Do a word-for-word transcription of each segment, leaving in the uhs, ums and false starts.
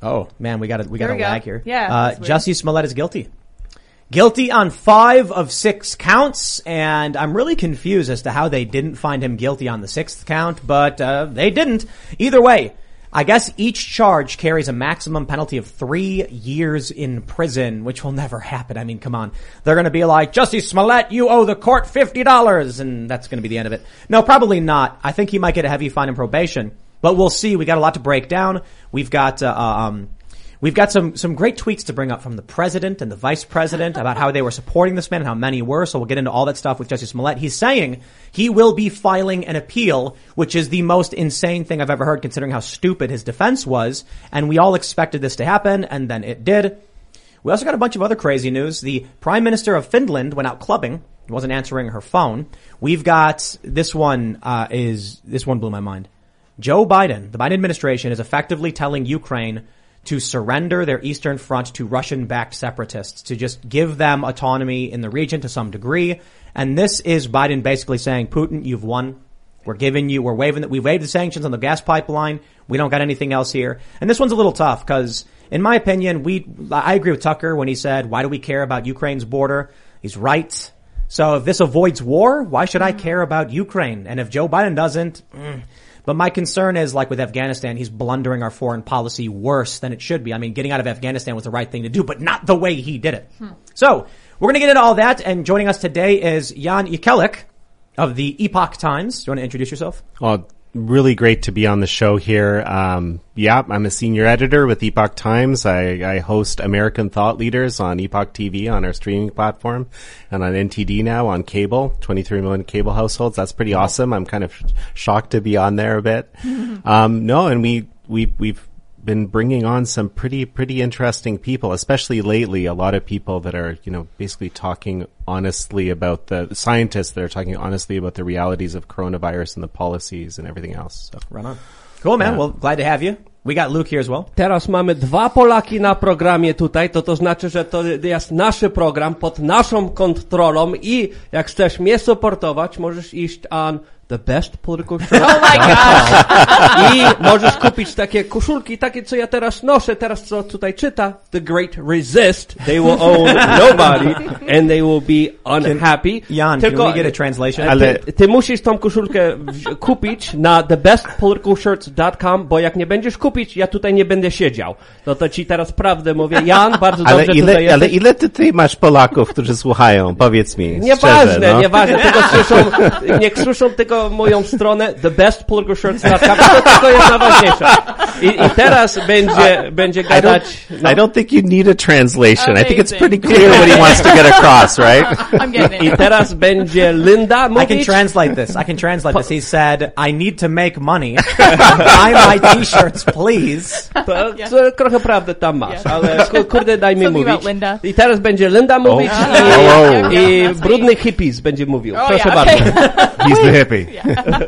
Oh, man, we got a, we got a lag here. Yeah. Uh, Jussie Smollett is guilty. Guilty on five of six counts, and I'm really confused as to how they didn't find him guilty on the sixth count, but uh, they didn't. Either way, I guess each charge carries a maximum penalty of three years in prison, which will never happen. I mean, come on. They're going to be like, Jussie Smollett, you owe the court fifty dollars, and that's going to be the end of it. No, probably not. I think he might get a heavy fine and probation. But we'll see. We got a lot to break down. We've got uh, um, we've got some some great tweets to bring up from the president and the vice president about how they were supporting this man and how many were. So we'll get into all that stuff with Jussie Smollett. He's saying he will be filing an appeal, which is the most insane thing I've ever heard, considering how stupid his defense was. And we all expected this to happen, and then it did. We also got a bunch of other crazy news. The prime minister of Finland went out clubbing. He wasn't answering her phone. We've got this one uh, is this one blew my mind. Joe Biden, the Biden administration, is effectively telling Ukraine to surrender their eastern front to Russian-backed separatists, to just give them autonomy in the region to some degree. And this is Biden basically saying, Putin, you've won. We're giving you, we're waiving that. We waived the sanctions on the gas pipeline. We don't got anything else here. And this one's a little tough because, in my opinion, we, I agree with Tucker when he said, why do we care about Ukraine's border? He's right. So if this avoids war, why should I care about Ukraine? And if Joe Biden doesn't... Mm, But my concern is, like with Afghanistan, he's blundering our foreign policy worse than it should be. I mean, getting out of Afghanistan was the right thing to do, but not the way he did it. Hmm. So we're going to get into all that. And joining us today is Jan Jekielek of the Epoch Times. Do you want to introduce yourself? Well, really great to be on the show here. Um, yeah, I'm a senior editor with Epoch Times. I, I host American Thought Leaders on Epoch T V, on our streaming platform, and on N T D now on cable, twenty-three million cable households. That's pretty awesome. I'm kind of sh- shocked to be on there a bit. um, no, and we, we, we've been bringing on some pretty, pretty interesting people, especially lately. A lot of people that are, you know, basically talking honestly about the scientists that are talking honestly about the realities of coronavirus and the policies and everything else. So. Right on. Cool, man. Yeah. Well, glad to have you. We got Luke here as well. Teraz mamy dwa Polaki na programie tutaj, to to znaczy, że to jest nasz program pod naszą kontrolą i jak chcesz mnie supportować, możesz iść on the best political show. Oh my gosh! I możesz kupić takie koszulki, takie co ja teraz noszę, teraz co tutaj czyta, The Great Resist. They will own nobody and they will be unhappy. Can, Jan, tylko, can we get a translation? Ale... Ty, ty musisz tą koszulkę w- kupić na the best political shirts dot com, bo jak nie będziesz kupić, ja tutaj nie będę siedział. No to ci teraz prawdę mówię. Jan, bardzo dobrze ale ile, tutaj ale jesteś. Ile ty, ty masz Polaków, którzy słuchają? Powiedz mi. Nieważne, no? Nieważne. Tylko słyszą, niech słyszą tylko moją stronę the best political shirts dot com, to tylko jest najważniejsze. I, I teraz będzie, będzie gadać... I don't, no. I don't think you need a translation. Amazing. I think it's pretty clear what he wants to get across, right? I'm getting it. I teraz będzie Linda mówić. I can translate this. I can translate this. He said, I need to make money. Buy my t-shirts, please. To, yeah. to trochę prawdy tam masz, yeah. ale kurde daj mi something mówić. Linda. I teraz będzie Linda mówić oh. i, oh. i brudny hippies będzie mówił. Oh, Proszę yeah, okay. bardzo. He's the hippie. Yeah.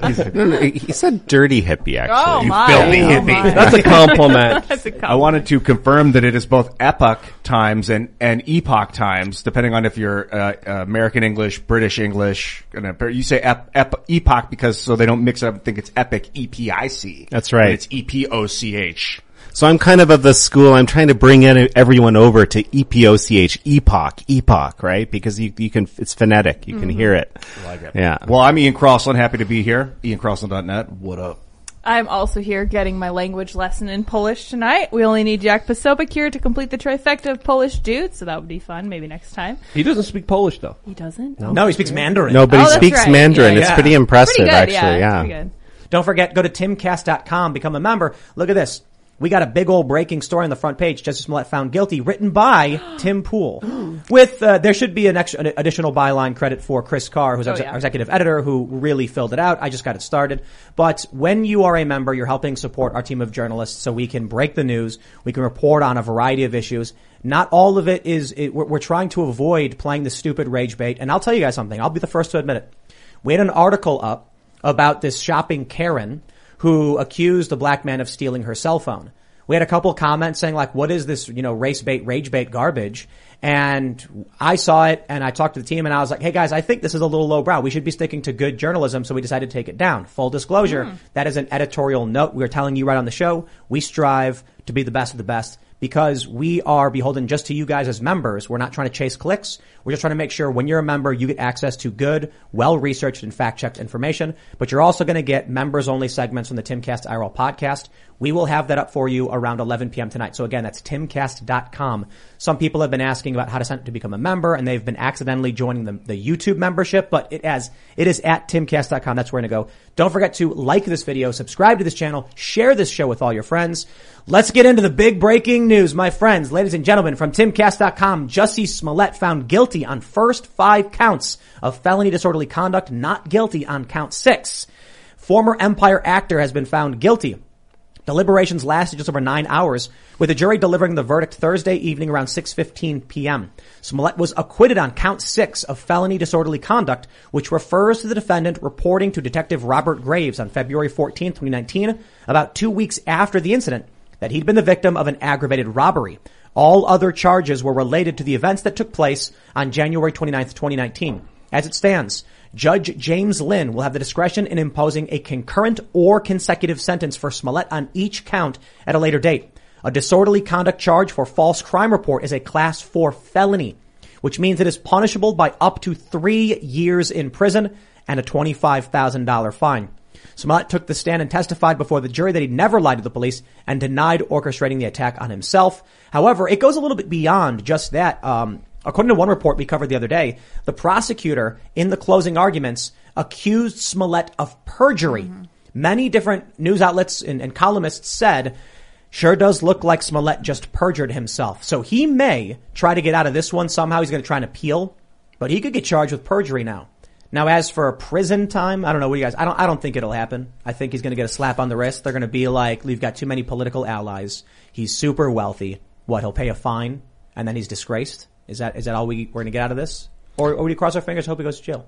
He's a, no, no, he said dirty hippie, actually. Oh, you my. filthy oh, hippie. My. That's a compliment. That's a compliment. I wanted to confirm that it is both Epoch Times and, and Epoch Times, depending on if you're uh, uh, American English, British English. You say ep, ep, Epoch because so they don't mix up and think it's epic, E P I C. That's right. It's E P O C H. So I'm kind of of the school, I'm trying to bring in everyone over to E P O C H, Epoch, Epoch, right? Because you, you can, it's phonetic. You mm-hmm. can hear it. I like it. Yeah. Well, I'm Ian Crossland. Happy to be here. Ian Crossland dot net. What up? I'm also here getting my language lesson in Polish tonight. We only need Jack Posobiec here to complete the trifecta of Polish dudes, so that would be fun. Maybe next time. He doesn't speak Polish, though. He doesn't? No, no he speaks Mandarin. No, but oh, he speaks right. Mandarin. Yeah, yeah. It's pretty impressive, pretty good, actually. Yeah. yeah. Pretty good. Don't forget, go to Tim Cast dot com, become a member. Look at this. We got a big old breaking story on the front page. Jussie Smollett found guilty, written by Tim Pool. With, uh, there should be an, extra, an additional byline credit for Chris Carr, who's oh, our yeah. executive editor, who really filled it out. I just got it started. But when you are a member, you're helping support our team of journalists so we can break the news. We can report on a variety of issues. Not all of it is, it, we're, we're trying to avoid playing the stupid rage bait. And I'll tell you guys something. I'll be the first to admit it. We had an article up about this shopping Karen who accused a black man of stealing her cell phone. We had a couple comments saying, like, what is this, you know, race bait, rage bait garbage? And I saw it and I talked to the team and I was like, hey guys, I think this is a little lowbrow. We should be sticking to good journalism. So we decided to take it down. Full disclosure. Mm. That is an editorial note. We're telling you right on the show. We strive to be the best of the best because we are beholden just to you guys as members. We're not trying to chase clicks. We're just trying to make sure when you're a member, you get access to good, well-researched and fact-checked information. But you're also going to get members-only segments from the TimCast I R L podcast. We will have that up for you around eleven p.m. tonight. So again, that's timcast dot com. Some people have been asking about how to sign up to become a member, and they've been accidentally joining the, the YouTube membership, but it has, it is at timcast dot com. That's where we're going to go. Don't forget to like this video, subscribe to this channel, share this show with all your friends. Let's get into the big breaking news, my friends. Ladies and gentlemen, from timcast dot com, Jussie Smollett found guilty on first five counts of felony disorderly conduct, not guilty on count six. Former Empire actor has been found guilty. Deliberations lasted just over nine hours, with the jury delivering the verdict Thursday evening around six fifteen p.m. Smollett was acquitted on count six of felony disorderly conduct, which refers to the defendant reporting to Detective Robert Graves on February fourteenth, twenty nineteen, about two weeks after the incident, that he'd been the victim of an aggravated robbery. All other charges were related to the events that took place on January twenty-ninth, twenty nineteen. As it stands, Judge James Lynn will have the discretion in imposing a concurrent or consecutive sentence for Smollett on each count at a later date. A disorderly conduct charge for false crime report is a class four felony, which means it is punishable by up to three years in prison and a twenty-five thousand dollars fine. Smollett took the stand and testified before the jury that he never lied to the police and denied orchestrating the attack on himself. However, it goes a little bit beyond just that. Um, According to one report we covered the other day, the prosecutor in the closing arguments accused Smollett of perjury. Mm-hmm. Many different news outlets and, and columnists said, sure does look like Smollett just perjured himself. So he may try to get out of this one somehow. He's going to try and appeal, but he could get charged with perjury now. Now, as for prison time, I don't know what do you guys, I don't, I don't think it'll happen. I think he's going to get a slap on the wrist. They're going to be like, we've got too many political allies. He's super wealthy. What? He'll pay a fine and then he's disgraced. Is that is that all we, we're going to get out of this? Or, or we cross our fingers and hope he goes to jail?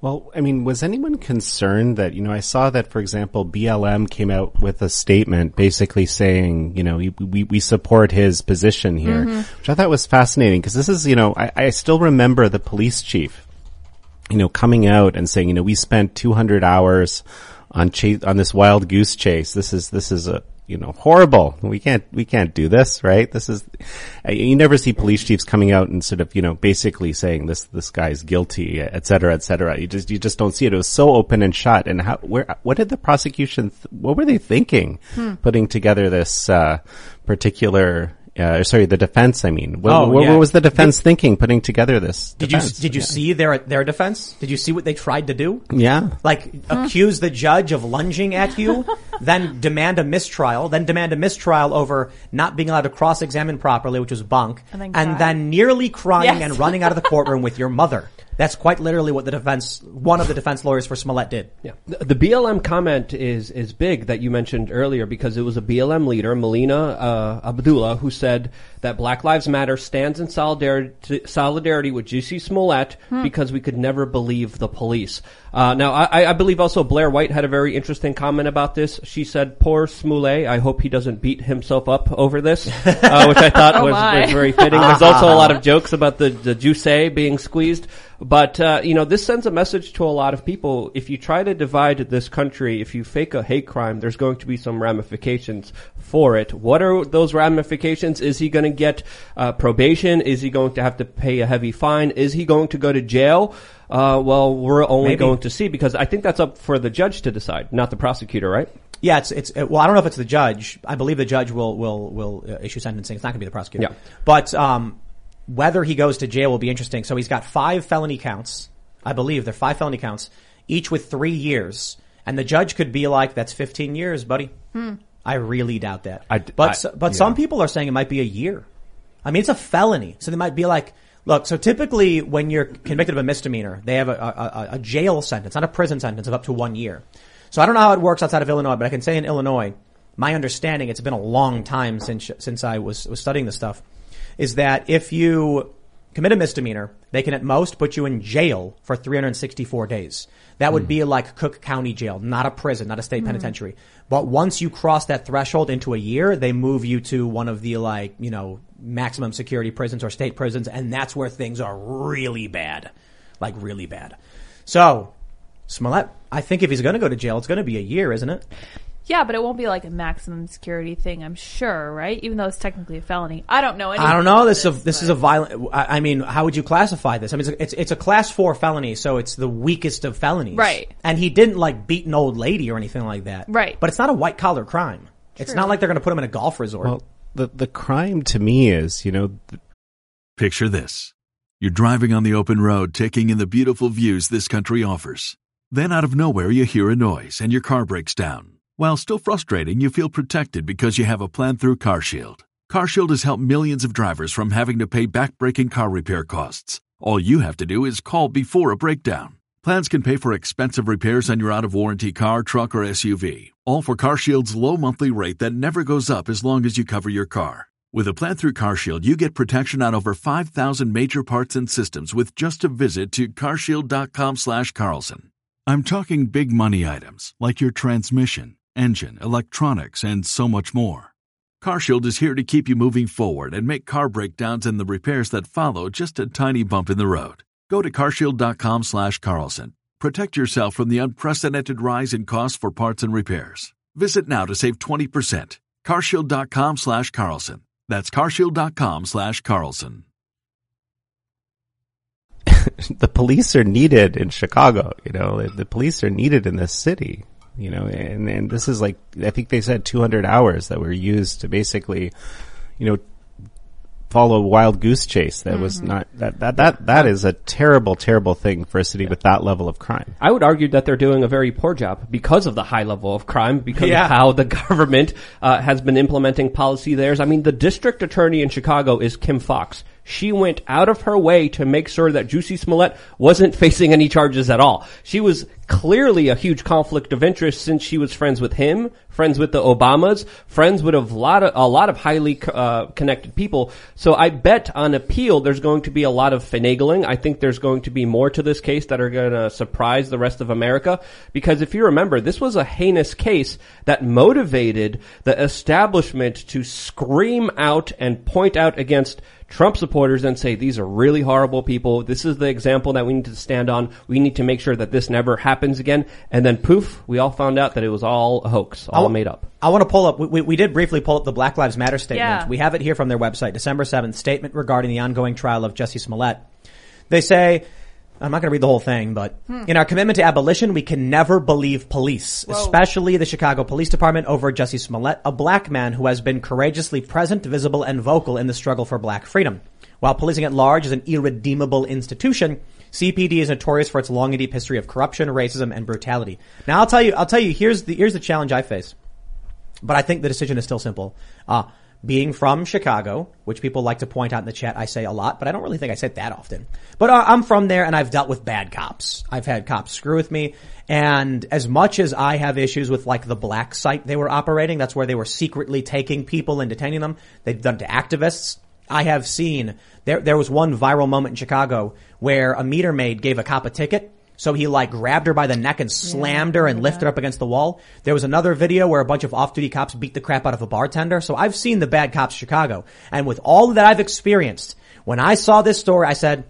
Well, I mean, was anyone concerned that, you know, I saw that, for example, B L M came out with a statement basically saying, you know, we, we support his position here, mm-hmm. which I thought was fascinating because this is, you know, I, I still remember the police chief, you know, coming out and saying, you know, we spent two hundred hours on chase, on this wild goose chase. This is, this is a, you know, horrible. We can't, we can't do this, right? This is, you never see police chiefs coming out and sort of, you know, basically saying this, this guy's guilty, et cetera, et cetera. You just, you just don't see it. It was so open and shut. And how, where, what did the prosecution, th- what were they thinking hmm. putting together this, uh, particular, uh, sorry, the defense, I mean. What, oh, what, yeah. what was the defense did, thinking putting together this Did defense? you, did you yeah. see their, their defense? Did you see what they tried to do? Yeah. Like, huh. accuse the judge of lunging at you, then demand a mistrial, then demand a mistrial over not being allowed to cross-examine properly, which was bunk, and then, and then nearly crying yes. and running out of the courtroom with your mother. That's quite literally what the defense, one of the defense lawyers for Smollett did. Yeah. The, the B L M comment is, is big that you mentioned earlier because it was a B L M leader, Melina uh, Abdullah, who said that Black Lives Matter stands in solidarity, solidarity with Jussie Smollett hmm. because we could never believe the police. Uh, now, I, I believe also Blair White had a very interesting comment about this. She said, poor Smollett, I hope he doesn't beat himself up over this, uh, which I thought oh was, was very fitting. There's also a lot of jokes about the, the Jussie being squeezed. But, uh, you know, this sends a message to a lot of people. If you try to divide this country, if you fake a hate crime, there's going to be some ramifications for it. What are those ramifications? Is he going to get uh, probation? Is he going to have to pay a heavy fine? Is he going to go to jail? Uh, well, we're only Maybe. going to see because I think that's up for the judge to decide, not the prosecutor, right? Yeah, it's, it's, well, I don't know if it's the judge. I believe the judge will, will, will issue sentencing. It's not going to be the prosecutor. Yeah. But, um, whether he goes to jail will be interesting. So he's got five felony counts. I believe they're five felony counts, each with three years. And the judge could be like, that's fifteen years, buddy. Hmm. I really doubt that. I, but I, so, but yeah. Some people are saying it might be a year. I mean, it's a felony. So they might be like, look, so typically when you're convicted of a misdemeanor, they have a, a, a jail sentence, not a prison sentence, of up to one year. So I don't know how it works outside of Illinois, but I can say in Illinois, my understanding, it's been a long time since since I was, was studying this stuff, is that if you commit a misdemeanor, they can at most put you in jail for three hundred sixty-four days. That would mm. be like Cook County Jail, not a prison, not a state mm. penitentiary. But once you cross that threshold into a year, they move you to one of the, like, you know, maximum security prisons or state prisons, and that's where things are really bad. Like, really bad. So, Smollett, I think if he's going to go to jail, it's going to be a year, isn't it? Yeah, but it won't be like a maximum security thing, I'm sure, right? Even though it's technically a felony. I don't know. I don't know. This, this, a, this is a violent... I mean, how would you classify this? I mean, it's a, it's, it's a class four felony, so it's the weakest of felonies. Right. And he didn't, like, beat an old lady or anything like that. Right. But it's not a white-collar crime. True. It's not like they're going to put him in a golf resort. Well, the, the crime to me is, you know... Th- Picture this. You're driving on the open road, taking in the beautiful views this country offers. Then out of nowhere, you hear a noise, and your car breaks down. While still frustrating, you feel protected because you have a plan through CarShield. CarShield has helped millions of drivers from having to pay back-breaking car repair costs. All you have to do is call before a breakdown. Plans can pay for expensive repairs on your out-of-warranty car, truck, or S U V, all for CarShield's low monthly rate that never goes up as long as you cover your car. With a plan through CarShield, you get protection on over five thousand major parts and systems with just a visit to carshield dot com slash Carlson. I'm talking big money items like your transmission, engine, electronics, and so much more. CarShield is here to keep you moving forward and make car breakdowns and the repairs that follow just a tiny bump in the road. Go to carshield dot com slash Carlson. Protect yourself from the unprecedented rise in costs for parts and repairs. Visit now to save twenty percent. carshield dot com slash Carlson. That's carshield dot com slash Carlson. The police are needed in Chicago. You know, the police are needed in this city. You know, and, and this is like, I think they said two hundred hours that were used to basically, you know, follow a wild goose chase. That mm-hmm. was not, that, that, that, that is a terrible, terrible thing for a city yeah. with that level of crime. I would argue that they're doing a very poor job because of the high level of crime, because yeah. of how the government uh, has been implementing policy theirs. I mean, the district attorney in Chicago is Kim Foxx. She went out of her way to make sure that Jussie Smollett wasn't facing any charges at all. She was clearly a huge conflict of interest since she was friends with him, friends with the Obamas, friends with a lot of, a lot of highly uh, connected people. So I bet on appeal there's going to be a lot of finagling. I think there's going to be more to this case that are going to surprise the rest of America, because if you remember, this was a heinous case that motivated the establishment to scream out and point out against Trump supporters and say, these are really horrible people. This is the example that we need to stand on. We need to make sure that this never happens again. And then poof, we all found out that it was all a hoax, all w- made up. I want to pull up, we, we did briefly pull up the Black Lives Matter statement. Yeah. We have it here from their website, December seventh, statement regarding the ongoing trial of Jussie Smollett. They say, I'm not going to read the whole thing, but hmm. in our commitment to abolition, we can never believe police, Whoa. especially the Chicago Police Department, over Jussie Smollett, a black man who has been courageously present, visible, and vocal in the struggle for black freedom. While policing at large is an irredeemable institution, C P D is notorious for its long and deep history of corruption, racism, and brutality. Now, I'll tell you, I'll tell you, here's the, here's the challenge I face, but I think the decision is still simple. Uh, Being from Chicago, which people like to point out in the chat, I say a lot, but I don't really think I say it that often. But uh, I'm from there, and I've dealt with bad cops. I've had cops screw with me, and as much as I have issues with, like, the black site they were operating, that's where they were secretly taking people and detaining them. They've done to activists. I have seen there. There was one viral moment in Chicago where a meter maid gave a cop a ticket. So he, like, grabbed her by the neck and slammed yeah, her and yeah. lifted her up against the wall. There was another video where a bunch of off-duty cops beat the crap out of a bartender. So I've seen the bad cops in Chicago. And with all that I've experienced, when I saw this story, I said,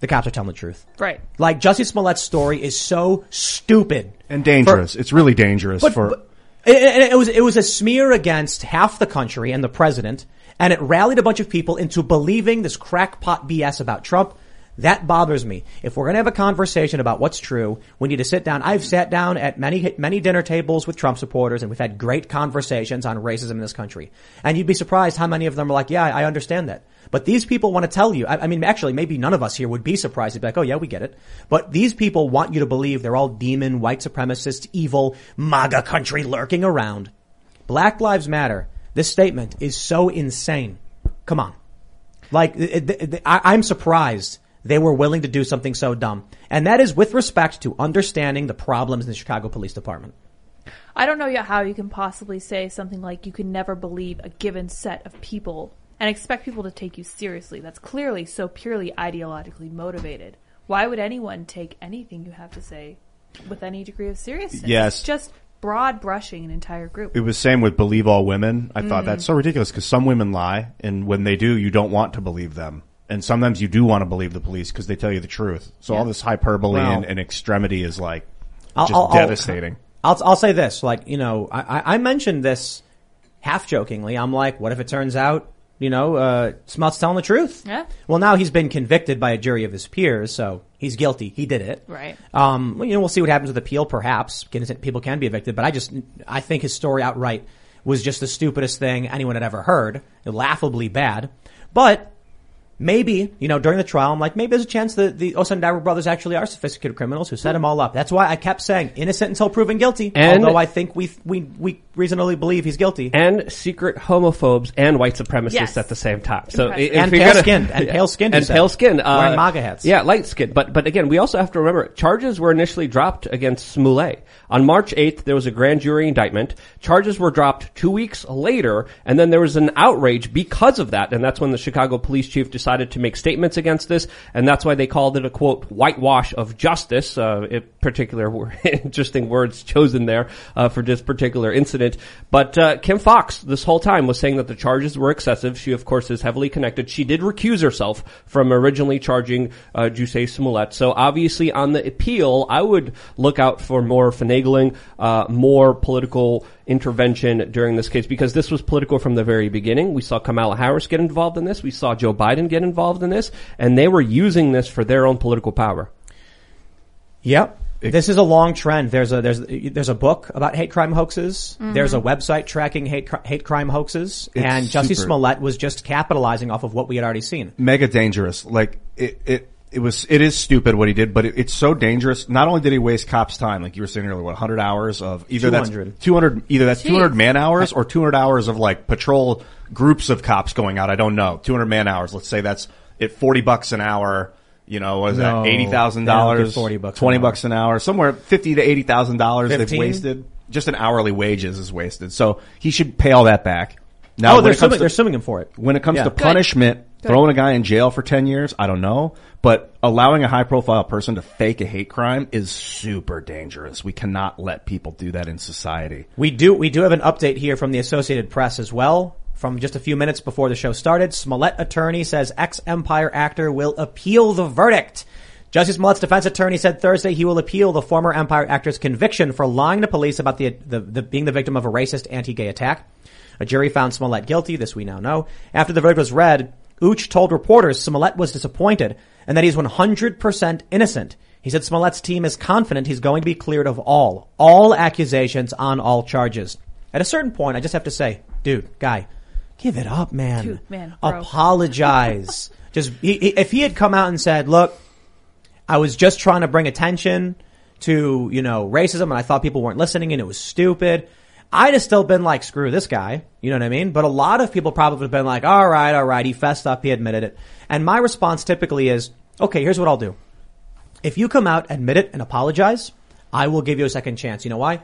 the cops are telling the truth. Right. Like, Jussie Smollett's story is so stupid. And dangerous. For, it's really dangerous but, for... But, it, it was it was a smear against half the country and the president. And it rallied a bunch of people into believing this crackpot B S about Trump. That bothers me. If we're going to have a conversation about what's true, we need to sit down. I've sat down at many, many dinner tables with Trump supporters, and we've had great conversations on racism in this country. And you'd be surprised how many of them are like, yeah, I understand that. But these people want to tell you. I, I mean, actually, maybe none of us here would be surprised. They'd be like, oh, yeah, we get it. But these people want you to believe they're all demon, white supremacists, evil, MAGA country lurking around. Black Lives Matter, this statement is so insane. Come on. Like, it, it, it, I, I'm surprised they were willing to do something so dumb. And that is with respect to understanding the problems in the Chicago Police Department. I don't know yet how you can possibly say something like you can never believe a given set of people and expect people to take you seriously. That's clearly so purely ideologically motivated. Why would anyone take anything you have to say with any degree of seriousness? Yes. It's just broad brushing an entire group. It was same with believe all women. I mm-hmm. thought that's so ridiculous because some women lie, and when they do, you don't want to believe them. And sometimes you do want to believe the police because they tell you the truth. So yeah. all this hyperbole wow. and, and extremity is like just I'll, I'll, devastating. I'll I'll say this, like, you know, I, I mentioned this half jokingly. I'm like, what if it turns out, you know, uh Smollett's telling the truth? Yeah. Well, now he's been convicted by a jury of his peers, so he's guilty. He did it. Right. Um, you know, we'll see what happens with appeal, perhaps. People can be evicted, but I just, I think his story outright was just the stupidest thing anyone had ever heard. Laughably bad. But maybe, you know, during the trial, I'm like, maybe there's a chance that the Osendaira brothers actually are sophisticated criminals who set them all up. That's why I kept saying innocent until proven guilty, and although I think we we we reasonably believe he's guilty. And secret homophobes and white supremacists yes. at the same time. So if and pale-skinned. And pale-skinned. And pale-skinned. Uh, wearing MAGA hats. Yeah, light-skinned. But, but again, we also have to remember, charges were initially dropped against Smollett. On March eighth, there was a grand jury indictment. Charges were dropped two weeks later, and then there was an outrage because of that, and that's when the Chicago police chief decided decided to make statements against this, and that's why they called it a, quote, whitewash of justice, uh, in particular, interesting words chosen there uh, for this particular incident. But uh, Kim Foxx, this whole time, was saying that the charges were excessive. She, of course, is heavily connected. She did recuse herself from originally charging uh, Jussie Smollett. So, obviously, on the appeal, I would look out for more finagling, uh, more political intervention during this case, because this was political from the very beginning. We saw Kamala Harris get involved in this. We saw Joe Biden get involved in this, and they were using this for their own political power. Yep. It, this is a long trend. There's a there's there's a book about hate crime hoaxes. Mm-hmm. There's a website tracking hate hate crime hoaxes, and Jussie Smollett was just capitalizing off of what we had already seen. Mega dangerous. Like it it it was it is stupid what he did, but it, it's so dangerous. Not only did he waste cops' time, like you were saying earlier, what one hundred hours of either two hundred. That's two hundred either that's Jeez. two hundred man hours or two hundred hours of like patrol groups of cops going out. I don't know. two hundred man hours. Let's say that's at forty bucks an hour. You know, what is no, that eighty thousand dollars, forty bucks, twenty bucks an hour, somewhere fifty to eighty thousand dollars they've wasted. Just an hourly wages is wasted. So he should pay all that back. Now, oh, they're suing, to, they're suing him for it. When it comes yeah. to Good. punishment, Good. throwing a guy in jail for ten years, I don't know. But allowing a high-profile person to fake a hate crime is super dangerous. We cannot let people do that in society. We do, we do have an update here from the Associated Press as well. From just a few minutes before the show started, Smollett attorney says ex-Empire actor will appeal the verdict. Jussie Smollett's defense attorney said Thursday he will appeal the former Empire actor's conviction for lying to police about the, the, the being the victim of a racist anti-gay attack. A jury found Smollett guilty, this we now know. After the verdict was read, Uch told reporters Smollett was disappointed and that he's one hundred percent innocent. He said Smollett's team is confident he's going to be cleared of all, all accusations on all charges. At a certain point, I just have to say, dude, guy, give it up, man. Dude, man, apologize. Just he, he, if he had come out and said, "Look, I was just trying to bring attention to, you know, racism, and I thought people weren't listening, and it was stupid," I'd have still been like, "Screw this guy." You know what I mean? But a lot of people probably have been like, "All right, all right, he fessed up, he admitted it." And my response typically is, "Okay, here's what I'll do. If you come out, admit it, and apologize, I will give you a second chance." You know why?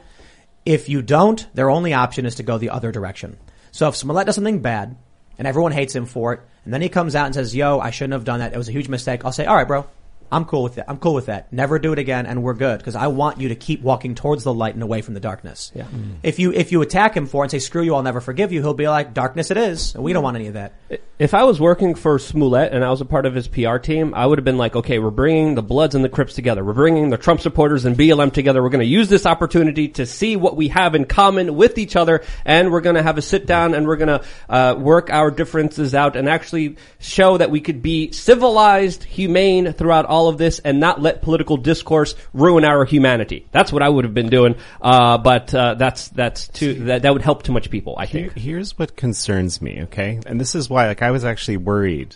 If you don't, their only option is to go the other direction. So if Smollett does something bad and everyone hates him for it, and then he comes out and says, "Yo, I shouldn't have done that. It was a huge mistake," I'll say, "All right, bro, I'm cool with that. I'm cool with that. Never do it again, and we're good." Because I want you to keep walking towards the light and away from the darkness. Yeah. Mm. If you if you attack him for it and say, "Screw you, I'll never forgive you," he'll be like, "Darkness it is, and we don't want any of that." If I was working for Smollett and I was a part of his P R team, I would have been like, "Okay, we're bringing the Bloods and the Crips together. We're bringing the Trump supporters and B L M together. We're going to use this opportunity to see what we have in common with each other, and we're going to have a sit down, and we're going to uh work our differences out and actually show that we could be civilized, humane throughout all of this and not let political discourse ruin our humanity." That's what I would have been doing. Uh, but, uh, that's, that's too, that, that would help too much people, I think. Here, here's what concerns me, okay? And this is why, like, I was actually worried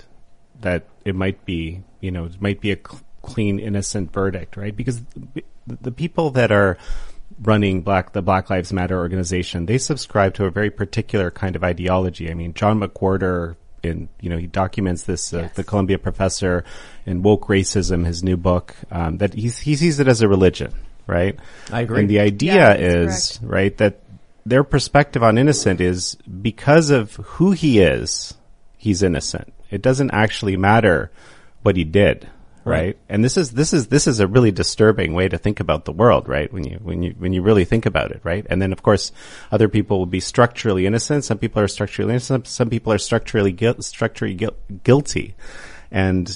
that it might be, you know, it might be a cl- clean, innocent verdict, right? Because the people that are running Black the Black Lives Matter organization, they subscribe to a very particular kind of ideology. I mean, John McWhorter, in you know, he documents this, uh, yes. the Columbia professor in Woke Racism, his new book, um, that he's, he sees it as a religion, right? I agree. And the idea yeah, is, correct. right, that their perspective on innocent is because of who he is, he's innocent. It doesn't actually matter what he did. Right. And this is, this is, this is a really disturbing way to think about the world, right? When you, when you, when you really think about it, right? And then, of course, other people will be structurally innocent. Some people are structurally innocent. Some people are structurally guilt, structurally guilt, guilty. And,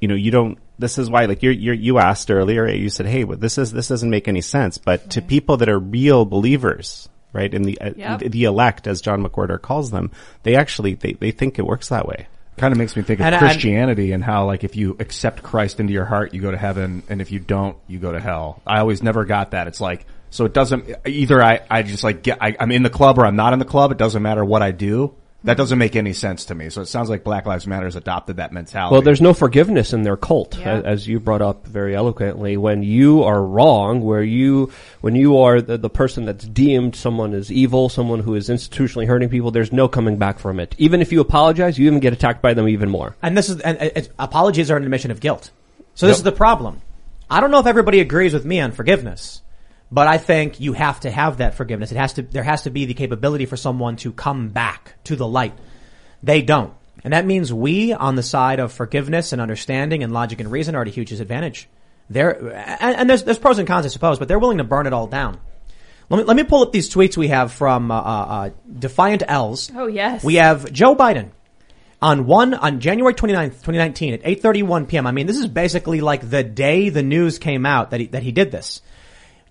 you know, you don't, this is why, like you're, you're, you asked earlier, you said, hey, well, this is, this doesn't make any sense. But right. to people that are real believers, right? In the, yep. uh, the elect, as John McWhorter calls them, they actually, they, they think it works that way. Kind of makes me think of and Christianity I'm, and how, like, if you accept Christ into your heart, you go to heaven, and if you don't, you go to hell. I always never got that. It's like, so it doesn't, either I, I just like, get, I, I'm in the club or I'm not in the club. It doesn't matter what I do. That doesn't make any sense to me. So it sounds like Black Lives Matter has adopted that mentality. Well, there's no forgiveness in their cult, yeah. as you brought up very eloquently. When you are wrong, where you, when you are the, the person that's deemed someone is evil, someone who is institutionally hurting people, there's no coming back from it. Even if you apologize, you even get attacked by them even more. And this is, and it, apologies are an admission of guilt. So this yep. is the problem. I don't know if everybody agrees with me on forgiveness. But I think you have to have that forgiveness. It has to, there has to be the capability for someone to come back to the light. They don't. And that means we on the side of forgiveness and understanding and logic and reason are at a huge disadvantage. They're, and, and there's, there's pros and cons, I suppose, but they're willing to burn it all down. Let me, let me pull up these tweets we have from, uh, uh, Defiant L's. Oh, yes. We have Joe Biden on one, on January twenty-ninth, twenty nineteen at eight thirty-one p.m. I mean, this is basically like the day the news came out that he, that he did this.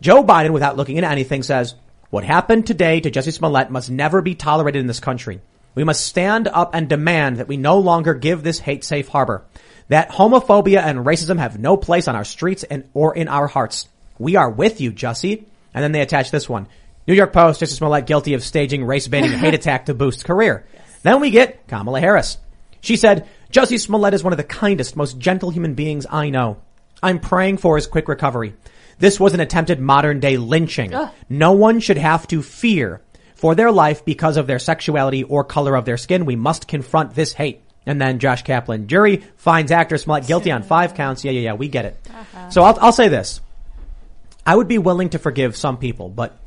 Joe Biden, without looking into anything, says, what happened today to Jussie Smollett must never be tolerated in this country. We must stand up and demand that we no longer give this hate safe harbor, that homophobia and racism have no place on our streets and or in our hearts. We are with you, Jussie. And then they attach this one. New York Post, Jussie Smollett guilty of staging race-baiting hate attack to boost career. Yes. Then we get Kamala Harris. She said, Jussie Smollett is one of the kindest, most gentle human beings I know. I'm praying for his quick recovery. This was an attempted modern-day lynching. Ugh. No one should have to fear for their life because of their sexuality or color of their skin. We must confront this hate. And then Josh Kaplan, jury finds actor Smollett guilty on five counts. Yeah, yeah, yeah, we get it. Uh-huh. So I'll, I'll say this. I would be willing to forgive some people, but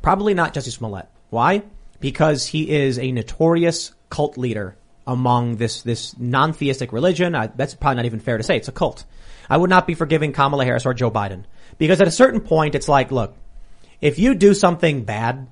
probably not Jussie Smollett. Why? Because he is a notorious cult leader among this, this non-theistic religion. I, that's probably not even fair to say. It's a cult. I would not be forgiving Kamala Harris or Joe Biden. Because at a certain point, it's like, look, if you do something bad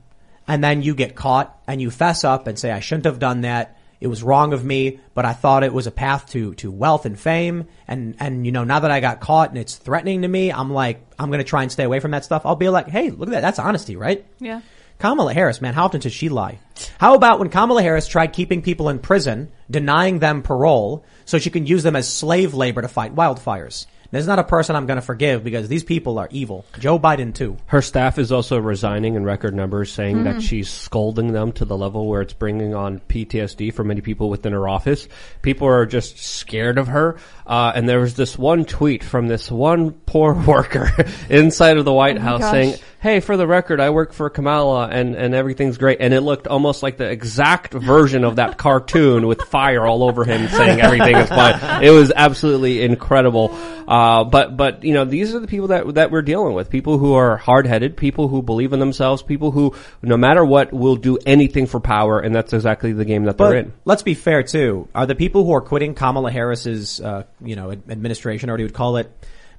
and then you get caught and you fess up and say, I shouldn't have done that. It was wrong of me, but I thought it was a path to, to wealth and fame. And, and, you know, now that I got caught and it's threatening to me, I'm like, I'm going to try and stay away from that stuff. I'll be like, hey, look at that. That's honesty, right? Yeah. Kamala Harris, man, how often does she lie? How about when Kamala Harris tried keeping people in prison, denying them parole so she can use them as slave labor to fight wildfires? There's not a person I'm going to forgive because these people are evil. Joe Biden, too. Her staff is also resigning in record numbers, saying mm. that she's scolding them to the level where it's bringing on P T S D for many people within her office. People are just scared of her. Uh, and there was this one tweet from this one poor worker inside of the White oh House saying, hey, for the record, I work for Kamala and, and everything's great. And it looked almost like the exact version of that cartoon with fire all over him saying everything is fine. It was absolutely incredible. Uh, but, but, you know, these are the people that, that we're dealing with. People who are hard-headed, people who believe in themselves, people who, no matter what, will do anything for power. And that's exactly the game that but they're in. Let's be fair, too. Are the people who are quitting Kamala Harris's, uh, you know, administration, or you would call it,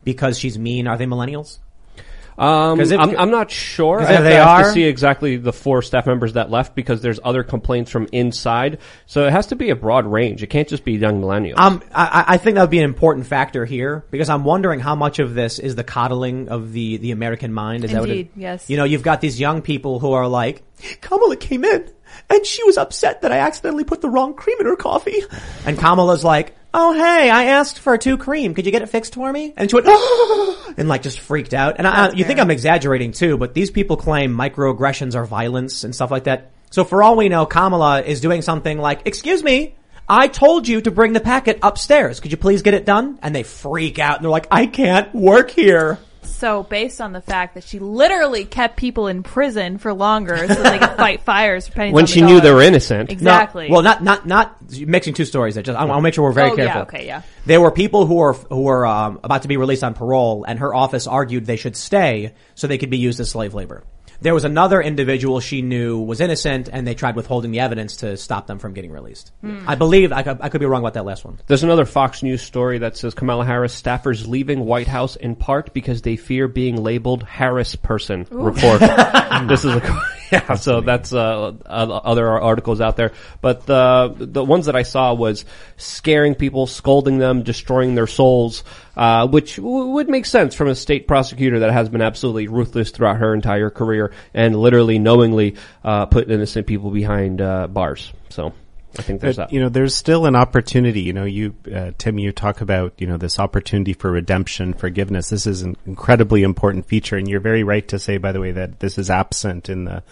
because she's mean, are they millennials? Um, if, I'm, I'm not sure. I have they to, are. to see exactly the four staff members that left because there's other complaints from inside. So it has to be a broad range. It can't just be young millennials. Um, I, I think that would be an important factor here because I'm wondering how much of this is the coddling of the, the American mind. Is Indeed, that what it, yes. You know, you've got these young people who are like, Kamala came in and she was upset that I accidentally put the wrong cream in her coffee. And Kamala's like, oh, hey, I asked for two cream. Could you get it fixed for me? And she went, oh, and like just freaked out. And I, you think I'm exaggerating too, but these people claim microaggressions are violence and stuff like that. So for all we know, Kamala is doing something like, excuse me, I told you to bring the packet upstairs. Could you please get it done? And they freak out and they're like, I can't work here. So based on the fact that she literally kept people in prison for longer so they could fight fires for pennies when on she the knew they were innocent. Exactly. No, well, not, not, not mixing two stories. I just, I'll, I'll make sure we're very oh, careful. Yeah, okay, yeah. There were people who are, who were, um, about to be released on parole, and her office argued they should stay so they could be used as slave labor. There was another individual she knew was innocent, and they tried withholding the evidence to stop them from getting released. Mm. I believe I could, I could be wrong about that last one. There's another Fox News story that says Kamala Harris staffers leaving White House in part because they fear being labeled Harris person. Ooh. Report. This is a yeah. So that's uh, other articles out there, but uh, the ones that I saw was scaring people, scolding them, destroying their souls. Uh, which w- would make sense from a state prosecutor that has been absolutely ruthless throughout her entire career and literally knowingly, uh, put innocent people behind, uh, bars. So I think there's but, that. You know, there's still an opportunity. You know, you, uh, Tim, you talk about, you know, this opportunity for redemption, forgiveness. This is an incredibly important feature. And you're very right to say, by the way, that this is absent in the,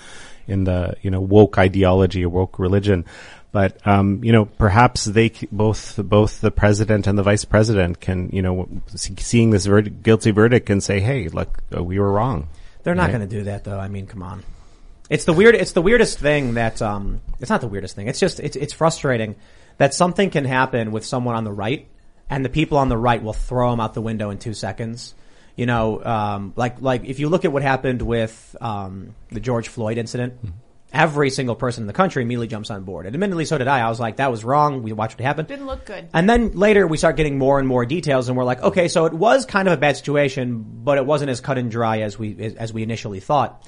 in the, you know, woke ideology, woke religion. But, um, you know, perhaps they, both, both the president and the vice president can, you know, seeing this verd- guilty verdict can say, hey, look, we were wrong. They're not right? going to do that though. I mean, come on. It's the weird, it's the weirdest thing that, um, it's not the weirdest thing. It's just, it's, it's frustrating that something can happen with someone on the right and the people on the right will throw them out the window in two seconds. You know, um, like, like if you look at what happened with, um, the George Floyd incident. Mm-hmm. Every single person in the country immediately jumps on board. And admittedly, so did I. I was like, that was wrong. We watched what happened. Didn't look good. And then later we start getting more and more details and we're like, okay, so it was kind of a bad situation, but it wasn't as cut and dry as we, as we initially thought.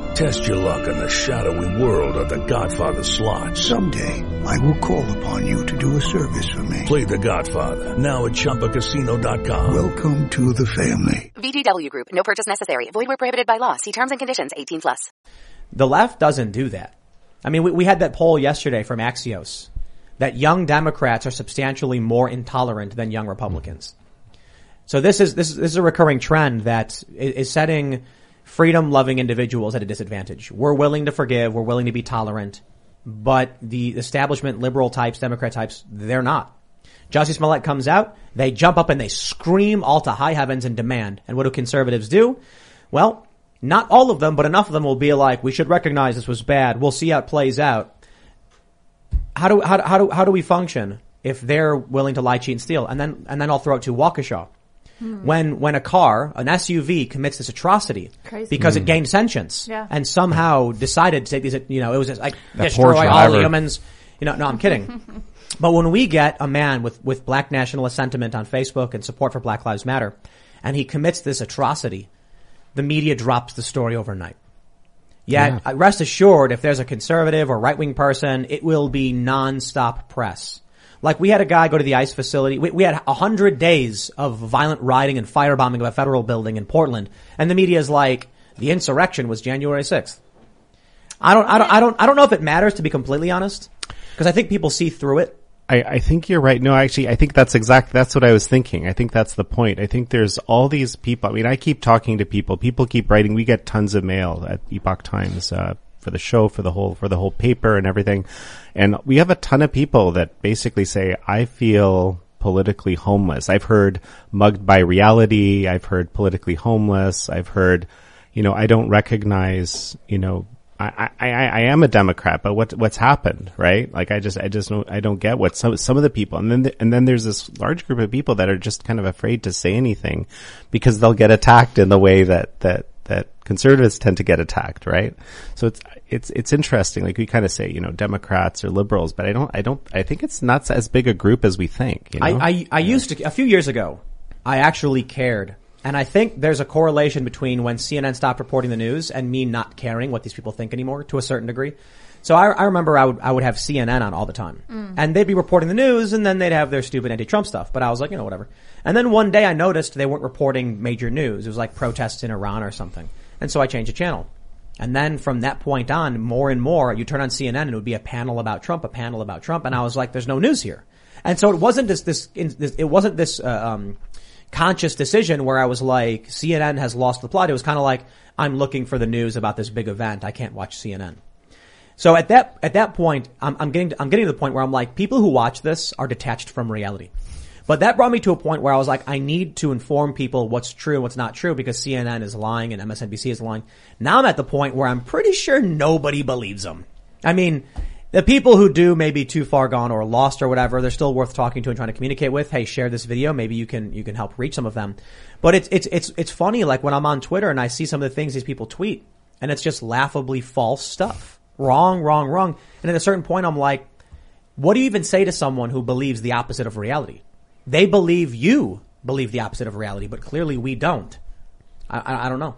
Test your luck in the shadowy world of The Godfather slot. Someday, I will call upon you to do a service for me. Play The Godfather now at Chumba Casino dot com. Welcome to the family. V G W Group. No purchase necessary. Void where prohibited by law. See terms and conditions. eighteen plus. The left doesn't do that. I mean, we, we had that poll yesterday from Axios that young Democrats are substantially more intolerant than young Republicans. So this is this, this is a recurring trend that is setting freedom-loving individuals at a disadvantage. We're willing to forgive. We're willing to be tolerant. But the establishment liberal types, Democrat types, they're not. Jussie Smollett comes out. They jump up and they scream all to high heavens and demand. And what do conservatives do? Well, not all of them, but enough of them will be like, we should recognize this was bad. We'll see how it plays out. How do, how, how do, how do we function if they're willing to lie, cheat, and steal? And then, and then I'll throw it to Waukesha. When, when a car, an S U V commits this atrocity Crazy. because mm. it gained sentience yeah. and somehow decided to take these, you know, it was just like that destroy all humans. You know, no, I'm kidding. But when we get a man with, with black nationalist sentiment on Facebook and support for Black Lives Matter and he commits this atrocity, the media drops the story overnight. Yet, yeah. rest assured, if there's a conservative or right-wing person, it will be nonstop press. Like we had a guy go to the ICE facility. We, we had a hundred days of violent rioting and firebombing of a federal building in Portland, and the media is like, the insurrection was January sixth. I don't, I don't, I don't, I don't know if it matters, to be completely honest, because I think people see through it. I, I think you're right. No, actually, I think that's exact. That's what I was thinking. I think that's the point. I think there's all these people. I mean, I keep talking to people. People keep writing. We get tons of mail at Epoch Times. Uh, for the show, for the whole, for the whole paper and everything. And we have a ton of people that basically say, I feel politically homeless. I've heard mugged by reality. I've heard politically homeless. I've heard, you know, I don't recognize, you know, I, I, I am a Democrat, but what, what's happened, right? Like, I just, I just don't, I don't get what some, some of the people, and then, the, and then there's this large group of people that are just kind of afraid to say anything because they'll get attacked in the way that, that, that conservatives tend to get attacked, right? So it's, it's, it's interesting. Like, we kind of say, you know, Democrats or liberals, but I don't, I don't, I think it's not as big a group as we think. You know? I, I, I used to, a few years ago, I actually cared. And I think there's a correlation between when C N N stopped reporting the news and me not caring what these people think anymore to a certain degree. So I, I remember I would, I would have C N N on all the time. Mm. And they'd be reporting the news and then they'd have their stupid anti-Trump stuff. But I was like, you know, whatever. And then one day I noticed they weren't reporting major news. It was like protests in Iran or something. And so I changed the channel. And then from that point on, more and more, you turn on C N N and it would be a panel about Trump, a panel about Trump. And I was like, there's no news here. And so it wasn't this, this, this it wasn't this, uh, um, conscious decision where I was like, C N N has lost the plot. It was kind of like, I'm looking for the news about this big event. I can't watch C N N. So at that, at that point, I'm, I'm getting, to, I'm getting to the point where I'm like, people who watch this are detached from reality. But that brought me to a point where I was like, I need to inform people what's true and what's not true because C N N is lying and M S N B C is lying. Now I'm at the point where I'm pretty sure nobody believes them. I mean, the people who do may be too far gone or lost or whatever, they're still worth talking to and trying to communicate with. Hey, share this video. Maybe you can, you can help reach some of them. But it's, it's, it's, it's funny. Like when I'm on Twitter and I see some of the things these people tweet and it's just laughably false stuff. Wrong, wrong, wrong. And at a certain point, I'm like, what do you even say to someone who believes the opposite of reality? They believe you believe the opposite of reality, but clearly we don't. I, I, I don't know.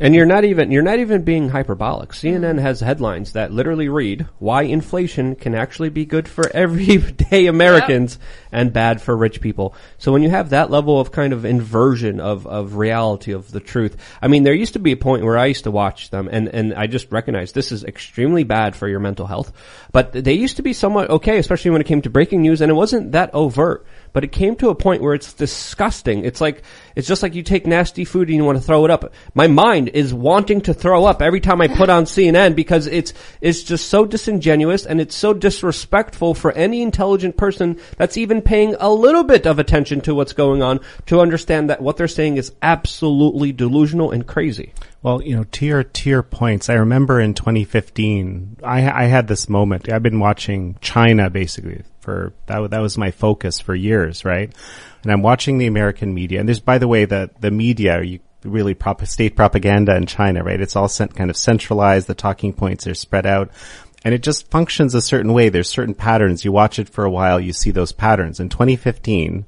And you're not even, you're not even being hyperbolic. C N N has headlines that literally read why inflation can actually be good for everyday Americans yep. and bad for rich people. So when you have that level of kind of inversion of, of reality, of the truth, I mean, there used to be a point where I used to watch them and, and I just recognized this is extremely bad for your mental health, but they used to be somewhat okay, especially when it came to breaking news, and it wasn't that overt. But it came to a point where it's disgusting. It's like, it's just like you take nasty food and you want to throw it up. My mind is wanting to throw up every time I put on C N N because it's, it's just so disingenuous and it's so disrespectful for any intelligent person that's even paying a little bit of attention to what's going on to understand that what they're saying is absolutely delusional and crazy. Well, you know, to your, to your points, I remember in twenty fifteen, I, I had this moment. I've been watching China basically for, that, that was my focus for years, right? And I'm watching the American media. And there's, by the way, the, the media, you really prop, state propaganda in China, right? It's all sent kind of centralized. The talking points are spread out. And it just functions a certain way. There's certain patterns. You watch it for a while, you see those patterns. In twenty fifteen,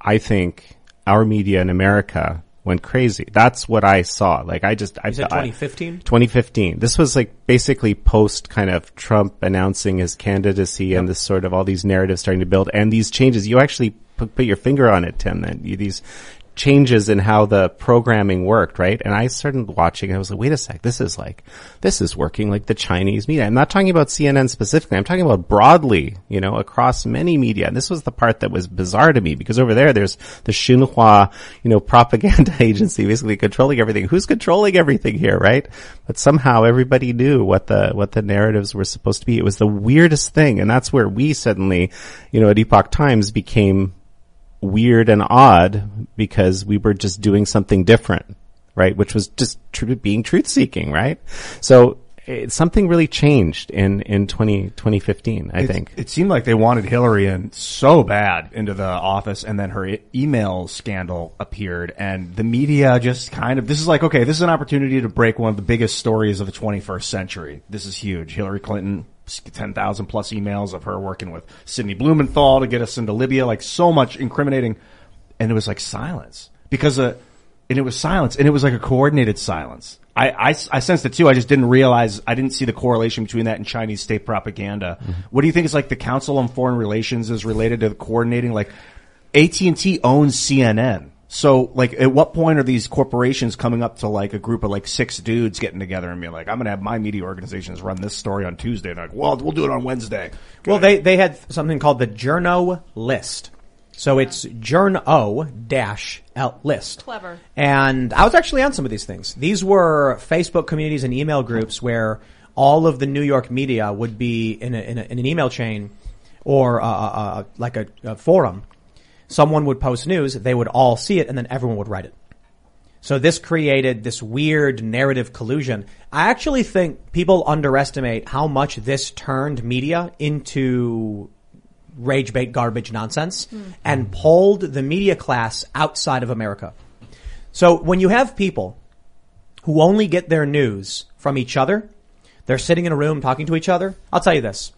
I think our media in America went crazy. That's what I saw. Like I just, I said twenty fifteen? twenty fifteen. This was like basically post kind of Trump announcing his candidacy yep. and this sort of all these narratives starting to build and these changes. You actually put, put your finger on it, Tim, that you, these changes in how the programming worked, right? And I started watching and I was like, wait a sec, this is like, this is working like the Chinese media. I'm not talking about C N N specifically. I'm talking about broadly, you know, across many media. And this was the part that was bizarre to me because over there, there's the Xinhua, you know, propaganda agency basically controlling everything. Who's controlling everything here, right? But somehow everybody knew what the, what the narratives were supposed to be. It was the weirdest thing. And that's where we suddenly, you know, at Epoch Times became weird and odd because we were just doing something different, right? Which was just tr- being truth-seeking, right? So it, something really changed in, in twenty fifteen, I it, think. It seemed like they wanted Hillary in so bad into the office, and then her e- email scandal appeared, and the media just kind of, this is like, okay, this is an opportunity to break one of the biggest stories of the twenty-first century. This is huge. Hillary Clinton, ten thousand plus emails of her working with Sidney Blumenthal to get us into Libya, like so much incriminating. And it was like silence because, uh, and it was silence and it was like a coordinated silence. I, I, I sensed it too. I just didn't realize, I didn't see the correlation between that and Chinese state propaganda. Mm-hmm. What do you think is like the Council on Foreign Relations is related to the coordinating? Like A T and T owns C N N. So, like, at what point are these corporations coming up to, like, a group of, like, six dudes getting together and being like, I'm going to have my media organizations run this story on Tuesday. And they're like, well, we'll do it on Wednesday. Well, okay. they, they had something called the Journo List. So it's Journo-List. Clever. And I was actually on some of these things. These were Facebook communities and email groups where all of the New York media would be in, a, in, a, in an email chain or, uh, uh, like, a, a forum. Someone would post news, they would all see it, and then everyone would write it. So this created this weird narrative collusion. I actually think people underestimate how much this turned media into rage bait garbage nonsense mm. and pulled the media class outside of America. So when you have people who only get their news from each other, they're sitting in a room talking to each other. I'll tell you this.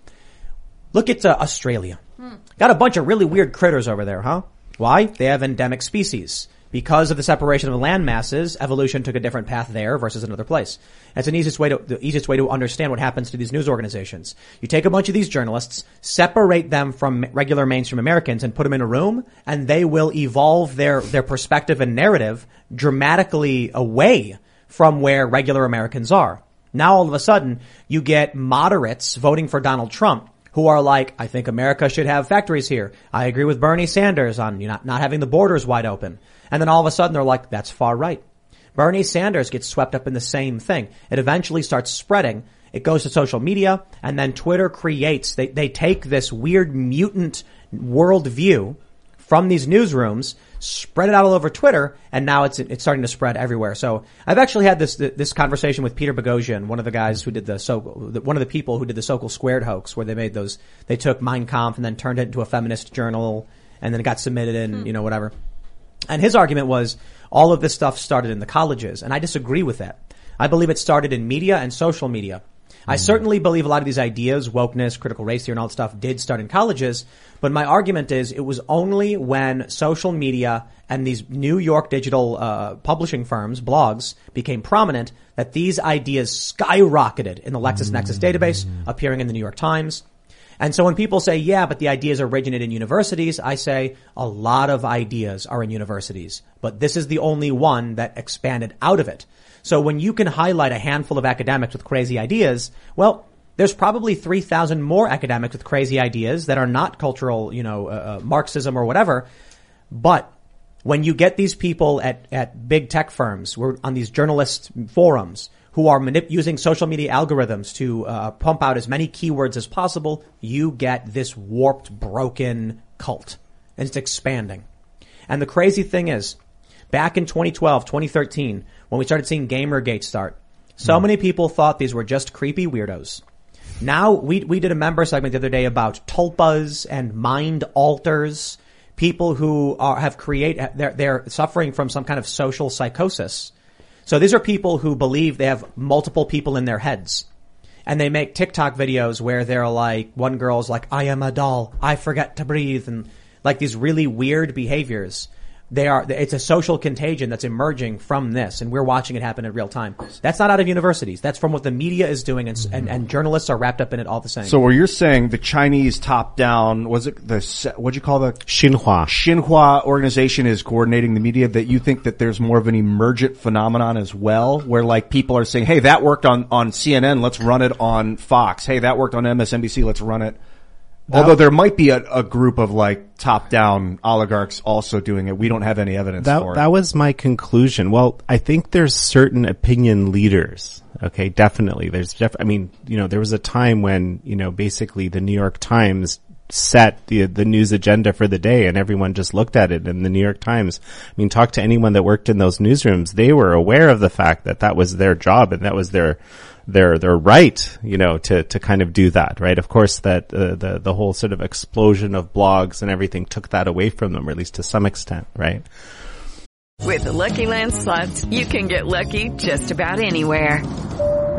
Look at uh, Australia. Mm. Got a bunch of really weird critters over there, huh? Why? They have endemic species. Because of the separation of the land masses, evolution took a different path there versus another place. That's an easiest way to, the easiest way to understand what happens to these news organizations. You take a bunch of these journalists, separate them from regular mainstream Americans and put them in a room, and they will evolve their, their perspective and narrative dramatically away from where regular Americans are. Now all of a sudden, you get moderates voting for Donald Trump who are like, I think America should have factories here. I agree with Bernie Sanders on not, not having the borders wide open. And then all of a sudden they're like, that's far right. Bernie Sanders gets swept up in the same thing. It eventually starts spreading. It goes to social media, and then Twitter creates, they, they take this weird mutant worldview from these newsrooms, spread it out all over Twitter, and now it's it's starting to spread everywhere. So I've actually had this this conversation with Peter Boghossian, one of the guys who did the Sokol, one of the people who did the Sokol Squared hoax, where they made those, they took Mein Kampf and then turned it into a feminist journal, and then it got submitted in, hmm. you know, whatever. And his argument was all of this stuff started in the colleges, and I disagree with that. I believe it started in media and social media. I certainly believe a lot of these ideas, wokeness, critical race theory and all that stuff did start in colleges. But my argument is it was only when social media and these New York digital uh publishing firms, blogs, became prominent that these ideas skyrocketed in the LexisNexis database, appearing in the New York Times. And so when people say, yeah, but the ideas originate in universities, I say a lot of ideas are in universities, but this is the only one that expanded out of it. So when you can highlight a handful of academics with crazy ideas, well, there's probably three thousand more academics with crazy ideas that are not cultural, you know, uh, Marxism or whatever. But when you get these people at, at big tech firms, we're on these journalist forums who are manip- using social media algorithms to uh, pump out as many keywords as possible, you get this warped, broken cult. And it's expanding. And the crazy thing is, back in twenty twelve, twenty thirteen, when we started seeing Gamergate start, so mm. many people thought these were just creepy weirdos. Now, we we did a member segment the other day about tulpas and mind alters, people who are have create they're, they're suffering from some kind of social psychosis. So these are people who believe they have multiple people in their heads. And they make TikTok videos where they're like, one girl's like, I am a doll, I forget to breathe, and like these really weird behaviors. They are, it's a social contagion that's emerging from this, and we're watching it happen in real time. That's not out of universities. That's from what the media is doing, and and, and journalists are wrapped up in it all the same. So where you're saying the Chinese top down, was it the, what'd you call the? Xinhua. Xinhua organization is coordinating the media, that you think that there's more of an emergent phenomenon as well, where like people are saying, hey, that worked on, on C N N, let's run it on Fox. Hey, that worked on M S N B C, let's run it. Although there might be a, a group of like top-down oligarchs also doing it. We don't have any evidence that, for it. That was my conclusion. Well, I think there's certain opinion leaders. Okay, definitely. There's def- I mean, you know, there was a time when, you know, basically the New York Times set the the news agenda for the day, and everyone just looked at it. And the New York Times, I mean, talk to anyone that worked in those newsrooms. They were aware of the fact that that was their job, and that was their their their right, you know, to to kind of do that, right? Of course, that uh, the the whole sort of explosion of blogs and everything took that away from them, or at least to some extent, right? With the Lucky Land Slots, you can get lucky just about anywhere.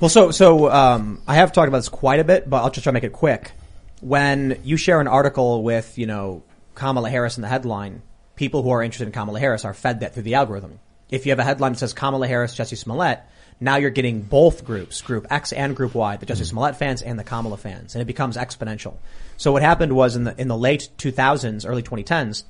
Well, so so um, I have talked about this quite a bit, but I'll just try to make it quick. When you share an article with, you know, Kamala Harris in the headline, people who are interested in Kamala Harris are fed that through the algorithm. If you have a headline that says Kamala Harris, Jussie Smollett, now you're getting both groups, Group X and Group Y, the Jussie Smollett fans and the Kamala fans, and it becomes exponential. So what happened was in the in the late two thousands, early twenty tens,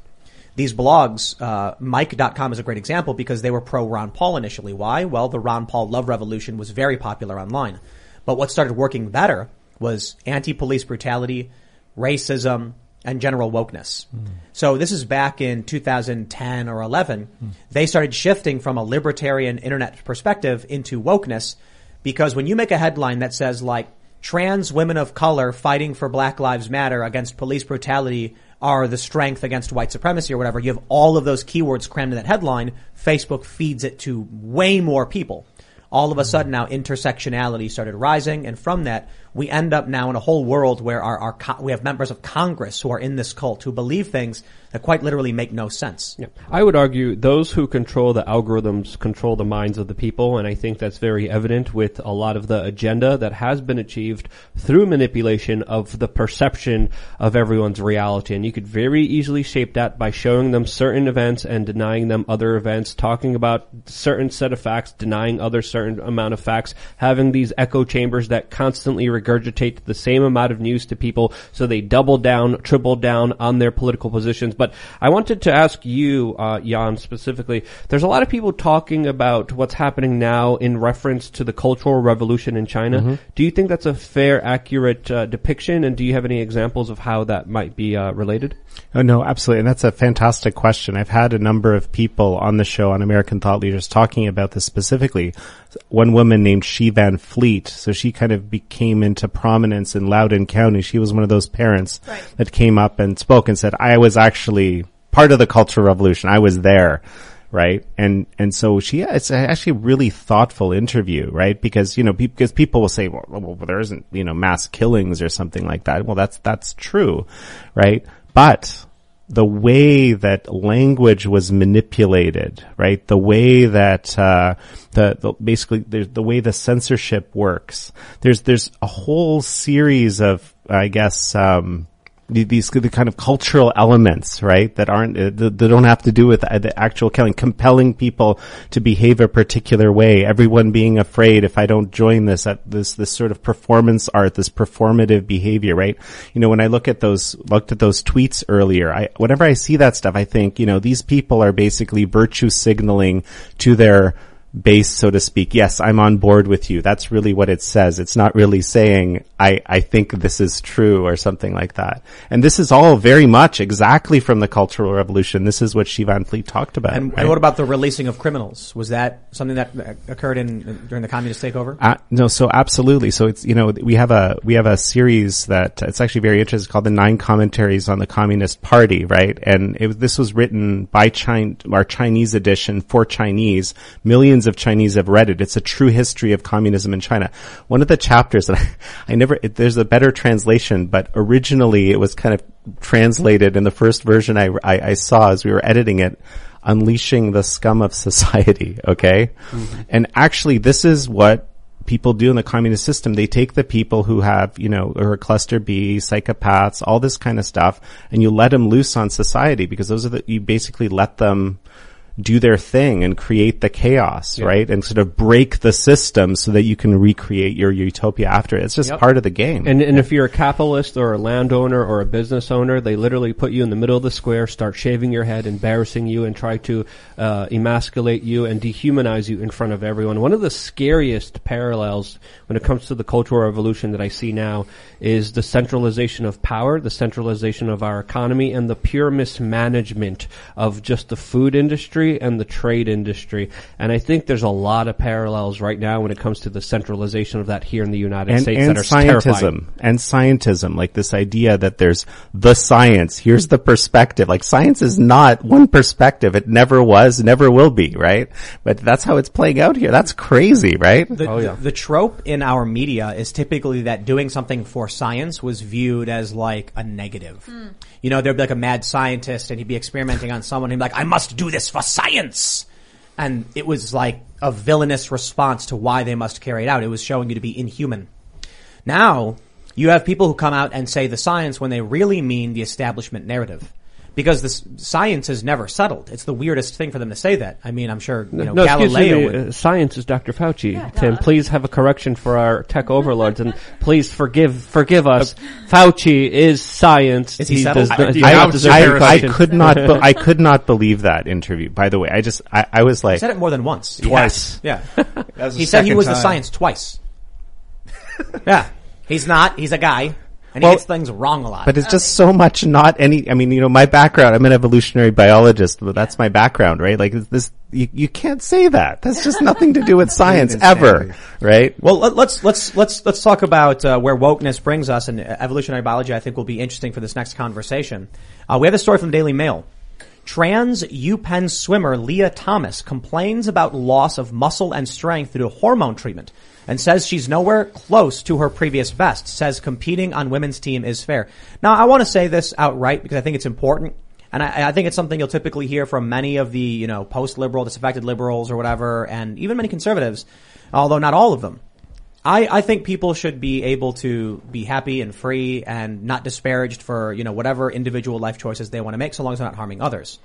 these blogs, uh Mike dot com is a great example because they were pro-Ron Paul initially. Why? Well, the Ron Paul love revolution was very popular online. But what started working better was anti-police brutality, racism, and general wokeness. Mm. So this is back in two thousand ten or eleven. Mm. They started shifting from a libertarian internet perspective into wokeness because when you make a headline that says like trans women of color fighting for Black Lives Matter against police brutality are the strength against white supremacy or whatever, you have all of those keywords crammed in that headline. Facebook feeds it to way more people. All of a sudden now intersectionality started rising. And from that, we end up now in a whole world where our, our co- we have members of Congress who are in this cult who believe things that quite literally make no sense. Yeah. I would argue those who control the algorithms control the minds of the people. And I think that's very evident with a lot of the agenda that has been achieved through manipulation of the perception of everyone's reality. And you could very easily shape that by showing them certain events and denying them other events, talking about certain set of facts, denying other certain amount of facts, having these echo chambers that constantly regurgitate the same amount of news to people so they double down, triple down on their political positions. But I wanted to ask you, uh, Jan, specifically, there's a lot of people talking about what's happening now in reference to the Cultural Revolution in China. Mm-hmm. Do you think that's a fair, accurate uh, depiction, and do you have any examples of how that might be uh, related? Oh, no, absolutely. And that's a fantastic question. I've had a number of people on the show on American Thought Leaders talking about this specifically. One woman named Xi Van Fleet, so she kind of became into prominence in Loudoun County. She was one of those parents right. that came up and spoke and said, I was actually part of the Cultural Revolution. I was there, right? And and so she, it's actually a really thoughtful interview, right? Because, you know, pe- because people will say, well, well, there isn't, you know, mass killings or something like that. Well, that's that's true, right? But the way that language was manipulated, right? The way that, uh, the, the basically the, the way the censorship works. There's, there's a whole series of, I guess, um, these the kind of cultural elements, right? That aren't, uh, they don't have to do with the actual killing, compelling people to behave a particular way. Everyone being afraid if I don't join this, at this, this sort of performance art, this performative behavior, right? You know, when I look at those, looked at those tweets earlier, I, whenever I see that stuff, I think, you know, these people are basically virtue signaling to their base, so to speak. Yes, I'm on board with you. That's really what it says. It's not really saying, I, I think this is true or something like that. And this is all very much exactly from the Cultural Revolution. This is what Xi Van Fleet talked about. And, right? And what about the releasing of criminals? Was that something that occurred in during the communist takeover? Uh, no, so absolutely. So it's, you know, we have a, we have a series that it's actually very interesting called The Nine Commentaries on the Communist Party, right? And it, this was written by China, our Chinese edition for Chinese. Millions of Chinese have read it. It's a true history of communism in China. One of the chapters that I, I never, it, there's a better translation, but originally it was kind of translated in the first version I, I, I saw as we were editing it, Unleashing the Scum of Society, okay? Mm-hmm. And actually this is what people do in the communist system. They take the people who have, you know, or cluster B, psychopaths, all this kind of stuff, and you let them loose on society because those are the, you basically let them do their thing and create the chaos, yeah. right? And sort of break the system so that you can recreate your utopia after it. It's just yep. part of the game. And, and yeah. if you're a capitalist or a landowner or a business owner, they literally put you in the middle of the square, start shaving your head, embarrassing you, and try to uh, emasculate you and dehumanize you in front of everyone. One of the scariest parallels when it comes to the Cultural Revolution that I see now is the centralization of power, the centralization of our economy, and the pure mismanagement of just the food industry and the trade industry. And I think there's a lot of parallels right now when it comes to the centralization of that here in the United and, States and that are scientism, terrifying. And scientism, like this idea that there's the science, here's the perspective. Like science is not one perspective. It never was, never will be, right? But that's how it's playing out here. That's crazy, right? The, oh, yeah. the, the trope in our media is typically that doing something for science was viewed as like a negative. Mm. You know, there'd be like a mad scientist and he'd be experimenting on someone and he'd be like, I must do this for science. And it was like a villainous response to why they must carry it out. It was showing you to be inhuman. Now, you have people who come out and say the science when they really mean the establishment narrative. Because the science has never settled. It's the weirdest thing for them to say that. I mean, I'm sure, you know, no, Galileo me, would... uh, science is Doctor Fauci, yeah, Tim. Duh. Please have a correction for our tech overlords, and please forgive forgive us. Fauci is science. Is he, he settled? Does, I, I, I, I, could not be, I could not believe that interview, by the way. I just... I, I was like... He said it more than once. Twice. Yeah. yeah. He said he was time. the science twice. yeah. He's not. He's a guy. And well, he gets things wrong a lot. But it's okay. just so much not any, I mean, you know, my background, I'm an evolutionary biologist, but that's my background, right? Like this, you, you can't say that. That's just nothing to do with science ever, right? Well, let's, let's, let's, let's talk about, uh, where wokeness brings us, and evolutionary biology I think will be interesting for this next conversation. Uh, we have a story from the Daily Mail. Trans UPenn swimmer Leah Thomas complains about loss of muscle and strength due to hormone treatment, and says she's nowhere close to her previous best, says competing on women's team is fair. Now, I want to say this outright because I think it's important. And I, I think it's something you'll typically hear from many of the, you know, post-liberal, disaffected liberals or whatever, and even many conservatives, although not all of them. I, I think people should be able to be happy and free and not disparaged for, you know, whatever individual life choices they want to make, so long as they're not harming others.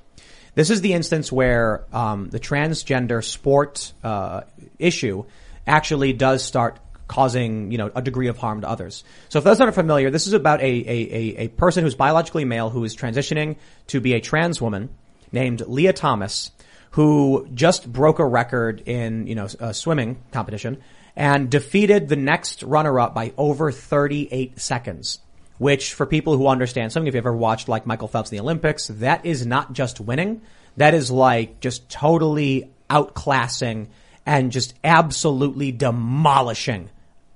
This is the instance where um the transgender sport uh issue actually does start causing, you know, a degree of harm to others. So if those aren't familiar, this is about a, a, a, a person who's biologically male who is transitioning to be a trans woman named Leah Thomas, who just broke a record in, you know, a swimming competition and defeated the next runner-up by over thirty-eight seconds, which for people who understand something, if you've ever watched like Michael Phelps in the Olympics, that is not just winning. That is like just totally outclassing and just absolutely demolishing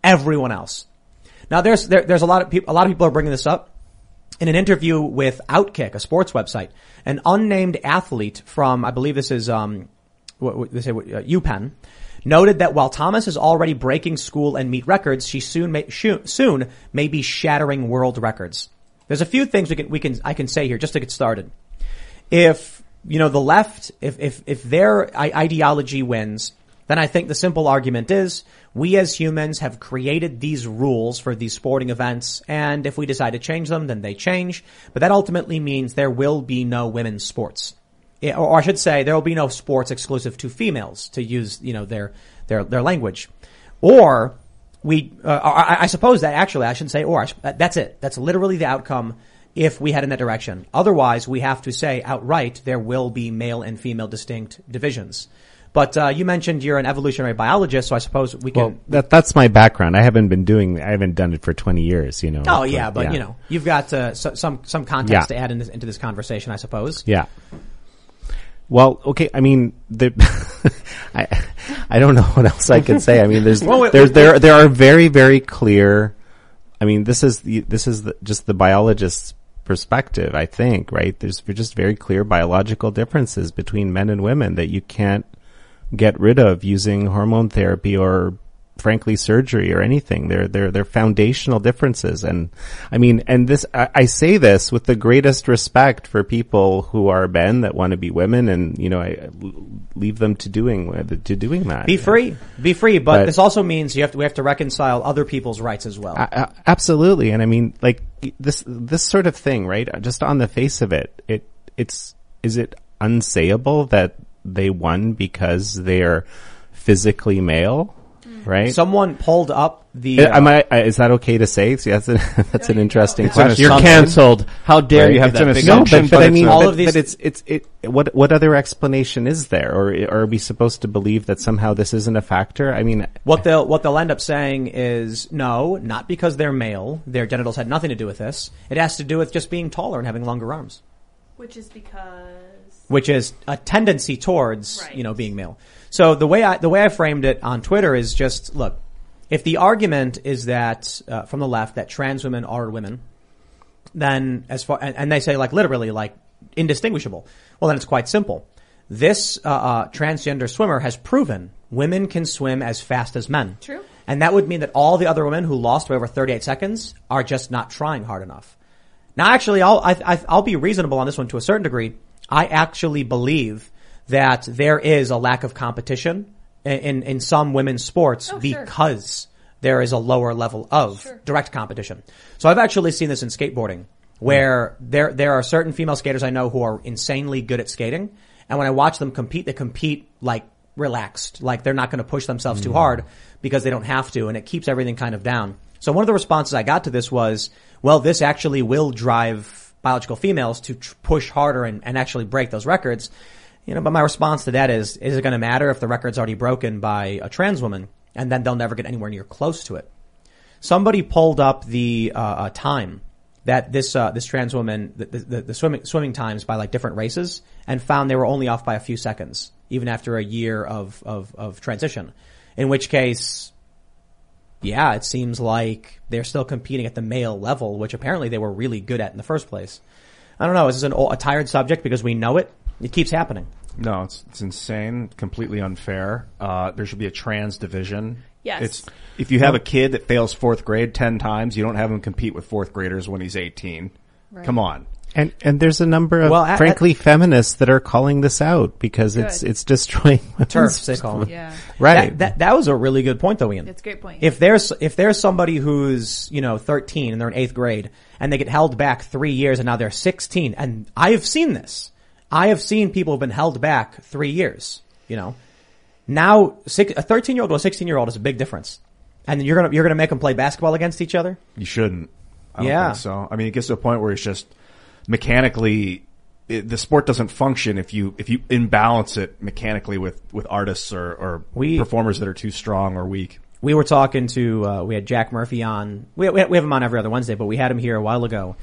everyone else. Now, there's there, there's a lot of people. A lot of people are bringing this up in an interview with Outkick, a sports website. An unnamed athlete from, I believe this is um, what, what they say, what, uh, UPenn, noted that while Thomas is already breaking school and meet records, she soon may, shoo, soon may be shattering world records. There's a few things we can we can I can say here just to get started. If you know the left, if if if their ideology wins, then I think the simple argument is we as humans have created these rules for these sporting events, and if we decide to change them, then they change. But that ultimately means there will be no women's sports. Or I should say there will be no sports exclusive to females, to use, you know, their their their language. Or we uh, I, I suppose that actually I shouldn't say or. I sh- that's it. That's literally the outcome if we head in that direction. Otherwise, we have to say outright there will be male and female distinct divisions. But uh, you mentioned you're an evolutionary biologist, so I suppose we can. Well, that, that's my background. I haven't been doing. I haven't done it for twenty years, you know. Oh yeah, but, but yeah. you know, you've got uh, so, some some context yeah. to add in this, into this conversation, I suppose. Yeah. Well, okay. I mean, the I I don't know what else I can say. I mean, there's well, wait, there's wait, there wait. there are very very clear. I mean, this is the, this is the, just the biologist's perspective, I think. Right? There's just very clear biological differences between men and women that you can't get rid of using hormone therapy or, frankly, surgery or anything. They're, they're, they're foundational differences. And I mean, and this, I, I say this with the greatest respect for people who are men that want to be women, and, you know, I leave them to doing, to doing that. Be free. Know. Be free. But, but this also means you have to, we have to reconcile other people's rights as well. I, I, absolutely. And I mean, like this, this sort of thing, right? Just on the face of it, it, it's, is it unsayable that they won because they're physically male, right? Someone pulled up the. Uh, Am I? Is that okay to say? See, that's an, that's an interesting it's question. You're canceled. How dare right? you have it's that big option? But, but, but I mean, all but, of these. But it's it's it. What what other explanation is there? Or, or are we supposed to believe that somehow this isn't a factor? I mean, what they'll what they'll end up saying is no, not because they're male. Their genitals had nothing to do with this. It has to do with just being taller and having longer arms. Which is because. Which is a tendency towards, right. you know, being male. So the way I, the way I framed it on Twitter is just, look, if the argument is that, uh, from the left, that trans women are women, then as far, and, and they say like literally like indistinguishable. Well, then it's quite simple. This, uh, uh, transgender swimmer has proven women can swim as fast as men. True. And that would mean that all the other women who lost by over thirty-eight seconds are just not trying hard enough. Now, actually, I'll, I, I, I'll be reasonable on this one to a certain degree. I actually believe that there is a lack of competition in, in some women's sports oh, because sure. there is a lower level of sure. direct competition. So I've actually seen this in skateboarding where mm. there, there are certain female skaters I know who are insanely good at skating. And when I watch them compete, they compete like relaxed, like they're not going to push themselves mm. too hard because they don't have to. And it keeps everything kind of down. So one of the responses I got to this was, well, this actually will drive biological females to tr- push harder and, and actually break those records. You know, but my response to that is, is it going to matter if the record's already broken by a trans woman and then they'll never get anywhere near close to it? Somebody pulled up the uh, uh time that this uh, this trans woman, the, the, the swimming swimming times by like different races, and found they were only off by a few seconds, even after a year of of, of transition, in which case... yeah, it seems like they're still competing at the male level, which apparently they were really good at in the first place. I don't know. Is this an old, a tired subject because we know it? It keeps happening. No, it's it's insane. Completely unfair. Uh, there should be a trans division. Yes. It's, if you have a kid that fails fourth grade ten times, you don't have him compete with fourth graders when he's eighteen. Right. Come on. And and there's a number of, well, at, frankly, at, feminists that are calling this out because good. it's it's destroying turfs. They call them, yeah. right? That, that that was a really good point, though, Ian. It's a great point. If there's if there's somebody who's you know thirteen and they're in eighth grade and they get held back three years and now they're sixteen, and I have seen this, I have seen people have been held back three years. You know, now six, a thirteen year old or a sixteen year old is a big difference, and you're gonna you're gonna make them play basketball against each other. You shouldn't. I yeah. Don't think so I mean, it gets to a point where it's just. Mechanically, it, the sport doesn't function if you if you imbalance it mechanically with, with artists or, or we, performers that are too strong or weak. We were talking to uh, we had Jack Murphy on. We, we we have him on every other Wednesday, but we had him here a while ago,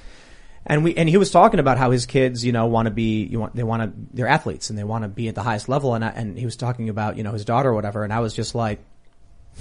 and we and he was talking about how his kids, you know, want to be you want they want to they're athletes and they want to be at the highest level, and I, and he was talking about you know his daughter or whatever, and I was just like.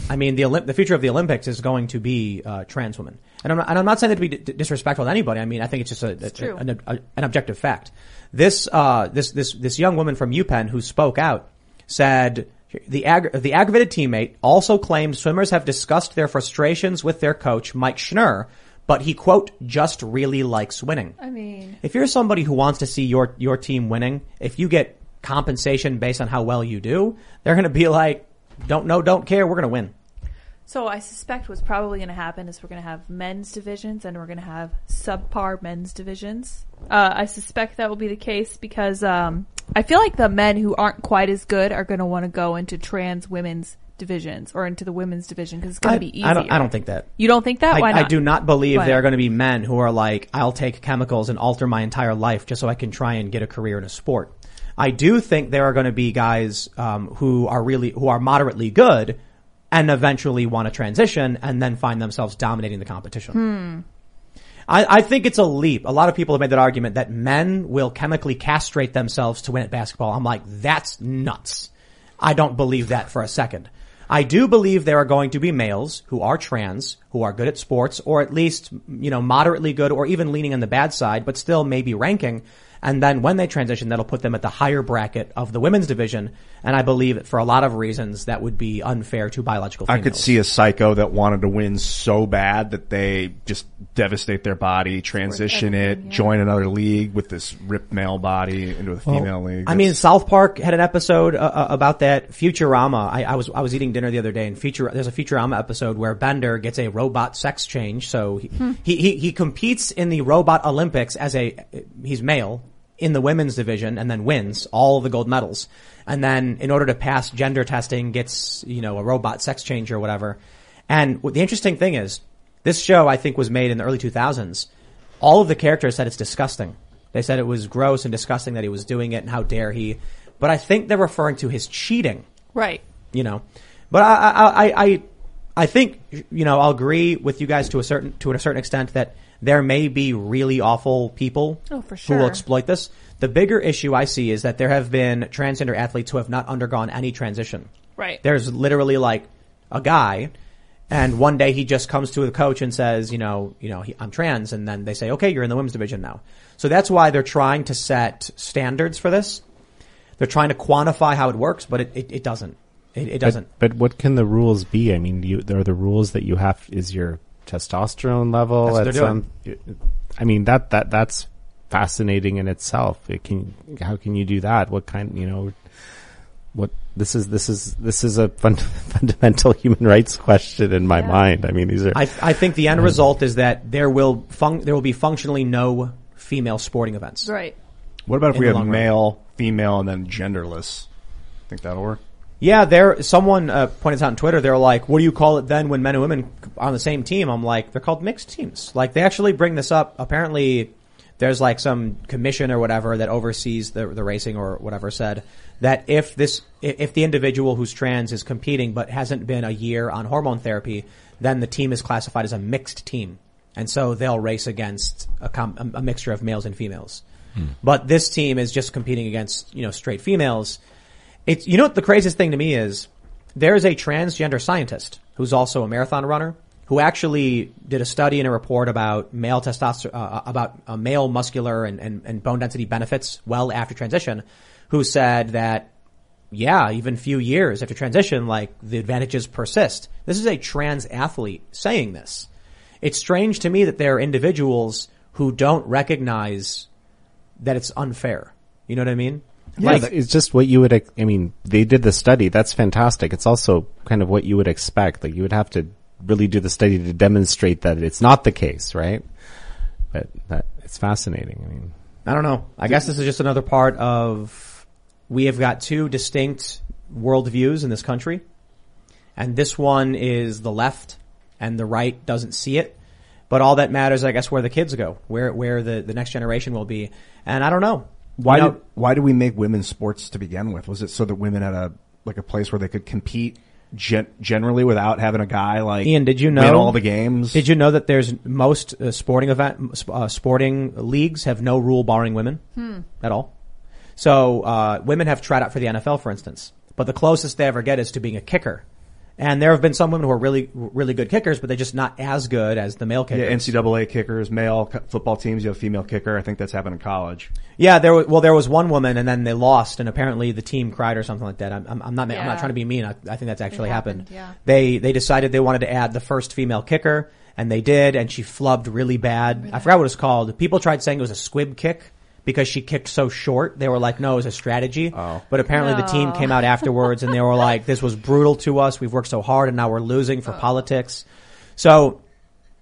I mean, the Olymp- the future of the Olympics is going to be uh, trans women, and I'm not, and I'm not saying that to be d- disrespectful to anybody. I mean, I think it's just a, it's a, an, a, an objective fact. This uh, this this this young woman from UPenn who spoke out said the ag- the aggravated teammate also claimed swimmers have discussed their frustrations with their coach Mike Schnurr, but he quote just really likes winning. I mean, if you're somebody who wants to see your your team winning, if you get compensation based on how well you do, they're going to be like. Don't know, don't care. We're going to win. So I suspect what's probably going to happen is we're going to have men's divisions and we're going to have subpar men's divisions. Uh, I suspect that will be the case because um, I feel like the men who aren't quite as good are going to want to go into trans women's divisions or into the women's division because it's going to be easier. I don't, I don't think that. You don't think that? I, Why not? I do not believe there are going to be men who are like, I'll take chemicals and alter my entire life just so I can try and get a career in a sport. I do think there are going to be guys um who are really who are moderately good and eventually want to transition and then find themselves dominating the competition. Hmm. I, I think it's a leap. A lot of people have made that argument that men will chemically castrate themselves to win at basketball. I'm like, that's nuts. I don't believe that for a second. I do believe there are going to be males who are trans, who are good at sports, or at least, you know, moderately good or even leaning on the bad side, but still maybe ranking. And then when they transition, that'll put them at the higher bracket of the women's division. And I believe for a lot of reasons that would be unfair to biological females. I could see a psycho that wanted to win so bad that they just devastate their body, transition it, yeah. join another league with this ripped male body into a female well, league. That's... I mean, South Park had an episode uh, about that. Futurama. I, I was I was eating dinner the other day, and Futur- there's a Futurama episode where Bender gets a robot sex change. So he hmm. he, he he competes in the robot Olympics as a he's male. In the women's division and then wins all of the gold medals. And then in order to pass gender testing gets, you know, a robot sex change or whatever. And the interesting thing is this show I think was made in the early two thousands. All of the characters said it's disgusting. They said it was gross and disgusting that he was doing it and how dare he. But I think they're referring to his cheating. Right. You know, but I, I, I, I, I think, you know, I'll agree with you guys to a certain, to a certain extent that there may be really awful people oh, for sure. who will exploit this. The bigger issue I see is that there have been transgender athletes who have not undergone any transition. Right. There's literally like a guy, and one day he just comes to the coach and says, you know, you know, he, I'm trans, and then they say, okay, you're in the women's division now. So that's why they're trying to set standards for this. They're trying to quantify how it works, but it, it, it doesn't. It, it doesn't. But, but what can the rules be? I mean, you, there are the rules that you have is your testosterone level. That's what they're doing. Um, I mean that that that's fascinating in itself. It can, how can you do that? What kind, you know, what, this is, this is, this is a fund, fundamental human rights question in my yeah. mind. I mean, these are, I, I think the end um, result is that there will fun, there will be functionally no female sporting events. Right. What about if we have male, run? female, and then genderless? I think that'll work. Yeah, there. Someone uh, pointed out on Twitter. They're like, "What do you call it then when men and women are on the same team?" I'm like, "They're called mixed teams." Like, they actually bring this up. Apparently, there's like some commission or whatever that oversees the the racing or whatever said that if this if the individual who's trans is competing but hasn't been a year on hormone therapy, then the team is classified as a mixed team, and so they'll race against a, com- a mixture of males and females. Hmm. But this team is just competing against, you know, straight females. It's, you know what the craziest thing to me is? There is a transgender scientist who's also a marathon runner who actually did a study and a report about male testosterone, uh, about uh, male muscular and, and, and bone density benefits well after transition, who said that, yeah, even few years after transition, like, the advantages persist. This is a trans athlete saying this. It's strange to me that there are individuals who don't recognize that it's unfair. You know what I mean? Yeah, like, it's just what you would, I mean, they did the study. That's fantastic. It's also kind of what you would expect. Like, you would have to really do the study to demonstrate that it's not the case, right? But that, it's fascinating. I mean, I don't know. I guess this is just another part of, we have got two distinct worldviews in this country. And this one is the left and the right doesn't see it. But all that matters, I guess, where the kids go, where, where the, the next generation will be. And I don't know. Why you know, did why did we make women's sports to begin with? Was it so that women had a like a place where they could compete gen- generally without having a guy like Ian? Did you know win all the games? Did you know that there's most uh, sporting event uh, sporting leagues have no rule barring women hmm. at all? So uh women have tried out for the N F L, for instance, but the closest they ever get is to being a kicker. And there have been some women who are really, really good kickers, but they're just not as good as the male kickers. Yeah, N C double A kickers, male football teams, you have a female kicker. I think that's happened in college. Yeah, there was, well, there was one woman and then they lost and apparently the team cried or something like that. I'm, I'm, I'm not, yeah. I'm not trying to be mean. I, I think that's actually it happened. happened. Yeah. They, they decided they wanted to add the first female kicker and they did and she flubbed really bad. Really? I forgot what it was called. People tried saying it was a squib kick. Because she kicked so short, they were like, no, it was a strategy. Oh. But apparently no. the team came out afterwards and they were like, this was brutal to us. We've worked so hard and now we're losing for oh. politics. So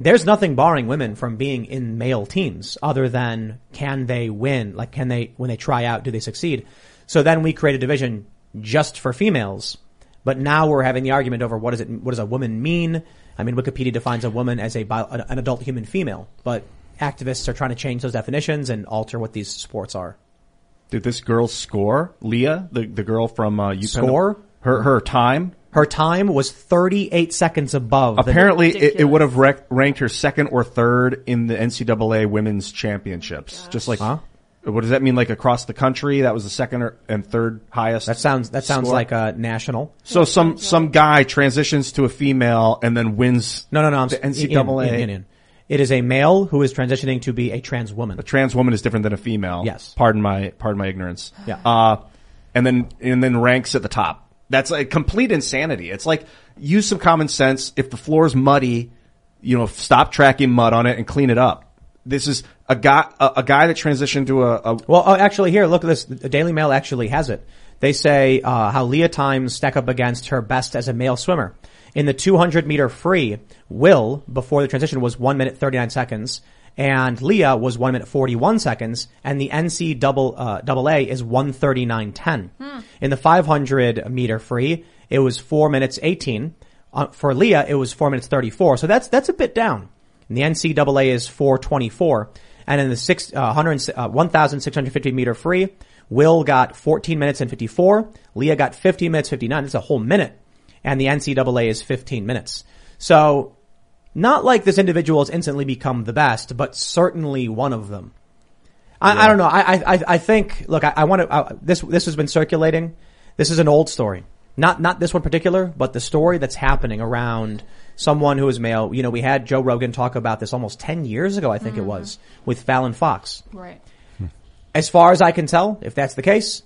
there's nothing barring women from being in male teams other than can they win? Like, can they, when they try out, do they succeed? So then we create a division just for females. But now we're having the argument over what is it, what does a woman mean? I mean, Wikipedia defines a woman as a bio, an adult human female, but activists are trying to change those definitions and alter what these sports are. Did this girl score? Leah, the, the girl from uh, UPenn. Score? Her, her time? Her time was thirty-eight seconds above. Apparently, it, it would have rec- ranked her second or third in the N C double A Women's Championships. Gosh. Just like, huh? What does that mean? Like across the country, that was the second or, and third highest. That sounds, that sounds score. Like a national. So some, some guy transitions to a female and then wins. No, no, no. I'm the N C double A. In, in, in, in. It is a male who is transitioning to be a trans woman. A trans woman is different than a female. Yes. Pardon my, pardon my ignorance. Yeah. Uh, and then, and then ranks at the top. That's like complete insanity. It's like, use some common sense. If the floor is muddy, you know, stop tracking mud on it and clean it up. This is a guy, a, a guy that transitioned to a, a well, oh, actually here, look at this. The Daily Mail actually has it. They say, uh, how Leah Thomas stack up against her best as a male swimmer. In the two hundred meter free, Will, before the transition, was one minute thirty-nine seconds, and Leah was one minute forty-one seconds, and the N C double A is one thirty-nine ten. Hmm. In the five hundred meter free, it was four minutes eighteen. Uh, for Leah, it was four minutes thirty-four. So that's that's a bit down. And the N C double A is four twenty-four. And in the six, uh, one hundred, uh, one thousand six hundred fifty meter free, Will got fourteen minutes and fifty-four. Leah got fifteen minutes fifty-nine. That's a whole minute. And the N C double A is fifteen minutes. So not like this individual has instantly become the best, but certainly one of them. I, yeah. I don't know. I, I, I think, look, I, I want to, this, this has been circulating. This is an old story. Not, not this one particular, but the story that's happening around someone who is male. You know, we had Joe Rogan talk about this almost ten years ago, I think mm. it was, with Fallon Fox. Right. Hmm. As far as I can tell, if that's the case,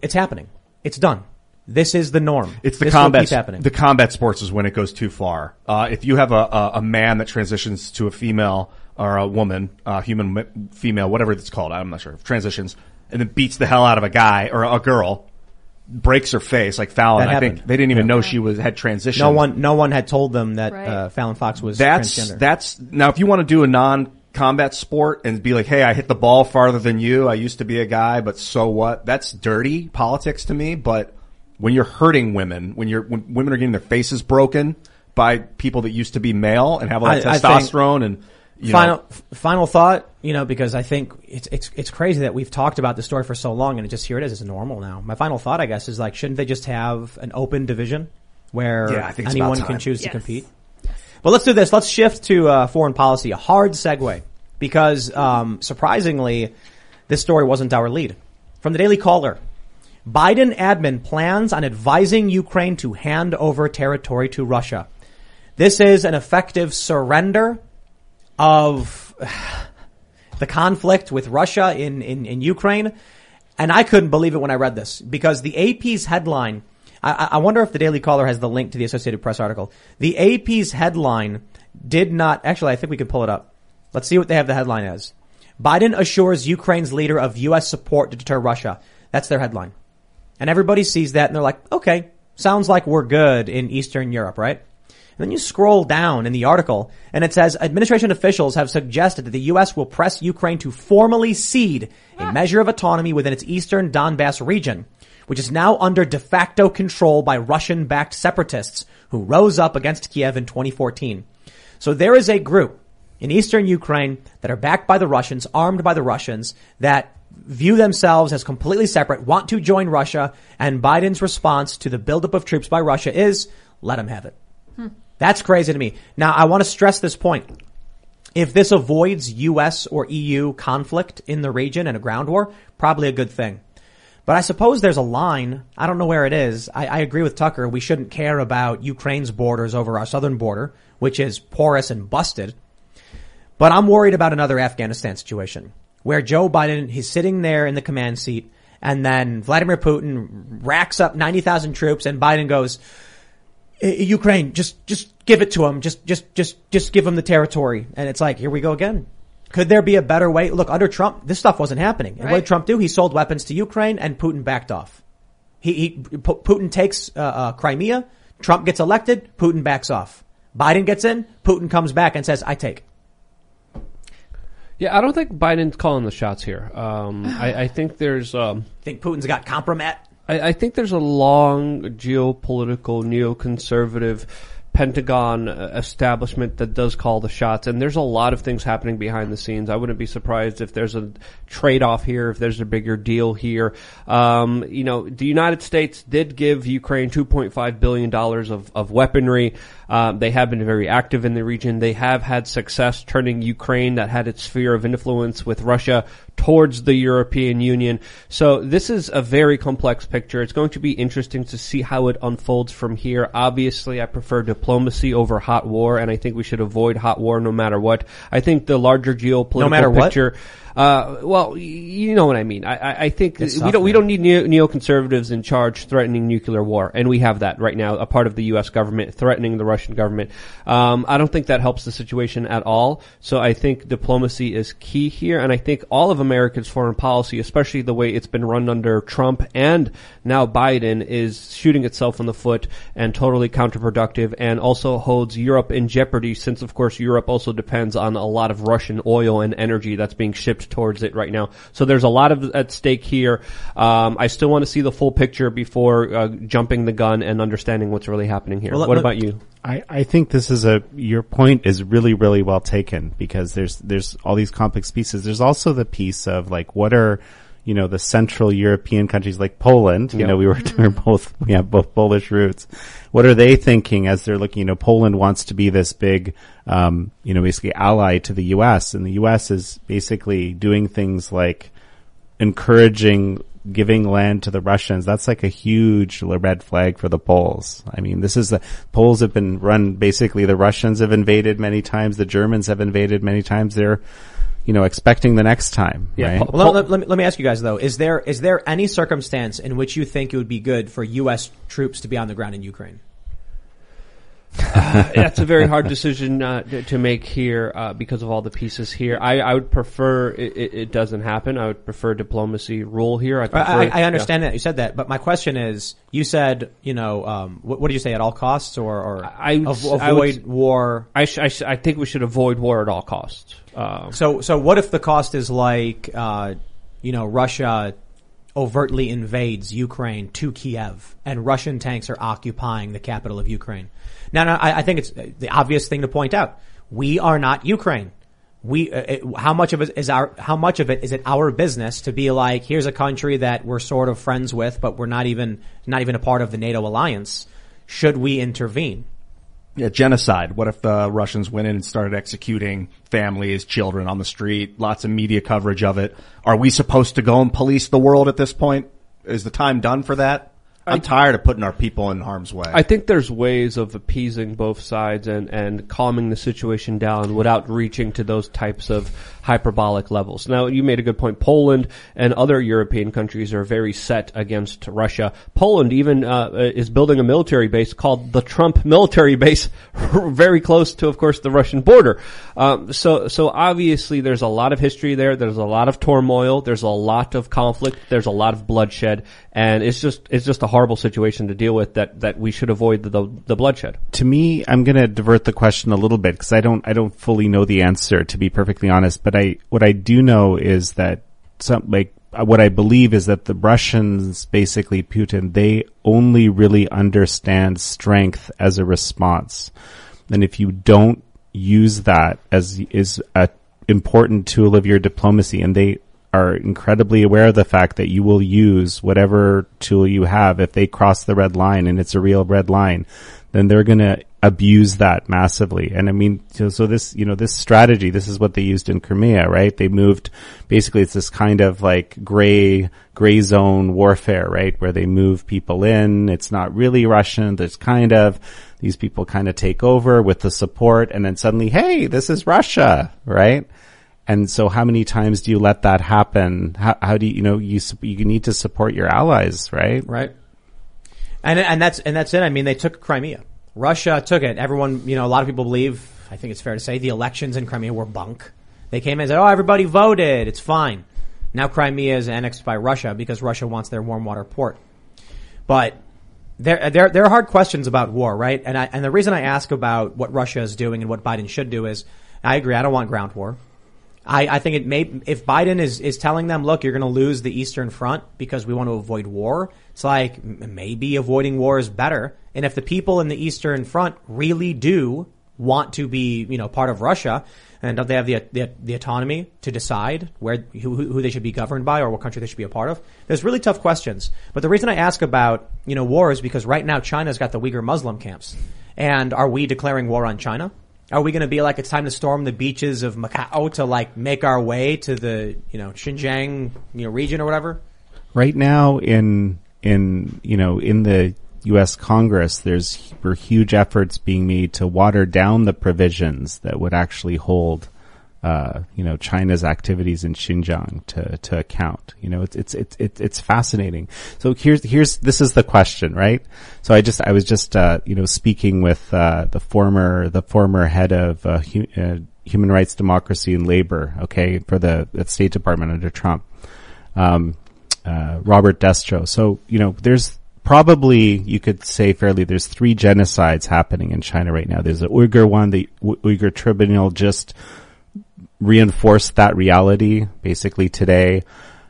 it's happening. It's done. This is the norm. It's the this combat. The combat sports is when it goes too far. Uh, if you have a, a, a man that transitions to a female, or a woman, uh, human, female, whatever it's called, I'm not sure, transitions, and then beats the hell out of a guy or a girl, breaks her face, like Fallon. I think they didn't even yeah. know she was had transitioned. No one, no one had told them that right. uh, Fallon Fox was that's, transgender. That's now, if you want to do a non-combat sport and be like, hey, I hit the ball farther than you. I used to be a guy, but so what? That's dirty politics to me. But when you're hurting women, when you're when women are getting their faces broken by people that used to be male and have all that I, testosterone I think, and you final know. final thought, you know, because I think it's it's it's crazy that we've talked about the story for so long, and it just here it is, it's normal now. My final thought, I guess, is like, shouldn't they just have an open division where yeah, anyone can choose yes. to compete? Yes. But let's do this. Let's shift to uh, foreign policy, a hard segue, because um, surprisingly, this story wasn't our lead. From the Daily Caller, Biden admin plans on advising Ukraine to hand over territory to Russia. This is an effective surrender of the conflict with Russia in, in, in Ukraine. And I couldn't believe it when I read this, because the A P's headline, I, I wonder if the Daily Caller has the link to the Associated Press article. The A P's headline did not, actually, I think we could pull it up. Let's see what they have the headline as. Biden assures Ukraine's leader of U S support to deter Russia. That's their headline. And everybody sees that and they're like, okay, sounds like we're good in Eastern Europe, right? And then you scroll down in the article, and it says, administration officials have suggested that the U S will press Ukraine to formally cede a measure of autonomy within its eastern Donbass region, which is now under de facto control by Russian-backed separatists who rose up against Kiev in twenty fourteen. So there is a group in eastern Ukraine that are backed by the Russians, armed by the Russians, that view themselves as completely separate, want to join Russia, and Biden's response to the buildup of troops by Russia is, let them have it. Hmm. That's crazy to me. Now, I want to stress this point. If this avoids U S or E U conflict in the region and a ground war, probably a good thing. But I suppose there's a line. I don't know where it is. I, I agree with Tucker. We shouldn't care about Ukraine's borders over our southern border, which is porous and busted. But I'm worried about another Afghanistan situation where Joe Biden, he's sitting there in the command seat, and then Vladimir Putin racks up ninety thousand troops, and Biden goes, Ukraine, just, just give it to them. Just, just, just, just give them the territory. And it's like, here we go again. Could there be a better way? Look, under Trump, this stuff wasn't happening. And right. what did Trump do? He sold weapons to Ukraine, and Putin backed off. He, he Putin takes uh, uh, Crimea. Trump gets elected. Putin backs off. Biden gets in. Putin comes back and says, I take. Yeah, I don't think Biden's calling the shots here. Um, I, I think there's, um, think Putin's got compromat. I think there's a long geopolitical, neoconservative, Pentagon establishment that does call the shots, and there's a lot of things happening behind the scenes. I wouldn't be surprised if there's a trade-off here, if there's a bigger deal here. Um, you know, the United States did give Ukraine two point five billion dollars of, of weaponry. Um, they have been very active in the region. They have had success turning Ukraine, that had its sphere of influence with Russia, towards the European Union. So this is a very complex picture. It's going to be interesting to see how it unfolds from here. Obviously, I prefer diplomacy over hot war, and I think we should avoid hot war no matter what. I think the larger geopolitical no matter picture. What? Uh, well, you know what I mean. I, I think it's we tough, don't, man. we don't need neo- neoconservatives in charge threatening nuclear war. And we have that right now, a part of the U S government threatening the Russian government. Um, I don't think that helps the situation at all. So I think diplomacy is key here. And I think all of America's foreign policy, especially the way it's been run under Trump and now Biden, is shooting itself in the foot and totally counterproductive, and also holds Europe in jeopardy, since, of course, Europe also depends on a lot of Russian oil and energy that's being shipped towards it right now. So there's a lot of at stake here. Um, I still want to see the full picture before uh, jumping the gun and understanding what's really happening here. Well, what let, about you? I, I think this is a your point is really, really well taken, because there's there's all these complex pieces. There's also the piece of, like, what are, you know, the Central European countries like Poland, you yep. know, we were we're both we have both Polish roots. What are they thinking as they're looking? You know, Poland wants to be this big, um, you know, basically ally to the U S, and the U S is basically doing things like encouraging giving land to the Russians. That's like a huge red flag for the Poles. I mean, this is the Poles have been run basically. The Russians have invaded many times. The Germans have invaded many times. They're you know, expecting the next time. Yeah. Right? Well, let, let, me, let me ask you guys, though. Is there is there any circumstance in which you think it would be good for U S troops to be on the ground in Ukraine? uh, that's a very hard decision uh, to, to make here uh, because of all the pieces here. I, I would prefer it, it, it doesn't happen. I would prefer diplomacy rule here. I, prefer, I, I understand yeah. that you said that, but my question is, you said, you know, um, what, what do you say, at all costs, or, or I would, avoid I would, war? I, sh- I, sh- I think we should avoid war at all costs. Um, so, so what if the cost is like, uh, you know, Russia overtly invades Ukraine to Kiev, and Russian tanks are occupying the capital of Ukraine? Now, no, I, I think it's the obvious thing to point out. We are not Ukraine. We, uh, it, how much of it is our, how much of it is it our business to be like, here's a country that we're sort of friends with, but we're not even, not even a part of the NATO alliance. Should we intervene? Yeah, genocide. What if the Russians went in and started executing families, children on the street, lots of media coverage of it? Are we supposed to go and police the world at this point? Is the time done for that? I'm tired of putting our people in harm's way. I think there's ways of appeasing both sides and, and calming the situation down without reaching to those types of hyperbolic levels. Now, you made a good point. Poland and other European countries are very set against Russia. Poland even uh, is building a military base called the Trump military base, very close to, of course, the Russian border. Um, so, so obviously there's a lot of history there. There's a lot of turmoil. There's a lot of conflict. There's a lot of bloodshed, and it's just it's just a horrible situation to deal with that, that we should avoid the, the, the bloodshed. To me, I'm going to divert the question a little bit because I don't I don't fully know the answer, to be perfectly honest. But I what I do know is that some like what I believe is that the Russians, basically Putin, they only really understand strength as a response, and if you don't use that as is a important tool of your diplomacy, and they are incredibly aware of the fact that you will use whatever tool you have if they cross the red line, and it's a real red line, then they're going to abuse that massively. And I mean, so, so this, you know, this strategy, this is what they used in Crimea, right? They moved, basically it's this kind of like gray, gray zone warfare, right? Where they move people in. It's not really Russian. There's kind of, these people kind of take over with the support, and then suddenly, hey, this is Russia, right? And so how many times do you let that happen? How, how do you, you know, you, you need to support your allies, right? Right. And, and that's, and that's it. I mean, they took Crimea. Russia took it. Everyone, you know, a lot of people believe, I think it's fair to say, the elections in Crimea were bunk. They came in and said, oh, everybody voted. It's fine. Now Crimea is annexed by Russia because Russia wants their warm water port. But there, there, there are hard questions about war, right? And I, and the reason I ask about what Russia is doing and what Biden should do is, I agree, I don't want ground war. I, I think it may, if Biden is, is telling them, look, you're going to lose the Eastern Front because we want to avoid war, it's like maybe avoiding war is better. And if the people in the Eastern Front really do want to be, you know, part of Russia, and don't they have the, the, the autonomy to decide where, who, who they should be governed by or what country they should be a part of? There's really tough questions. But the reason I ask about, you know, war is because right now China's got the Uyghur Muslim camps. And are we declaring war on China? Are we going to be like, it's time to storm the beaches of Macau to like make our way to the, you know, Xinjiang, you know, region or whatever? Right now in, in, you know, in the U S Congress, there's were huge efforts being made to water down the provisions that would actually hold, uh, you know, China's activities in Xinjiang to, to account. You know, it's, it's, it's, it's, it's fascinating. So here's, here's, this is the question, right? So I just, I was just, uh, you know, speaking with, uh, the former, the former head of, uh, hu- uh human rights, democracy and labor, okay, for the, the State Department under Trump, um, uh, Robert Destro. So, you know, there's, probably, you could say fairly, there's three genocides happening in China right now. There's the Uyghur one. The Uyghur tribunal just reinforced that reality basically today.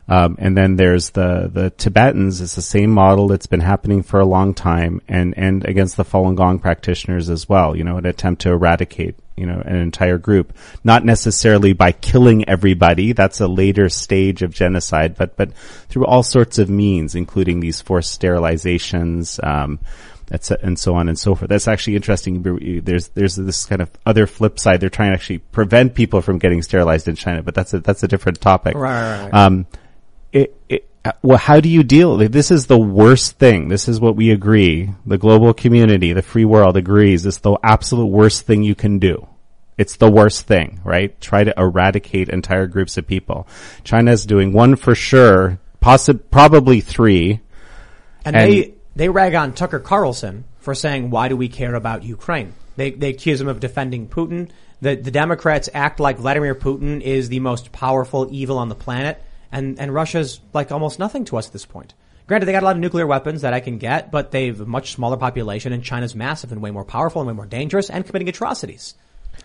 Um, and then there's the, the Tibetans. It's the same model that's been happening for a long time, and, and against the Falun Gong practitioners as well, you know, an attempt to eradicate, you know, an entire group, not necessarily by killing everybody. That's a later stage of genocide, but, but through all sorts of means, including these forced sterilizations, um, that's, and so on and so forth. That's actually interesting. There's, there's this kind of other flip side. They're trying to actually prevent people from getting sterilized in China, but that's a, that's a different topic. Right, right, right. Um, It, it, well, how do you deal? This is the worst thing. This is what we agree. The global community, the free world agrees. It's the absolute worst thing you can do. It's the worst thing, right? Try to eradicate entire groups of people. China's doing one for sure, possi- probably three. And, and they, they rag on Tucker Carlson for saying, why do we care about Ukraine? They, they accuse him of defending Putin. The, the Democrats act like Vladimir Putin is the most powerful evil on the planet. And, and Russia's like almost nothing to us at this point. Granted, they got a lot of nuclear weapons that I can get, but they've a much smaller population, and China's massive and way more powerful and way more dangerous and committing atrocities.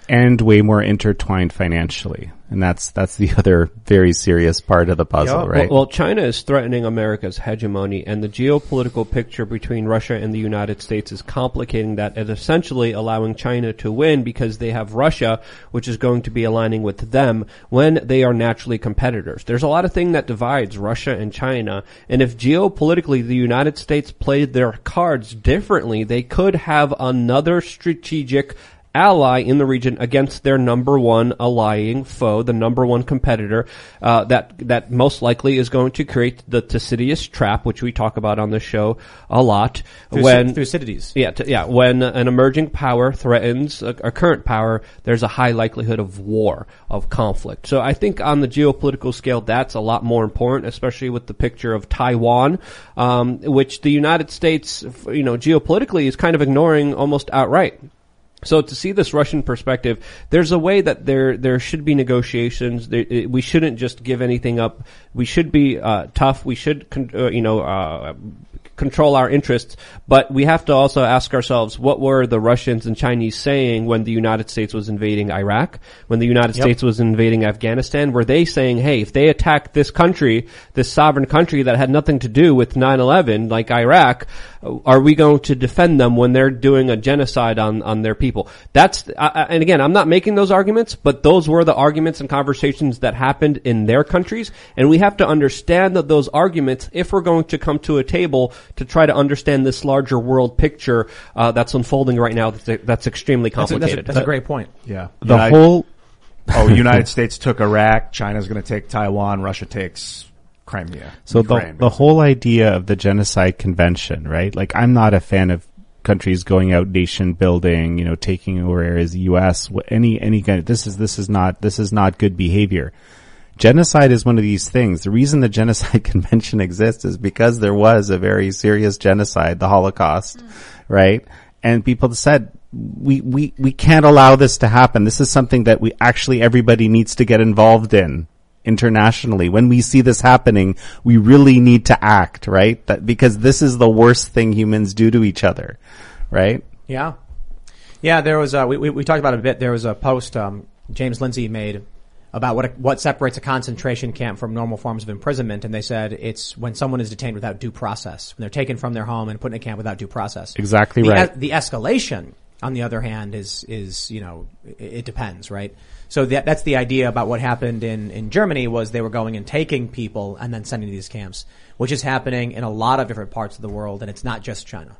And way more intertwined financially. And that's that's the other very serious part of the puzzle, yeah, right? Well, well, China is threatening America's hegemony, and the geopolitical picture between Russia and the United States is complicating that and essentially allowing China to win because they have Russia, which is going to be aligning with them when they are naturally competitors. There's a lot of thing that divides Russia and China, and if geopolitically the United States played their cards differently, they could have another strategic ally in the region against their number one allying foe, the number one competitor, uh, that, that most likely is going to create the Thucydides trap, which we talk about on this show a lot. Thuc- when, Thucydides. Yeah, t- yeah, when an emerging power threatens a, a current power, there's a high likelihood of war, of conflict. So I think on the geopolitical scale, that's a lot more important, especially with the picture of Taiwan, um, which the United States, you know, geopolitically is kind of ignoring almost outright. So to see this Russian perspective, there's a way that there there should be negotiations. There, it, we shouldn't just give anything up. We should be uh tough. We should, con- uh, you know, uh control our interests. But we have to also ask ourselves, what were the Russians and Chinese saying when the United States was invading Iraq, when the United yep. States was invading Afghanistan? Were they saying, hey, if they attack this country, this sovereign country that had nothing to do with nine eleven, like Iraq, are we going to defend them when they're doing a genocide on, on their people? That's, uh, and again, I'm not making those arguments, but those were the arguments and conversations that happened in their countries. And we have to understand that those arguments, if we're going to come to a table to try to understand this larger world picture, uh, that's unfolding right now, that's, that's extremely complicated. That's a, that's a, that's a great point. Yeah. The United, whole, oh, United States took Iraq, China's going to take Taiwan, Russia takes Crimea. So Ukraine, the, the whole idea of the genocide convention, right? Like, I'm not a fan of countries going out nation building, you know, taking over areas, U S, any, any kind of, this is, this is not, this is not good behavior. Genocide is one of these things. The reason the Genocide Convention exists is because there was a very serious genocide, the Holocaust, mm. right? And people said, we, we, we can't allow this to happen. This is something that we actually, everybody needs to get involved in. Internationally, when we see this happening, we really need to act, right? That, because this is the worst thing humans do to each other, right? Yeah, yeah. There was a, we we, we talked about it a bit. There was a post um, James Lindsay made about what what separates a concentration camp from normal forms of imprisonment, and they said it's when someone is detained without due process, when they're taken from their home and put in a camp without due process. Exactly the, right. The escalation, on the other hand, is is you know it, it depends, right? So that, that's the idea about what happened in, in Germany was they were going and taking people and then sending to these camps, which is happening in a lot of different parts of the world, and it's not just China.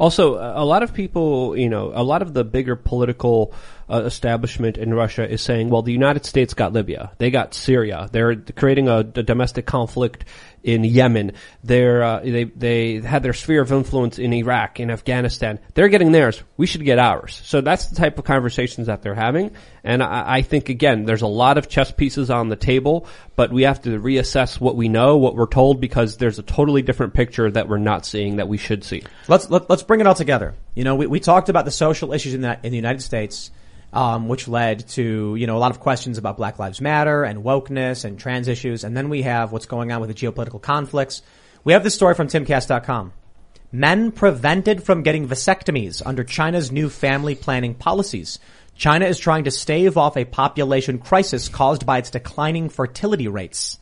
Also, a lot of people, you know, a lot of the bigger political uh, establishment in Russia is saying, well, the United States got Libya. They got Syria. They're creating a, a domestic conflict in Yemen. They're, uh, they, they had their sphere of influence in Iraq, in Afghanistan. They're getting theirs. We should get ours. So that's the type of conversations that they're having. And I, I think, again, there's a lot of chess pieces on the table, but we have to reassess what we know, what we're told, because there's a totally different picture that we're not seeing that we should see. Let's, let, let's bring it all together. You know, we, we talked about the social issues in the, in the United States, um, which led to, you know, a lot of questions about Black Lives Matter and wokeness and trans issues. And then we have what's going on with the geopolitical conflicts. We have this story from Tim Cast dot com. Men prevented from getting vasectomies under China's new family planning policies. China is trying to stave off a population crisis caused by its declining fertility rates.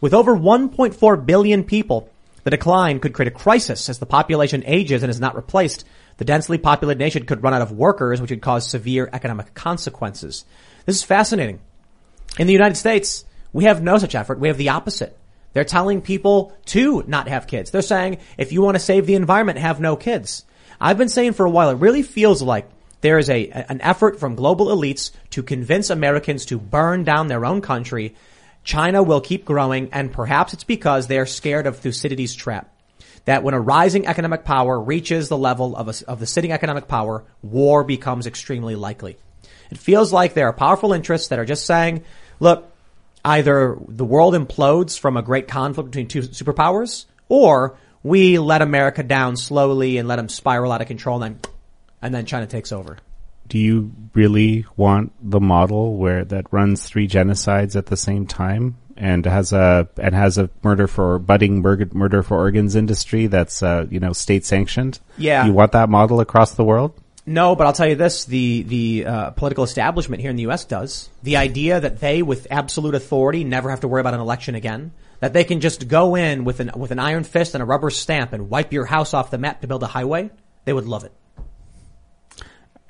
With over one point four billion people, the decline could create a crisis as the population ages and is not replaced. The densely populated nation could run out of workers, which would cause severe economic consequences. This is fascinating. In the United States, we have no such effort. We have the opposite. They're telling people to not have kids. They're saying, if you want to save the environment, have no kids. I've been saying for a while, it really feels like there is a an effort from global elites to convince Americans to burn down their own country. China will keep growing, and perhaps it's because they are scared of Thucydides' trap. That when a rising economic power reaches the level of, a, of the sitting economic power, war becomes extremely likely. It feels like there are powerful interests that are just saying, look, either the world implodes from a great conflict between two superpowers, or we let America down slowly and let them spiral out of control, and then, and then China takes over. Do you really want the model where that runs three genocides at the same time and has a and has a murder for budding murder for organs industry that's uh, you know, state sanctioned? Yeah, you want that model across the world? No, but I'll tell you this: the the uh, political establishment here in the U S does. The idea that they, with absolute authority, never have to worry about an election again. That they can just go in with an with an iron fist and a rubber stamp and wipe your house off the map to build a highway. They would love it.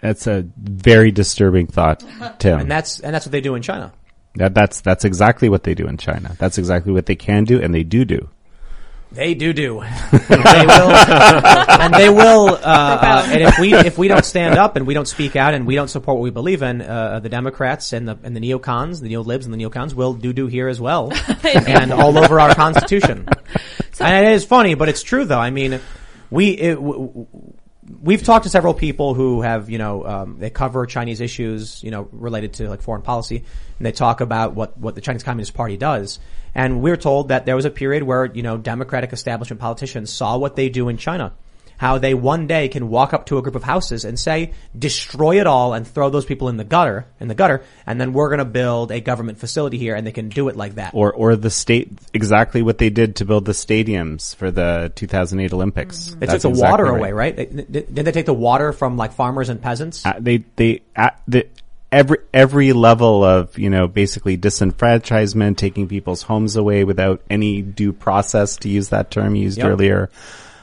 That's a very disturbing thought, Tim. And that's and that's what they do in China. That, that's that's exactly what they do in China. That's exactly what they can do, and they do do. They do do. They will, and they will. Uh, uh, and if we if we don't stand up and we don't speak out and we don't support what we believe in, uh, the Democrats and the and the neocons, the neolibs and the neocons will do do here as well, and all over our Constitution. So, and it is funny, but it's true though. I mean, we it, w- we've talked to several people who have, you know, um, they cover Chinese issues, you know, related to like foreign policy, and they talk about what what the Chinese Communist Party does. And we're told that there was a period where, you know, Democratic establishment politicians saw what they do in China, how they one day can walk up to a group of houses and say, destroy it all and throw those people in the gutter, in the gutter, and then we're going to build a government facility here, and they can do it like that. Or, or the state, exactly what they did to build the stadiums for the two thousand eight Olympics. Mm-hmm. They took the exactly water right. away, right? Did they take the water from like farmers and peasants? Uh, they, they, uh, the, Every every level of, you know, basically disenfranchisement, taking people's homes away without any due process, to use that term used yep. earlier.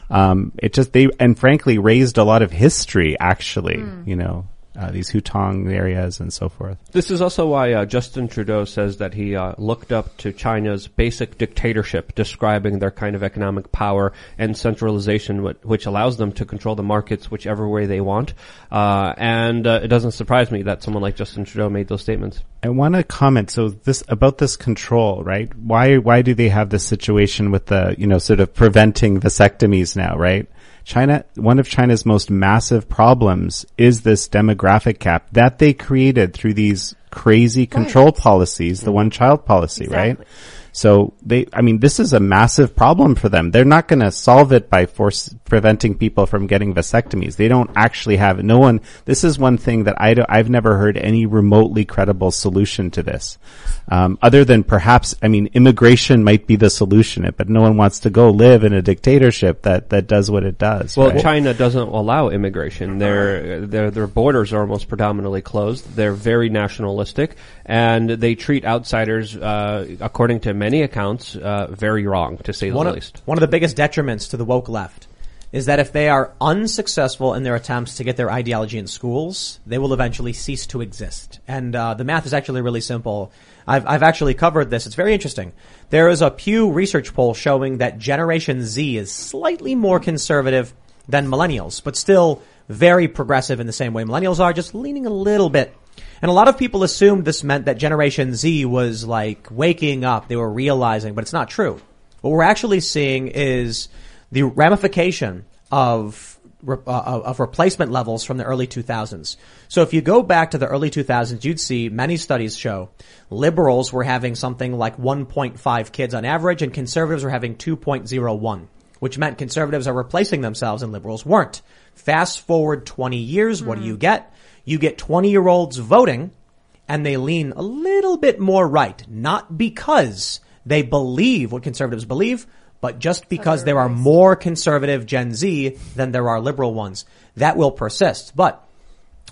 Um, it just they and frankly raised a lot of history, actually, mm. you know, uh, these Hutong areas and so forth. This is also why uh, Justin Trudeau says that he uh, looked up to China's basic dictatorship, describing their kind of economic power and centralization, which allows them to control the markets whichever way they want. Uh, and uh, it doesn't surprise me that someone like Justin Trudeau made those statements. I want to comment. So this, about this control, right? Why, why do they have this situation with the, you know, sort of preventing vasectomies now, right? China, one of China's most massive problems is this demographic cap that they created through these crazy control right. policies, the one child policy, exactly. right? So they, I mean, this is a massive problem for them. They're not going to solve it by force, preventing people from getting vasectomies. They don't actually have it. No one, this is one thing that I do, I've never heard any remotely credible solution to this. Um, other than perhaps, I mean, immigration might be the solution, but no one wants to go live in a dictatorship that, that does what it does. Well, right? China doesn't allow immigration. Their, their, their borders are almost predominantly closed. They're very nationalistic, and they treat outsiders, uh, according to many accounts, uh, very wrong, to say the one least. Of, one of the biggest detriments to the woke left is that if they are unsuccessful in their attempts to get their ideology in schools, they will eventually cease to exist. And uh, the math is actually really simple. I've, I've actually covered this. It's very interesting. There is a Pew Research poll showing that Generation Z is slightly more conservative than millennials, but still very progressive in the same way millennials are, just leaning a little bit. And a lot of people assumed this meant that Generation Z was like waking up. They were realizing, but it's not true. What we're actually seeing is the ramification of uh, of replacement levels from the early two thousands. So if you go back to the early two thousands, you'd see many studies show liberals were having something like one point five kids on average, and conservatives were having two point oh one, which meant conservatives are replacing themselves and liberals weren't. Fast forward twenty years, mm-hmm. what do you get? You get twenty-year-olds voting, and they lean a little bit more right, not because they believe what conservatives believe, but just because there are more conservative Gen Z than there are liberal ones. That will persist. But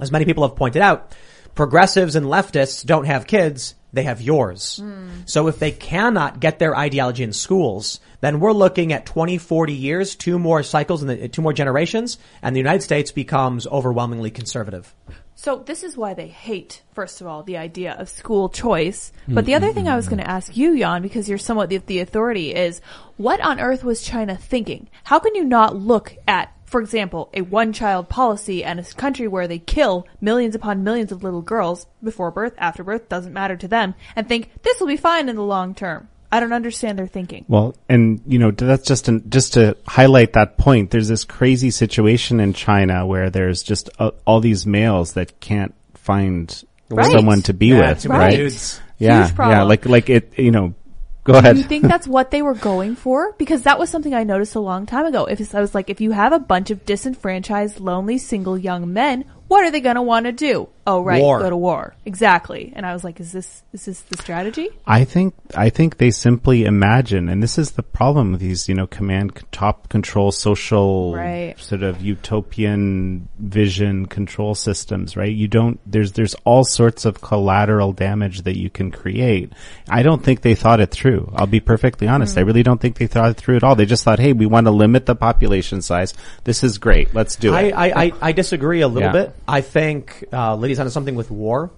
as many people have pointed out, progressives and leftists don't have kids. They have yours. Mm. So if they cannot get their ideology in schools, then we're looking at twenty, forty years, two more cycles and two more generations, and the United States becomes overwhelmingly conservative. So this is why they hate, first of all, the idea of school choice. But the other thing I was going to ask you, Jan, because you're somewhat the, the authority, is what on earth was China thinking? How can you not look at, for example, a one-child policy and a country where they kill millions upon millions of little girls before birth, after birth, doesn't matter to them, and think this will be fine in the long term? I don't understand their thinking. Well, and, you know, that's just an, just to highlight that point, there's this crazy situation in China where there's just uh, all these males that can't find right. someone to be yeah, with, right? right? Yeah, Huge problem. yeah, like like it, you know. Go ahead. Do you think that's what they were going for? Because that was something I noticed a long time ago. If I was like, if you have a bunch of disenfranchised, lonely, single young men, what are they going to want to do? Oh, right. War. Go to war. Exactly. And I was like, is this, is this the strategy? I think, I think they simply imagine, and this is the problem with these, you know, command, top control, social, right, sort of utopian vision control systems, right? You don't, there's, there's all sorts of collateral damage that you can create. I don't think they thought it through. I'll be perfectly honest. Mm-hmm. I really don't think they thought it through at all. They just thought, hey, we want to limit the population size. This is great. Let's do I, it. I, I, I disagree a little yeah. bit. I think uh, Lydia's onto something with war,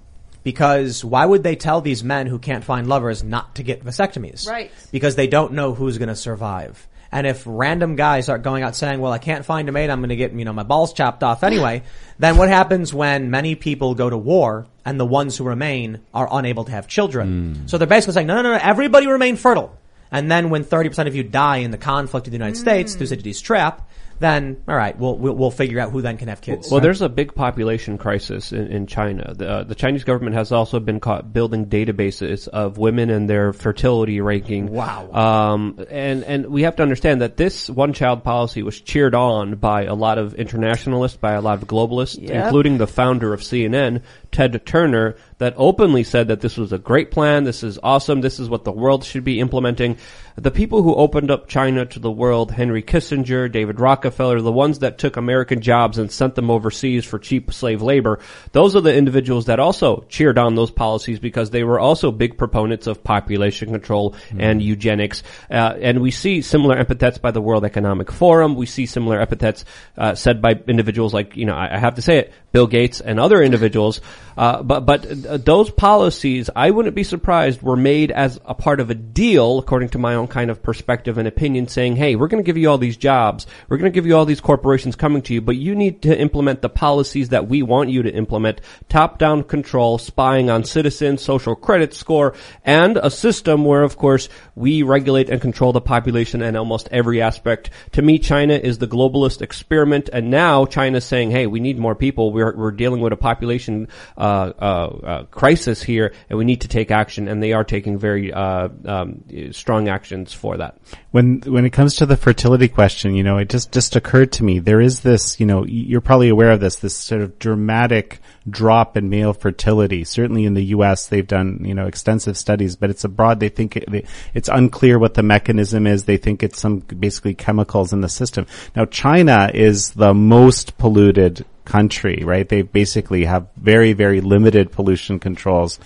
because why would they tell these men who can't find lovers not to get vasectomies? Right. Because they don't know who's going to survive. And if random guys start going out saying, well, I can't find a mate, I'm going to get, you know, my balls chopped off anyway, then what happens when many people go to war and the ones who remain are unable to have children? Mm. So they're basically saying, no, no, no, no, everybody remain fertile. And then when thirty percent of you die in the conflict of the United mm. States, Thucydides' trap, then, all right, we'll, we'll we'll figure out who then can have kids. Well, right? There's a big population crisis in, in China. The, uh, the Chinese government has also been caught building databases of women and their fertility ranking. Wow. Um, and, and we have to understand that this one-child policy was cheered on by a lot of internationalists, by a lot of globalists, yep. including the founder of C N N, Ted Turner, that openly said that this was a great plan, this is awesome, this is what the world should be implementing. The people who opened up China to the world, Henry Kissinger, David Rockefeller, the ones that took American jobs and sent them overseas for cheap slave labor, those are the individuals that also cheered on those policies because they were also big proponents of population control mm-hmm. and eugenics. Uh, and we see similar epithets by the World Economic Forum. We see similar epithets uh, said by individuals like, you know, I, I have to say it, Bill Gates and other individuals. Uh, but but uh, those policies, I wouldn't be surprised, were made as a part of a deal, according to my own kind of perspective and opinion, saying, hey, we're going to give you all these jobs. We're going to give you all these corporations coming to you, but you need to implement the policies that we want you to implement, top-down control, spying on citizens, social credit score, and a system where, of course, we regulate and control the population in almost every aspect. To me, China is the globalist experiment, and now China's saying, hey, we need more people. We're, we're dealing with a population uh, uh, uh, crisis here, and we need to take action, and they are taking very uh, um, strong actions for that. When when it comes to the fertility question, you know, it just, just occurred to me, there is this, you know, you're probably aware of this, this sort of dramatic drop in male fertility. Certainly in the U S, they've done, you know, extensive studies, but it's abroad. They think it, it's unclear what the mechanism is. They think it's some basically chemicals in the system. Now, China is the most polluted country, right? They basically have very, very limited pollution controls.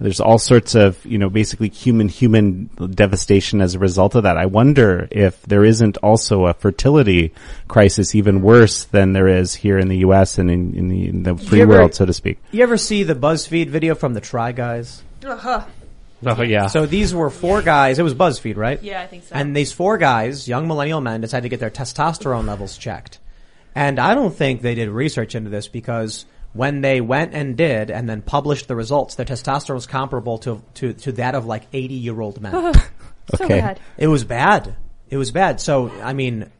There's all sorts of, you know, basically human, human devastation as a result of that. I wonder if there isn't also a fertility crisis even worse than there is here in the U S and in, in, the, in the free you ever, world, so to speak. You ever see the BuzzFeed video from the Try Guys? Uh-huh. Oh, yeah. So these were four guys. It was BuzzFeed, right? Yeah, I think so. And these four guys, young millennial men, decided to get their testosterone levels checked. And I don't think they did research into this, because when they went and did and then published the results, their testosterone was comparable to to, to that of like eighty-year-old men. Oh, so okay. bad. It was bad. It was bad. So, I mean,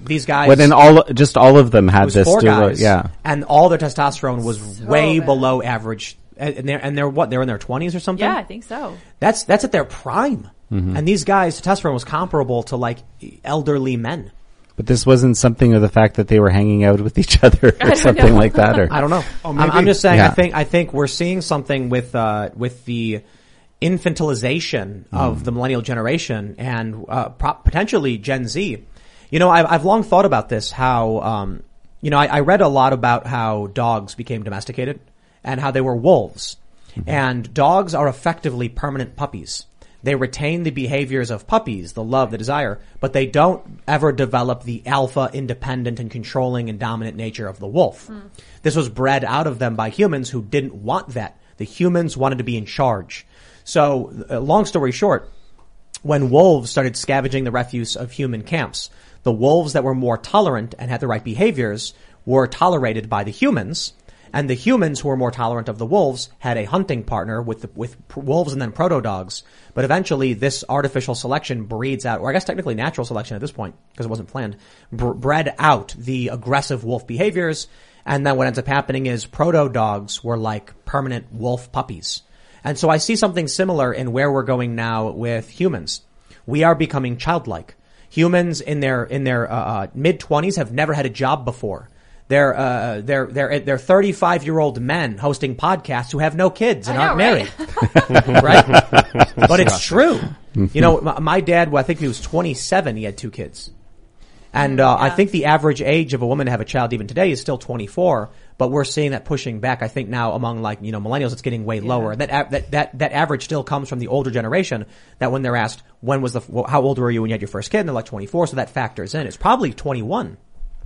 these guys... Well, then all, just all of them had this. Four guys, yeah. And all their testosterone was so way bad. below average. And they're, and they're what? They're in their twenties or something? Yeah, I think so. That's, that's at their prime. Mm-hmm. And these guys' testosterone was comparable to like elderly men. But this wasn't something of the fact that they were hanging out with each other or something know. like that, or I don't know. Oh, maybe. I'm, I'm just saying. Yeah. I think I think we're seeing something with uh, with the infantilization mm. of the millennial generation and uh, pro- potentially Gen Z. You know, I've, I've long thought about this. How um, you know, I, I read a lot about how dogs became domesticated and how they were wolves, mm-hmm. and dogs are effectively permanent puppies. They retain the behaviors of puppies, the love, the desire, but they don't ever develop the alpha, independent, and controlling and dominant nature of the wolf. Mm. This was bred out of them by humans who didn't want that. The humans wanted to be in charge. So, uh, long story short, when wolves started scavenging the refuse of human camps, the wolves that were more tolerant and had the right behaviors were tolerated by the humans. And the humans who were more tolerant of the wolves had a hunting partner with the, with pr- wolves and then proto-dogs. But eventually this artificial selection breeds out, or I guess technically natural selection at this point, because it wasn't planned, br- bred out the aggressive wolf behaviors. And then what ends up happening is proto-dogs were like permanent wolf puppies. And so I see something similar in where we're going now with humans. we are becoming childlike. Humans in their in their uh, uh, mid twenties have never had a job before. They're uh, they're they're they're thirty-five year old men hosting podcasts who have no kids and I aren't know, married, right? right? But it's true. You know, my dad, well, I think he was twenty-seven. He had two kids, and uh, yeah. I think the average age of a woman to have a child even today is still twenty-four. But we're seeing that pushing back. I think now among like you know millennials, it's getting way yeah. lower. That that that that average still comes from the older generation. That when they're asked when was the how old were you when you had your first kid, and they're like twenty-four. So that factors in. It's probably twenty-one.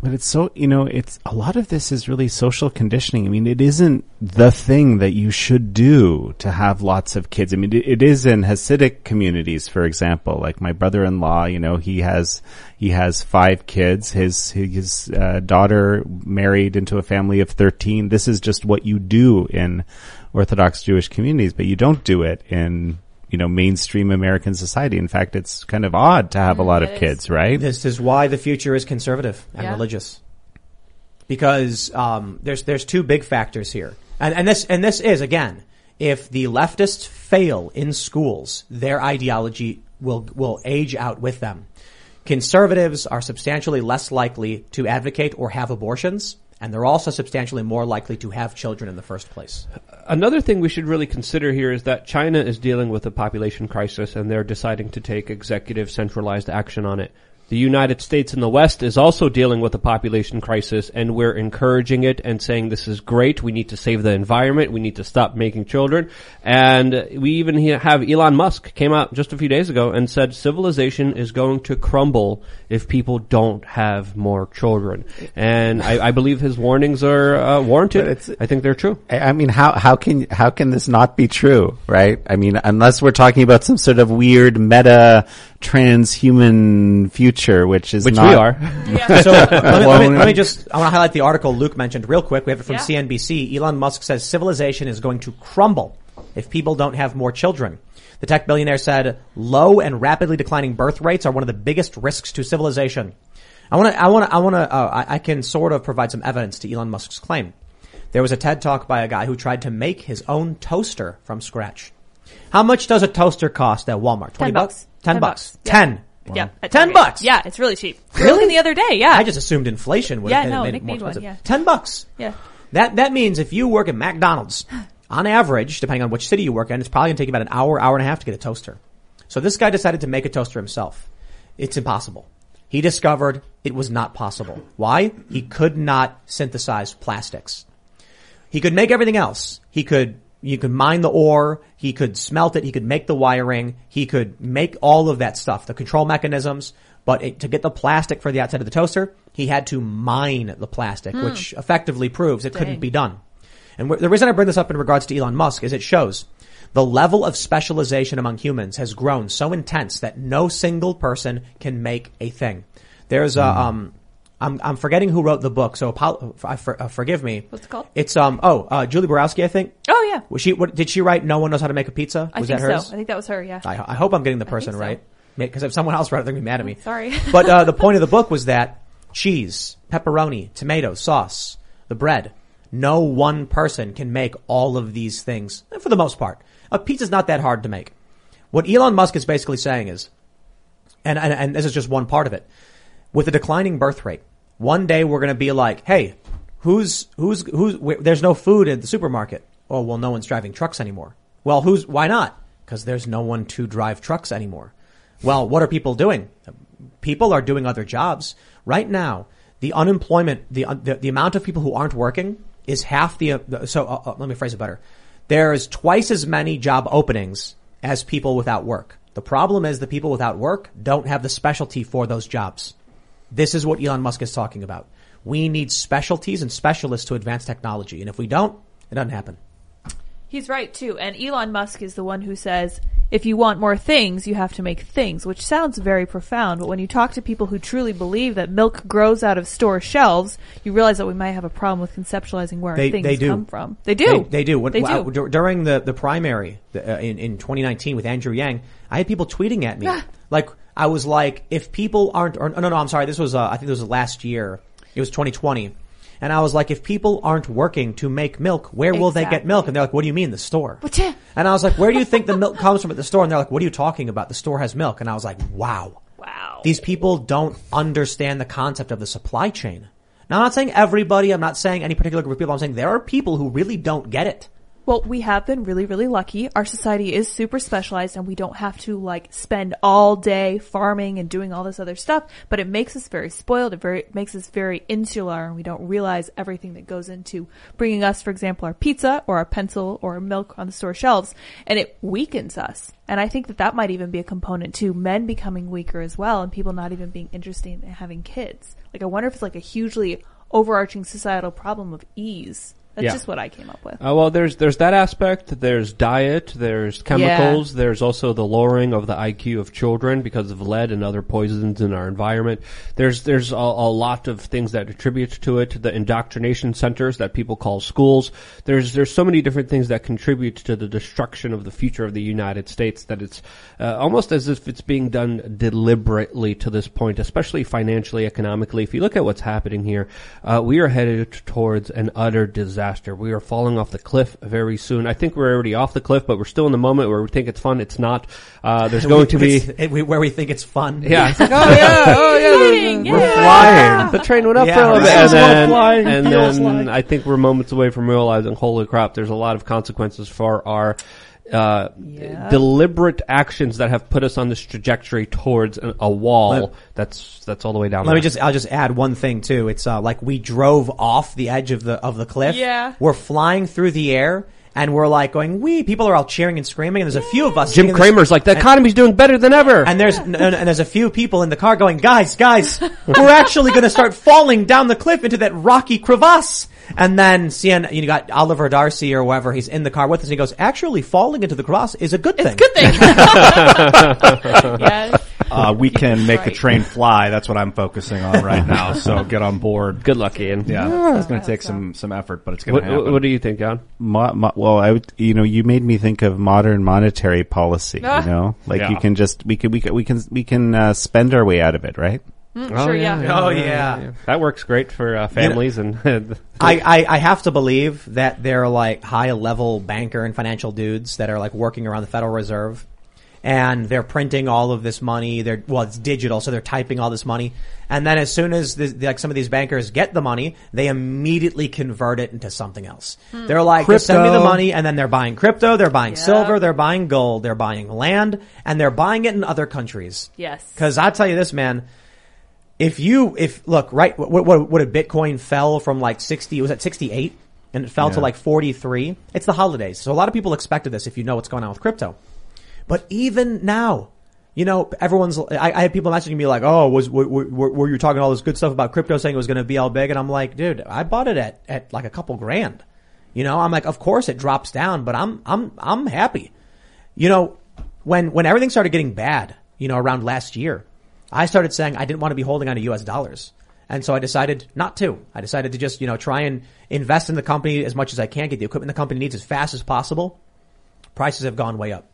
But it's so, you know, it's a lot of this is really social conditioning. I mean, it isn't the thing that you should do to have lots of kids. I mean, it, it is in Hasidic communities, for example. Like my brother-in-law, you know, he has, he has five kids. His, his, uh, daughter married into a family of thirteen. This is just what you do in Orthodox Jewish communities, but you don't do it in, you know, mainstream American society. In fact, it's kind of odd to have a lot of kids, right? This is why the future is conservative and yeah. religious, because um, there's there's two big factors here, and and this and this is again, if the leftists fail in schools, their ideology will will age out with them. Conservatives are substantially less likely to advocate or have abortions. And they're also substantially more likely to have children in the first place. Another thing we should really consider here is that China is dealing with a population crisis, and they're deciding to take executive centralized action on it. The United States in the West is also dealing with a population crisis, and we're encouraging it and saying this is great. We need to save the environment. We need to stop making children. And we even have Elon Musk came out just a few days ago and said civilization is going to crumble if people don't have more children. And I, I believe his warnings are uh, warranted. I think they're true. I mean, how how can how can this not be true, right? I mean, unless we're talking about some sort of weird meta transhuman future, which is which not... we are. Yeah. So let me, let, me, let me just, I want to highlight the article Luke mentioned real quick. We have it from yeah. C N B C. Elon Musk says civilization is going to crumble if people don't have more children. The tech billionaire said low and rapidly declining birth rates are one of the biggest risks to civilization. I want to, I want to, I want to, uh, I, I can sort of provide some evidence to Elon Musk's claim. There was a TED talk by a guy who tried to make his own toaster from scratch. How much does a toaster cost at Walmart? twenty bucks? Ten, ten bucks. Yeah. Ten. Wow. Yeah. Ten rate. bucks. Yeah, it's really cheap. Really? The other day, yeah. I just assumed inflation would yeah, have no, made Nick it more expensive. One, yeah. Ten bucks. Yeah. That, that means if you work at McDonald's, on average, depending on which city you work in, it's probably gonna take you about an hour, hour and a half to get a toaster. So this guy decided to make a toaster himself. It's impossible. He discovered it was not possible. Why? He could not synthesize plastics. He could make everything else. He could You could mine the ore. He could smelt it. He could make the wiring. He could make all of that stuff, the control mechanisms. But it, to get the plastic for the outside of the toaster, he had to mine the plastic, mm. which effectively proves it Dang. couldn't be done. And w- the reason I bring this up in regards to Elon Musk is it shows the level of specialization among humans has grown so intense that no single person can make a thing. There's mm. a um. I'm, I'm forgetting who wrote the book, so Apollo, uh, for, uh, forgive me. What's it called? It's um oh uh, Julie Borowski, I think. Oh yeah. Was she? What, did she write? No one knows how to make a pizza. Was I think that hers? so. I think that was her. Yeah. I, I hope I'm getting the person so. right, because if someone else wrote it, they're gonna be mad at me. Sorry. But uh, the point of the book was that cheese, pepperoni, tomato sauce, the bread. No one person can make all of these things for the most part. A pizza's not that hard to make. What Elon Musk is basically saying is, and and, and this is just one part of it, with a declining birth rate. One day we're going to be like, hey, who's, who's, who's, wh- there's no food at the supermarket. Oh, well, no one's driving trucks anymore. Well, who's, why not? Because there's no one to drive trucks anymore. Well, what are people doing? People are doing other jobs. Right now, the unemployment, the, the, the amount of people who aren't working is half the, uh, so uh, uh, let me phrase it better. There's twice as many job openings as people without work. The problem is the people without work don't have the specialty for those jobs. This is what Elon Musk is talking about. We need specialties and specialists to advance technology. And if we don't, it doesn't happen. He's right, too. And Elon Musk is the one who says, if you want more things, you have to make things, which sounds very profound. But when you talk to people who truly believe that milk grows out of store shelves, you realize that we might have a problem with conceptualizing where they, things they do. come from. They do. They, they do. When, they well, do. I, during the, the primary the, uh, in, in twenty nineteen with Andrew Yang, I had people tweeting at me like, I was like, if people aren't, or, no, no, I'm sorry. This was, uh, I think this was last year. It was twenty twenty. And I was like, if people aren't working to make milk, where will exactly. they get milk? And they're like, what do you mean the store? And I was like, where do you think the milk comes from at the store? And they're like, what are you talking about? The store has milk. And I was like, wow. Wow. These people don't understand the concept of the supply chain. Now, I'm not saying everybody. I'm not saying any particular group of people. I'm saying there are people who really don't get it. Well, we have been really, really lucky. Our society is super specialized and we don't have to like spend all day farming and doing all this other stuff, but it makes us very spoiled. It very it makes us very insular and we don't realize everything that goes into bringing us, for example, our pizza or our pencil or our milk on the store shelves, and it weakens us. And I think that that might even be a component to men becoming weaker as well and people not even being interested in having kids. Like I wonder if it's like a hugely overarching societal problem of ease. That's yeah. just what I came up with. Uh, well, there's there's that aspect. There's diet. There's chemicals. Yeah. There's also the lowering of the I Q of children because of lead and other poisons in our environment. There's there's a, a lot of things that attribute to it. The indoctrination centers that people call schools. There's there's so many different things that contribute to the destruction of the future of the United States that it's uh, almost as if it's being done deliberately to this point, especially financially, economically. If you look at what's happening here, uh, we are headed towards an utter disaster. We are falling off the cliff very soon. I think we're already off the cliff, but we're still in the moment where we think it's fun. It's not. Uh, there's going to be it, we, where we think it's fun. Yeah. It's like, oh yeah. Oh yeah. Flying, we're yeah. flying. The train went up yeah, for a little bit, and then, flying, and then I think we're moments away from realizing, holy crap, there's a lot of consequences for our. Uh, yeah. deliberate actions that have put us on this trajectory towards a, a wall let, that's that's all the way down. Let there. me just I'll just add one thing too. It's uh, like we drove off the edge of the of the cliff. Yeah, we're flying through the air. And we're like going, we, people are all cheering and screaming, and there's a few of us. Jim Cramer's like, the economy's and, doing better than ever. And there's, and, and there's a few people in the car going, guys, guys, we're actually gonna start falling down the cliff into that rocky crevasse. And then C N N, you got Oliver Darcy or whoever, he's in the car with us, and he goes, actually falling into the crevasse is a good thing. It's a good thing. Yes. Uh, we can make right. the train fly. That's what I'm focusing on right now. So get on board. Good luck, Ian. Yeah, yeah. It's going to take some, some effort, but it's going to happen. What do you think, John? Mo- mo- well, I would, you know, you made me think of modern monetary policy. Ah. You know, like yeah. you can just we can we can we can we can uh, spend our way out of it, right? Mm, oh, sure, yeah. yeah. Oh, yeah. Yeah, yeah. That works great for uh, families. You know, and I, I, I have to believe that they're like high level banker and financial dudes that are like working around the Federal Reserve. And they're printing all of this money. They're, well, it's digital, so they're typing all this money. And then as soon as the, like some of these bankers get the money, they immediately convert it into something else. Hmm. They're like, crypto. Send me the money, and then they're buying crypto, they're buying yeah. silver, they're buying gold, they're buying land, and they're buying it in other countries. Yes. Cause I tell you this, man, if you, if, look, right, what, what, what a Bitcoin fell from like sixty, was it sixty-eight? And it fell yeah. to like forty-three. It's the holidays. So a lot of people expected this if you know what's going on with crypto. But even now, you know, everyone's, I, I had people messaging me like, oh, was, were, were, were you talking all this good stuff about crypto saying it was going to be all big? And I'm like, dude, I bought it at, at like a couple grand. You know, I'm like, of course it drops down, but I'm, I'm, I'm happy. You know, when, when everything started getting bad, you know, around last year, I started saying I didn't want to be holding on to U S dollars. And so I decided not to. I decided to just, you know, try and invest in the company as much as I can, get the equipment the company needs as fast as possible. Prices have gone way up.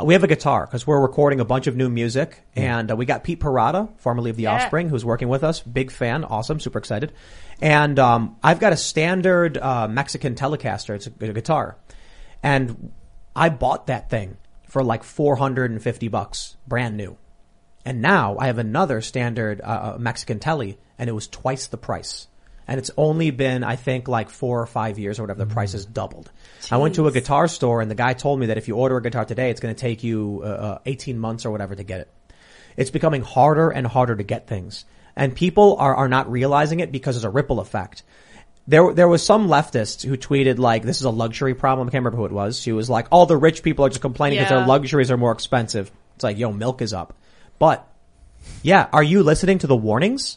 We have a guitar because we're recording a bunch of new music, and uh, we got Pete Parada, formerly of The yeah. Offspring, who's working with us. Big fan. Awesome. Super excited. And um I've got a standard uh Mexican Telecaster. It's a, a guitar. And I bought that thing for like four hundred fifty bucks, brand new. And now I have another standard uh Mexican Tele, and it was twice the price. And it's only been, I think, like four or five years or whatever. The price has doubled. Jeez. I went to a guitar store, and the guy told me that if you order a guitar today, it's going to take you uh, eighteen months or whatever to get it. It's becoming harder and harder to get things. And people are, are not realizing it because there's a ripple effect. There there was some leftist who tweeted, like, this is a luxury problem. I can't remember who it was. She was like, all the rich people are just complaining yeah. that their luxuries are more expensive. It's like, yo, milk is up. But, yeah, are you listening to the warnings?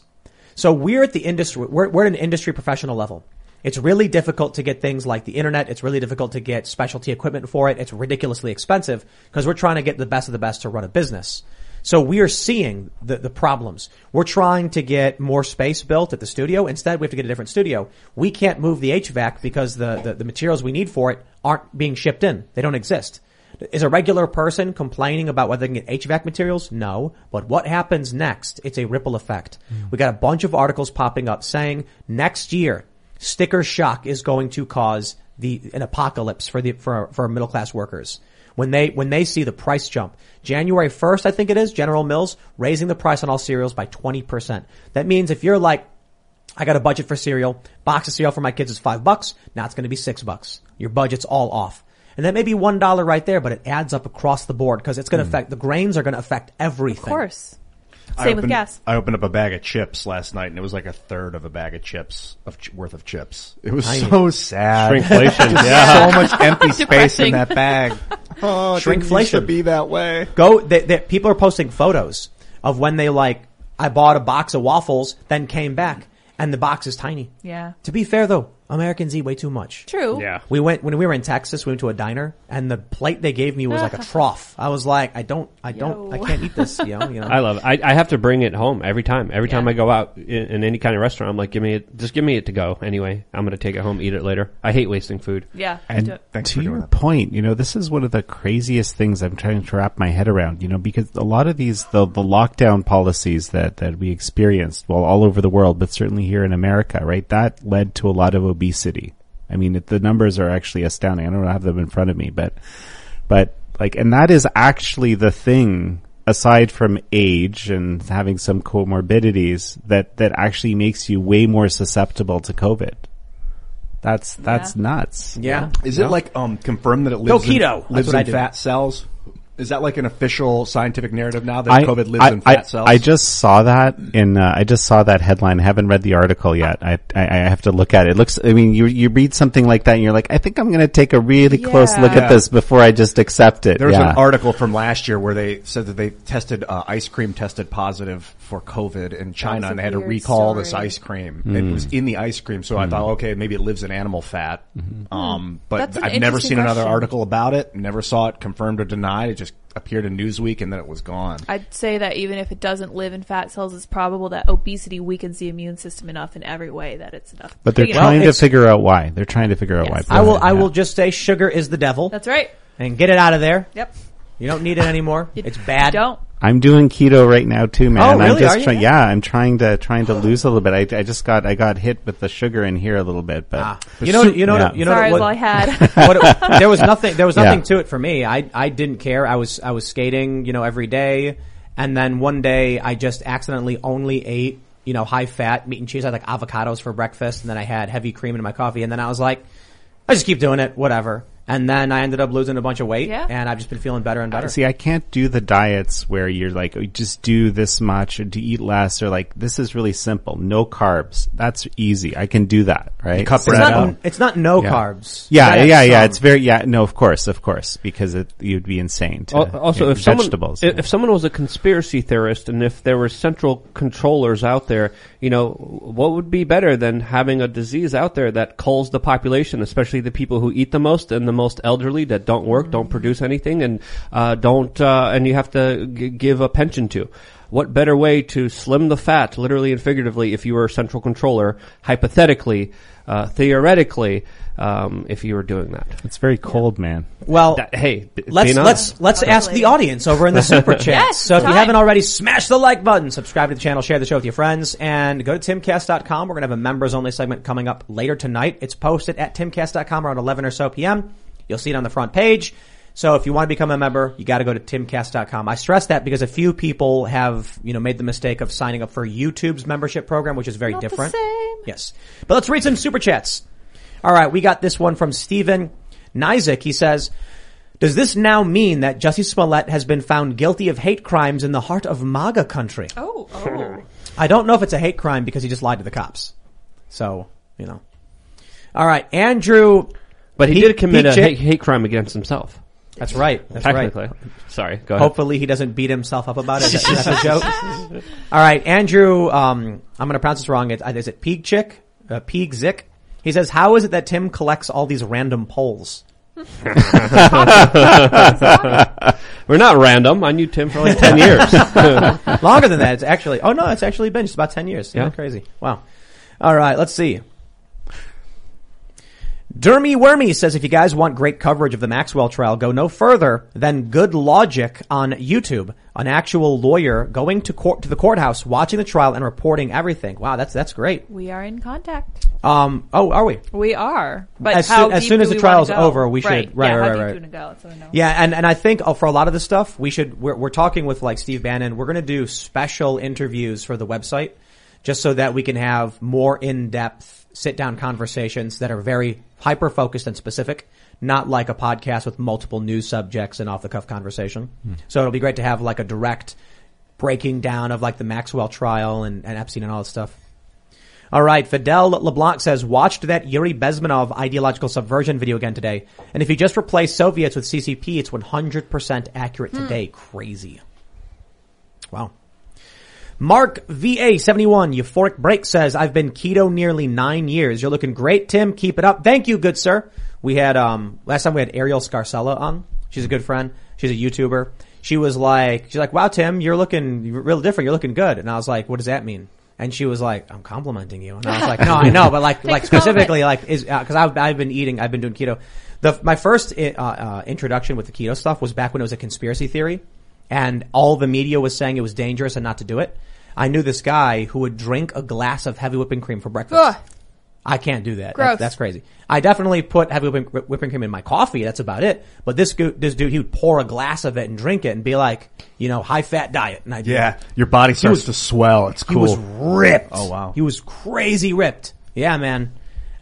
So we're at the industry, we're, we're at an industry professional level. It's really difficult to get things like the internet. It's really difficult to get specialty equipment for it. It's ridiculously expensive because we're trying to get the best of the best to run a business. So we are seeing the, the problems. We're trying to get more space built at the studio. Instead, we have to get a different studio. We can't move the H V A C because the, the, the materials we need for it aren't being shipped in. They don't exist. Is a regular person complaining about whether they can get H V A C materials? No. But what happens next? It's a ripple effect. Mm. We got a bunch of articles popping up saying next year sticker shock is going to cause the an apocalypse for the for for middle class workers. When they when they see the price jump, January first, I think it is, General Mills raising the price on all cereals by twenty percent. That means if you're like, I got a budget for cereal, box of cereal for my kids is five bucks. Now it's going to be six bucks. Your budget's all off. And that may be one dollar right there, but it adds up across the board because it's going to mm. affect, the grains are going to affect everything. Of course. Same opened, with gas. I opened up a bag of chips last night, and it was like a third of a bag of chips of ch- worth of chips. It was I so sad. Shrinkflation. Yeah. So much empty space in that bag. Oh, it didn't used to be that way. Go. They, they, people are posting photos of when they like. I bought a box of waffles, then came back, and the box is tiny. Yeah. To be fair, though, Americans eat way too much. True. Yeah. We went when we were in Texas. We went to a diner, and the plate they gave me was like a trough. I was like, I don't, I don't, Yo. I can't eat this. You know, you know. I love it. I, I have to bring it home every time. Every yeah. time I go out in, in any kind of restaurant, I'm like, give me it. Just give me it to go. Anyway, I'm gonna take it home, eat it later. I hate wasting food. Yeah. And thanks to your that. point, you know, this is one of the craziest things I'm trying to wrap my head around. You know, because a lot of these the the lockdown policies that that we experienced, well, all over the world, but certainly here in America, right? That led to a lot of obesity. Obesity. I mean, it, the numbers are actually astounding. I don't have them in front of me, but, but like, and that is actually the thing, aside from age and having some comorbidities, that, that actually makes you way more susceptible to COVID. That's, that's yeah. nuts. Yeah. yeah. Is it yeah. like, um, confirmed that it lives no, keto. in, lives in fat cells? Is that like an official scientific narrative now that I, COVID lives I, in fat I, cells? I just saw that in, uh, I just saw that headline. I haven't read the article yet. I, I, I have to look at it. It looks, I mean, you, you read something like that and you're like, I think I'm going to take a really yeah. close look yeah. at this before I just accept it. There was yeah. an article from last year where they said that they tested, uh, ice cream tested positive for COVID in China and they had to recall story. this ice cream. Mm. It was in the ice cream. So mm. I thought, okay, maybe it lives in animal fat. Mm-hmm. Um, but I've never seen question. another article about it. Never saw it confirmed or denied. It just appeared in Newsweek and then it was gone. I'd say that even if it doesn't live in fat cells, it's probable that obesity weakens the immune system enough in every way that it's enough. But they're trying well, to figure out why. They're trying to figure out yes. why. I will. Yeah. I will just say sugar is the devil. That's right. And get it out of there. Yep. You don't need it anymore. you, it's bad. You don't. I'm doing keto right now too, man. Oh, really? I'm just Are you? Try- yeah, I'm trying to trying to lose a little bit. I, I just got I got hit with the sugar in here a little bit, but ah, you know you know yeah. you know Sorry, what, well, I had. what it, there was nothing there was nothing yeah. to it for me. I I didn't care. I was I was skating, you know, every day, and then one day I just accidentally only ate, you know, high fat meat and cheese. I had like avocados for breakfast, and then I had heavy cream in my coffee, and then I was like, I just keep doing it, whatever. And then I ended up losing a bunch of weight, yeah. and I've just been feeling better and better. See, I can't do the diets where you're like, just do this much or to eat less, or like, this is really simple. No carbs. That's easy. I can do that, right? Cut bread out. It's not no yeah. carbs. Yeah, yeah, yeah, yeah. It's very, yeah, no, of course, of course, because it, you'd be insane to also, if vegetables. Someone, yeah. If someone was a conspiracy theorist and if there were central controllers out there, you know, what would be better than having a disease out there that culls the population, especially the people who eat the most and the most elderly that don't work, don't produce anything, and uh, don't uh, and you have to g- give a pension to. What better way to slim the fat, literally and figuratively, if you were a central controller, hypothetically, uh, theoretically, um, if you were doing that? It's very cold, yeah. man. Well, that, hey, let's let's let's totally. ask the audience over in the super chat. Yes, so if time. you haven't already, smash the like button, subscribe to the channel, share the show with your friends, and go to timcast dot com. We're gonna have a members only segment coming up later tonight. It's posted at timcast dot com around eleven or so p m. You'll see it on the front page. So if you want to become a member, you got to go to timcast dot com. I stress that because a few people have, you know, made the mistake of signing up for YouTube's membership program, which is very Not different. The same. Yes. But let's read some super chats. All right. We got this one from Steven Nizik. He says, does this now mean that Jussie Smollett has been found guilty of hate crimes in the heart of MAGA country? Oh, oh. I don't know if it's a hate crime because he just lied to the cops. So, you know. All right. Andrew. But he, he did commit he a hate, hate crime against himself. That's right. That's Technically. right. Sorry. Go ahead. Hopefully he doesn't beat himself up about it. Is that, that's a joke. All right. Andrew, um, I'm going to pronounce this wrong. It, is it Peeg Chick? Uh, Peeg Zick? He says, how is it that Tim collects all these random polls? We're not random. I knew Tim for like ten years. Longer than that. It's actually, oh no, it's actually been just about ten years. Isn't yeah. that crazy? Wow. All right. Let's see. Dermy Wormy says, if you guys want great coverage of the Maxwell trial, go no further than Good Logic on YouTube. an actual lawyer going to court, to the courthouse, watching the trial and reporting everything. Wow, that's that's great. We are in contact. Um, oh, are we? We are. But as, how soon, as soon as the trial's over, we right. should. Right, yeah, right, right. How right, deep right. Go, so we know. Yeah, and and I think oh, for a lot of this stuff, we should. We're, we're talking with like Steve Bannon. We're going to do special interviews for the website, just so that we can have more in-depth sit-down conversations that are very hyper-focused and specific. Not like a podcast with multiple news subjects and off-the-cuff conversation. Hmm. So it'll be great to have like a direct breaking down of like the Maxwell trial and, and Epstein and all that stuff. All right. Fidel LeBlanc says, watched that Yuri Bezmenov ideological subversion video again today. And if you just replace Soviets with C C P, it's one hundred percent accurate today. Hmm. Crazy. Wow. Mark V A seventy-one, Euphoric Break says, I've been keto nearly nine years. You're looking great, Tim. Keep it up. Thank you, good sir. We had, um, last time we had Ariel Scarsella on. She's a good friend. She's a YouTuber. She was like, she's like, wow, Tim, you're looking real different. You're looking good. And I was like, what does that mean? And she was like, I'm complimenting you. And I was like, no, I know, but like, like specifically, like, is, uh, cause I've, I've been eating, I've been doing keto. The, my first, uh, uh, introduction with the keto stuff was back when it was a conspiracy theory and all the media was saying it was dangerous and not to do it. I knew this guy who would drink a glass of heavy whipping cream for breakfast. Ugh. I can't do that. Gross. That's, that's crazy. I definitely put heavy whipping, whipping cream in my coffee. That's about it. But this this dude, he would pour a glass of it and drink it and be like, you know, high fat diet. And I yeah, did. Your body starts was, to swell. It's cool. He was ripped. Oh wow, he was crazy ripped. Yeah, man.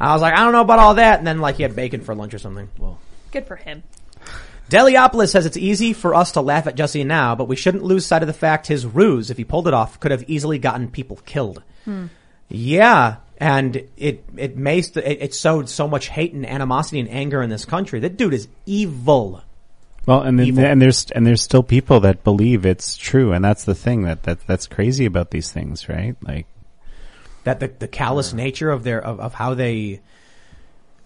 I was like, I don't know about all that. And then like he had bacon for lunch or something. Well, good for him. Deliopolis says it's easy for us to laugh at Jussie now, but we shouldn't lose sight of the fact his ruse, if he pulled it off, could have easily gotten people killed. Hmm. Yeah. And it, it made, it, it sowed so much hate and animosity and anger in this country. That dude is evil. Well, and evil. and there's, and there's still people that believe it's true. And that's the thing that, that, that's crazy about these things, right? Like that, the, the callous yeah. nature of their, of, of how they,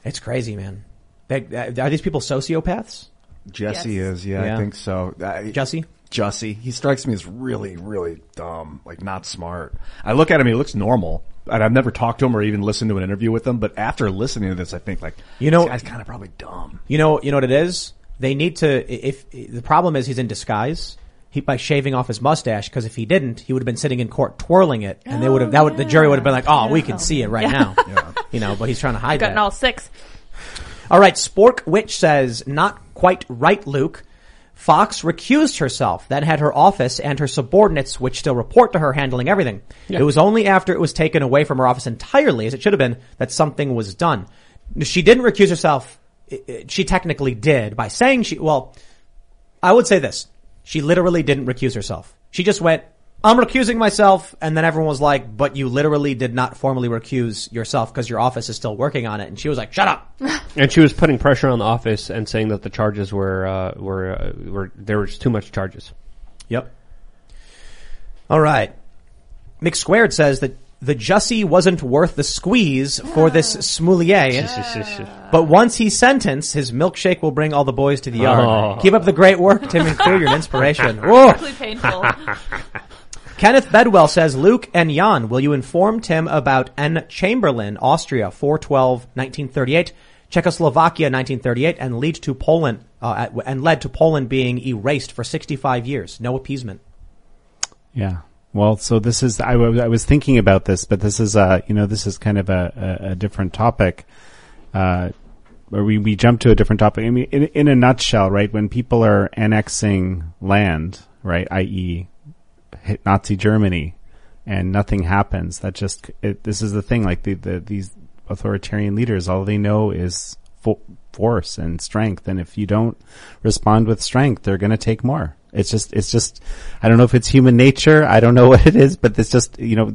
it's crazy, man. They, are these people sociopaths? Jussie yes. is. Yeah, yeah, I think so. I, Jussie? Jussie. He strikes me as really, really dumb, like not smart. I look at him, he looks normal. And I've never talked to him or even listened to an interview with him, but after listening to this, I think like, you know, this guy's kind of probably dumb. You know, you know what it is? They need to, if, if the problem is he's in disguise he, by shaving off his mustache, because if he didn't, he would have been sitting in court twirling it and oh, they would have, that would, yeah. the jury would have been like, oh, yeah. we can see it right yeah. now. Yeah. You know, but he's trying to hide that. Gotten all six. All right. Spork Witch says, not quite right, Luke. Fox recused herself, then had her office and her subordinates, which still report to her, handling everything. Yeah. It was only after it was taken away from her office entirely, as it should have been, that something was done. She didn't recuse herself. She technically did by saying she, well, I would say this. She literally didn't recuse herself. She just went, I'm recusing myself. And then everyone was like, but you literally did not formally recuse yourself because your office is still working on it. And she was like, shut up. And she was putting pressure on the office and saying that the charges were, uh, were, uh, were, there was too much charges. Yep. All right. Mick Squared says that the Jussie wasn't worth the squeeze for this Smollett. Yeah. But once he's sentenced, his milkshake will bring all the boys to the yard. Oh. Keep up the great work, Tim and Clear. You're an inspiration. Whoa. It's really painful. Kenneth Bedwell says, Luke and Jan, will you inform Tim about N. Chamberlain, Austria, four twelve nineteen thirty-eight, Czechoslovakia, nineteen thirty-eight, and lead to Poland, uh, and led to Poland being erased for sixty-five years. No appeasement. Yeah. Well, so this is, I, w- I was thinking about this, but this is, uh, you know, this is kind of a, a, a different topic. Uh, or we, we jump to a different topic. I mean, in, in a nutshell, right? When people are annexing land, right? that is, hit Nazi Germany and nothing happens. That just, it, this is the thing, like the, the, these authoritarian leaders, all they know is fo- force and strength. And if you don't respond with strength, they're going to take more. It's just, it's just, I don't know if it's human nature. I don't know what it is, but it's just, you know,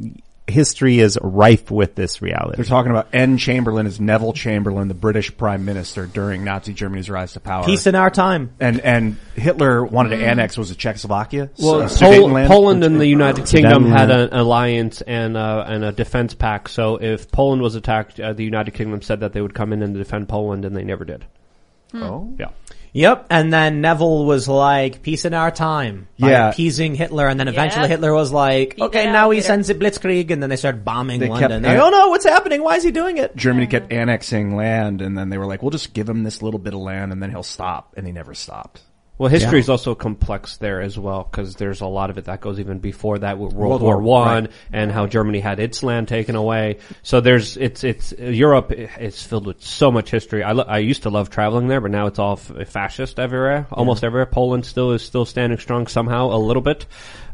history is rife with this reality. They're talking about N. Chamberlain as Neville Chamberlain, the British prime minister during Nazi Germany's rise to power. Peace in our time. And and Hitler wanted to annex, was it Czechoslovakia? Well, so, Pol- Poland and the United Kingdom had an alliance and uh, and a defense pact. So if Poland was attacked, uh, the United Kingdom said that they would come in and defend Poland, and they never did. Hmm. Oh, yeah. Yep, and then Neville was like, peace in our time, by yeah. appeasing Hitler, and then eventually yeah. Hitler was like, Peace okay, now he sends a blitzkrieg, and then they started bombing they London. Kept, like, oh no, what's happening? Why is he doing it? Germany yeah. kept annexing land, and then they were like, we'll just give him this little bit of land, and then he'll stop, and he never stopped. Well, history is yeah. also complex there as well, because there's a lot of it that goes even before that with World, World War One right. and how Germany had its land taken away. So there's it's it's Europe is filled with so much history. I lo- I used to love traveling there, but now it's all f- fascist everywhere, almost yeah. everywhere. Poland still is still standing strong somehow a little bit.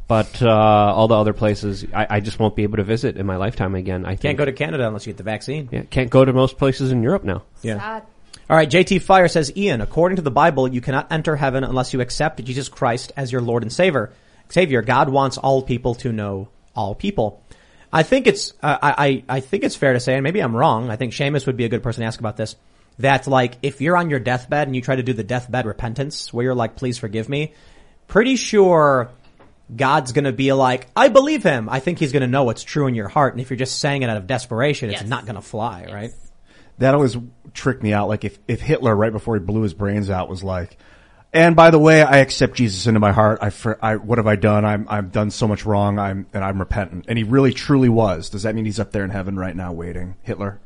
But uh, all the other places, I, I just won't be able to visit in my lifetime again. I think. Can't go to Canada unless you get the vaccine. Yeah, can't go to most places in Europe now. Yeah. Sad. All right, J T Fire says, Ian, according to the Bible, you cannot enter heaven unless you accept Jesus Christ as your Lord and Savior. Savior, God wants all people to know all people. I think it's uh, I I think it's fair to say, and maybe I'm wrong. I think Seamus would be a good person to ask about this. That like if you're on your deathbed and you try to do the deathbed repentance, where you're like, please forgive me, pretty sure God's going to be like, I believe him. I think he's going to know what's true in your heart. And if you're just saying it out of desperation, yes. it's not going to fly, yes. right? That always tricked me out. Like if, if Hitler, right before he blew his brains out, was like, and by the way, I accept Jesus into my heart. I, I what have I done? I'm, I've done so much wrong. I'm, and I'm repentant. And he really truly was. Does that mean he's up there in heaven right now waiting? Hitler?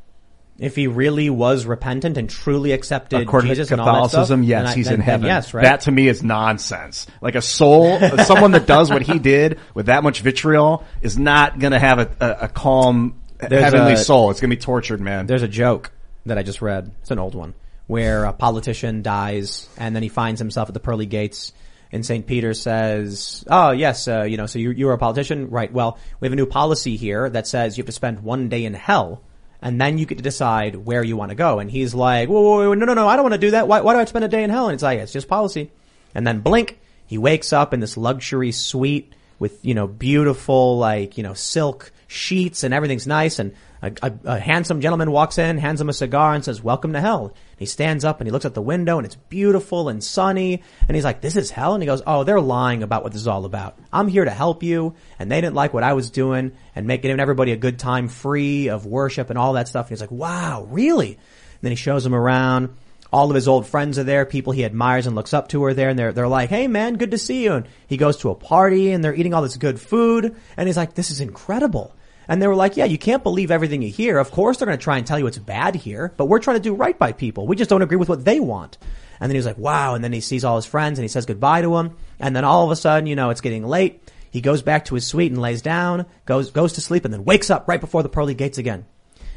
If he really was repentant and truly accepted According Jesus to Catholicism, and all that stuff, yes, I, he's then, in heaven. Yes, right? That to me is nonsense. Like a soul, someone that does what he did with that much vitriol is not going to have a, a, a calm there's heavenly a, soul. It's going to be tortured, man. There's a joke that I just read. It's an old one where a politician dies and then he finds himself at the pearly gates. And Saint Peter says, oh, yes, uh, you know, so you, you're a politician? Right. Well, we have a new policy here that says you have to spend one day in hell. And then you get to decide where you want to go. And he's like, whoa, whoa, whoa, no, no, no, I don't want to do that. Why, why do I spend a day in hell? And it's like, it's just policy. And then blink, he wakes up in this luxury suite with, you know, beautiful, like, you know, silk sheets and everything's nice. And a, a, a handsome gentleman walks in, hands him a cigar and says, welcome to hell. And he stands up and he looks out the window and it's beautiful and sunny. And he's like, this is hell? And he goes, oh, they're lying about what this is all about. I'm here to help you. And they didn't like what I was doing and making everybody a good time free of worship and all that stuff. And he's like, wow, really? And then he shows him around. All of his old friends are there. People he admires and looks up to are there. And they're, they're like, hey, man, good to see you. And he goes to a party and they're eating all this good food. And he's like, this is incredible. And they were like, yeah, you can't believe everything you hear. Of course they're going to try and tell you it's bad here, but we're trying to do right by people. We just don't agree with what they want. And then he was like, wow. And then he sees all his friends and he says goodbye to them. And then all of a sudden, you know, it's getting late. He goes back to his suite and lays down, goes, goes to sleep and then wakes up right before the pearly gates again.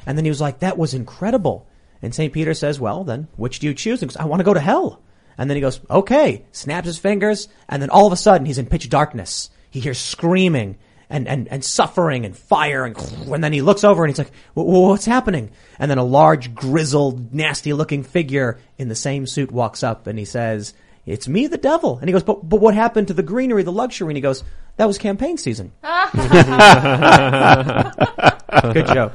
And then he was like, that was incredible. And Saint Peter says, well, then which do you choose? And he goes, I want to go to hell. And then he goes, okay, snaps his fingers. And then all of a sudden he's in pitch darkness. He hears screaming. And, and, and suffering and fire and, and then he looks over and he's like, what's happening? And then a large, grizzled, nasty looking figure in the same suit walks up and he says, it's me, the devil. And he goes, but, but what happened to the greenery, the luxury? And he goes, that was campaign season. Good joke.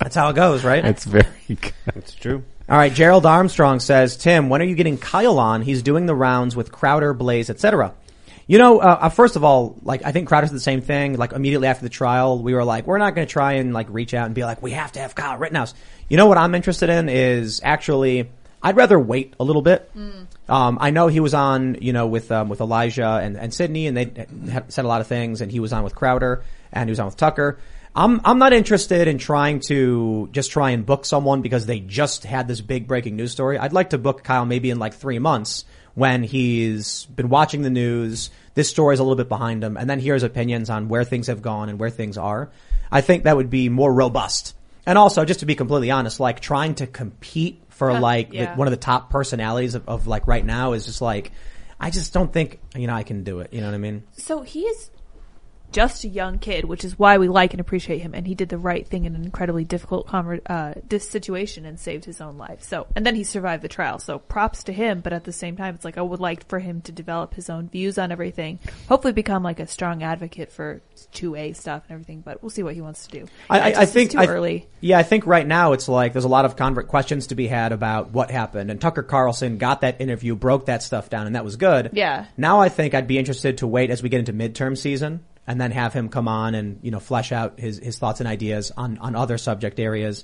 That's how it goes, right? That's very good. It's true. All right. Gerald Armstrong says, Tim, when are you getting Kyle on? He's doing the rounds with Crowder, Blaze, et cetera. You know, uh, first of all, like, I think Crowder said the same thing. Like, immediately after the trial, we were like, we're not going to try and, like, reach out and be like, we have to have Kyle Rittenhouse. You know what I'm interested in is actually, I'd rather wait a little bit. Mm. Um, I know he was on, you know, with, um, with Elijah and, and Sydney, and they said a lot of things, and he was on with Crowder, and he was on with Tucker. I'm, I'm not interested in trying to just try and book someone because they just had this big breaking news story. I'd like to book Kyle maybe in, like, three months. When he's been watching the news, this story's a little bit behind him, and then hears opinions on where things have gone and where things are. I think that would be more robust. And also, just to be completely honest, like trying to compete for like yeah. the, one of the top personalities of, of like right now is just like, I just don't think, you know, I can do it. You know what I mean? So he is just a young kid, which is why we like and appreciate him. And he did the right thing in an incredibly difficult conver- uh, this situation and saved his own life. So, and then he survived the trial. So props to him. But at the same time, it's like I would like for him to develop his own views on everything, hopefully become like a strong advocate for two A stuff and everything. But we'll see what he wants to do. I, I, I think too I, early. Yeah, I think right now it's like there's a lot of convert questions to be had about what happened. And Tucker Carlson got that interview, broke that stuff down, and that was good. Yeah. Now I think I'd be interested to wait as we get into midterm season. And then have him come on and, you know, flesh out his, his thoughts and ideas on, on other subject areas.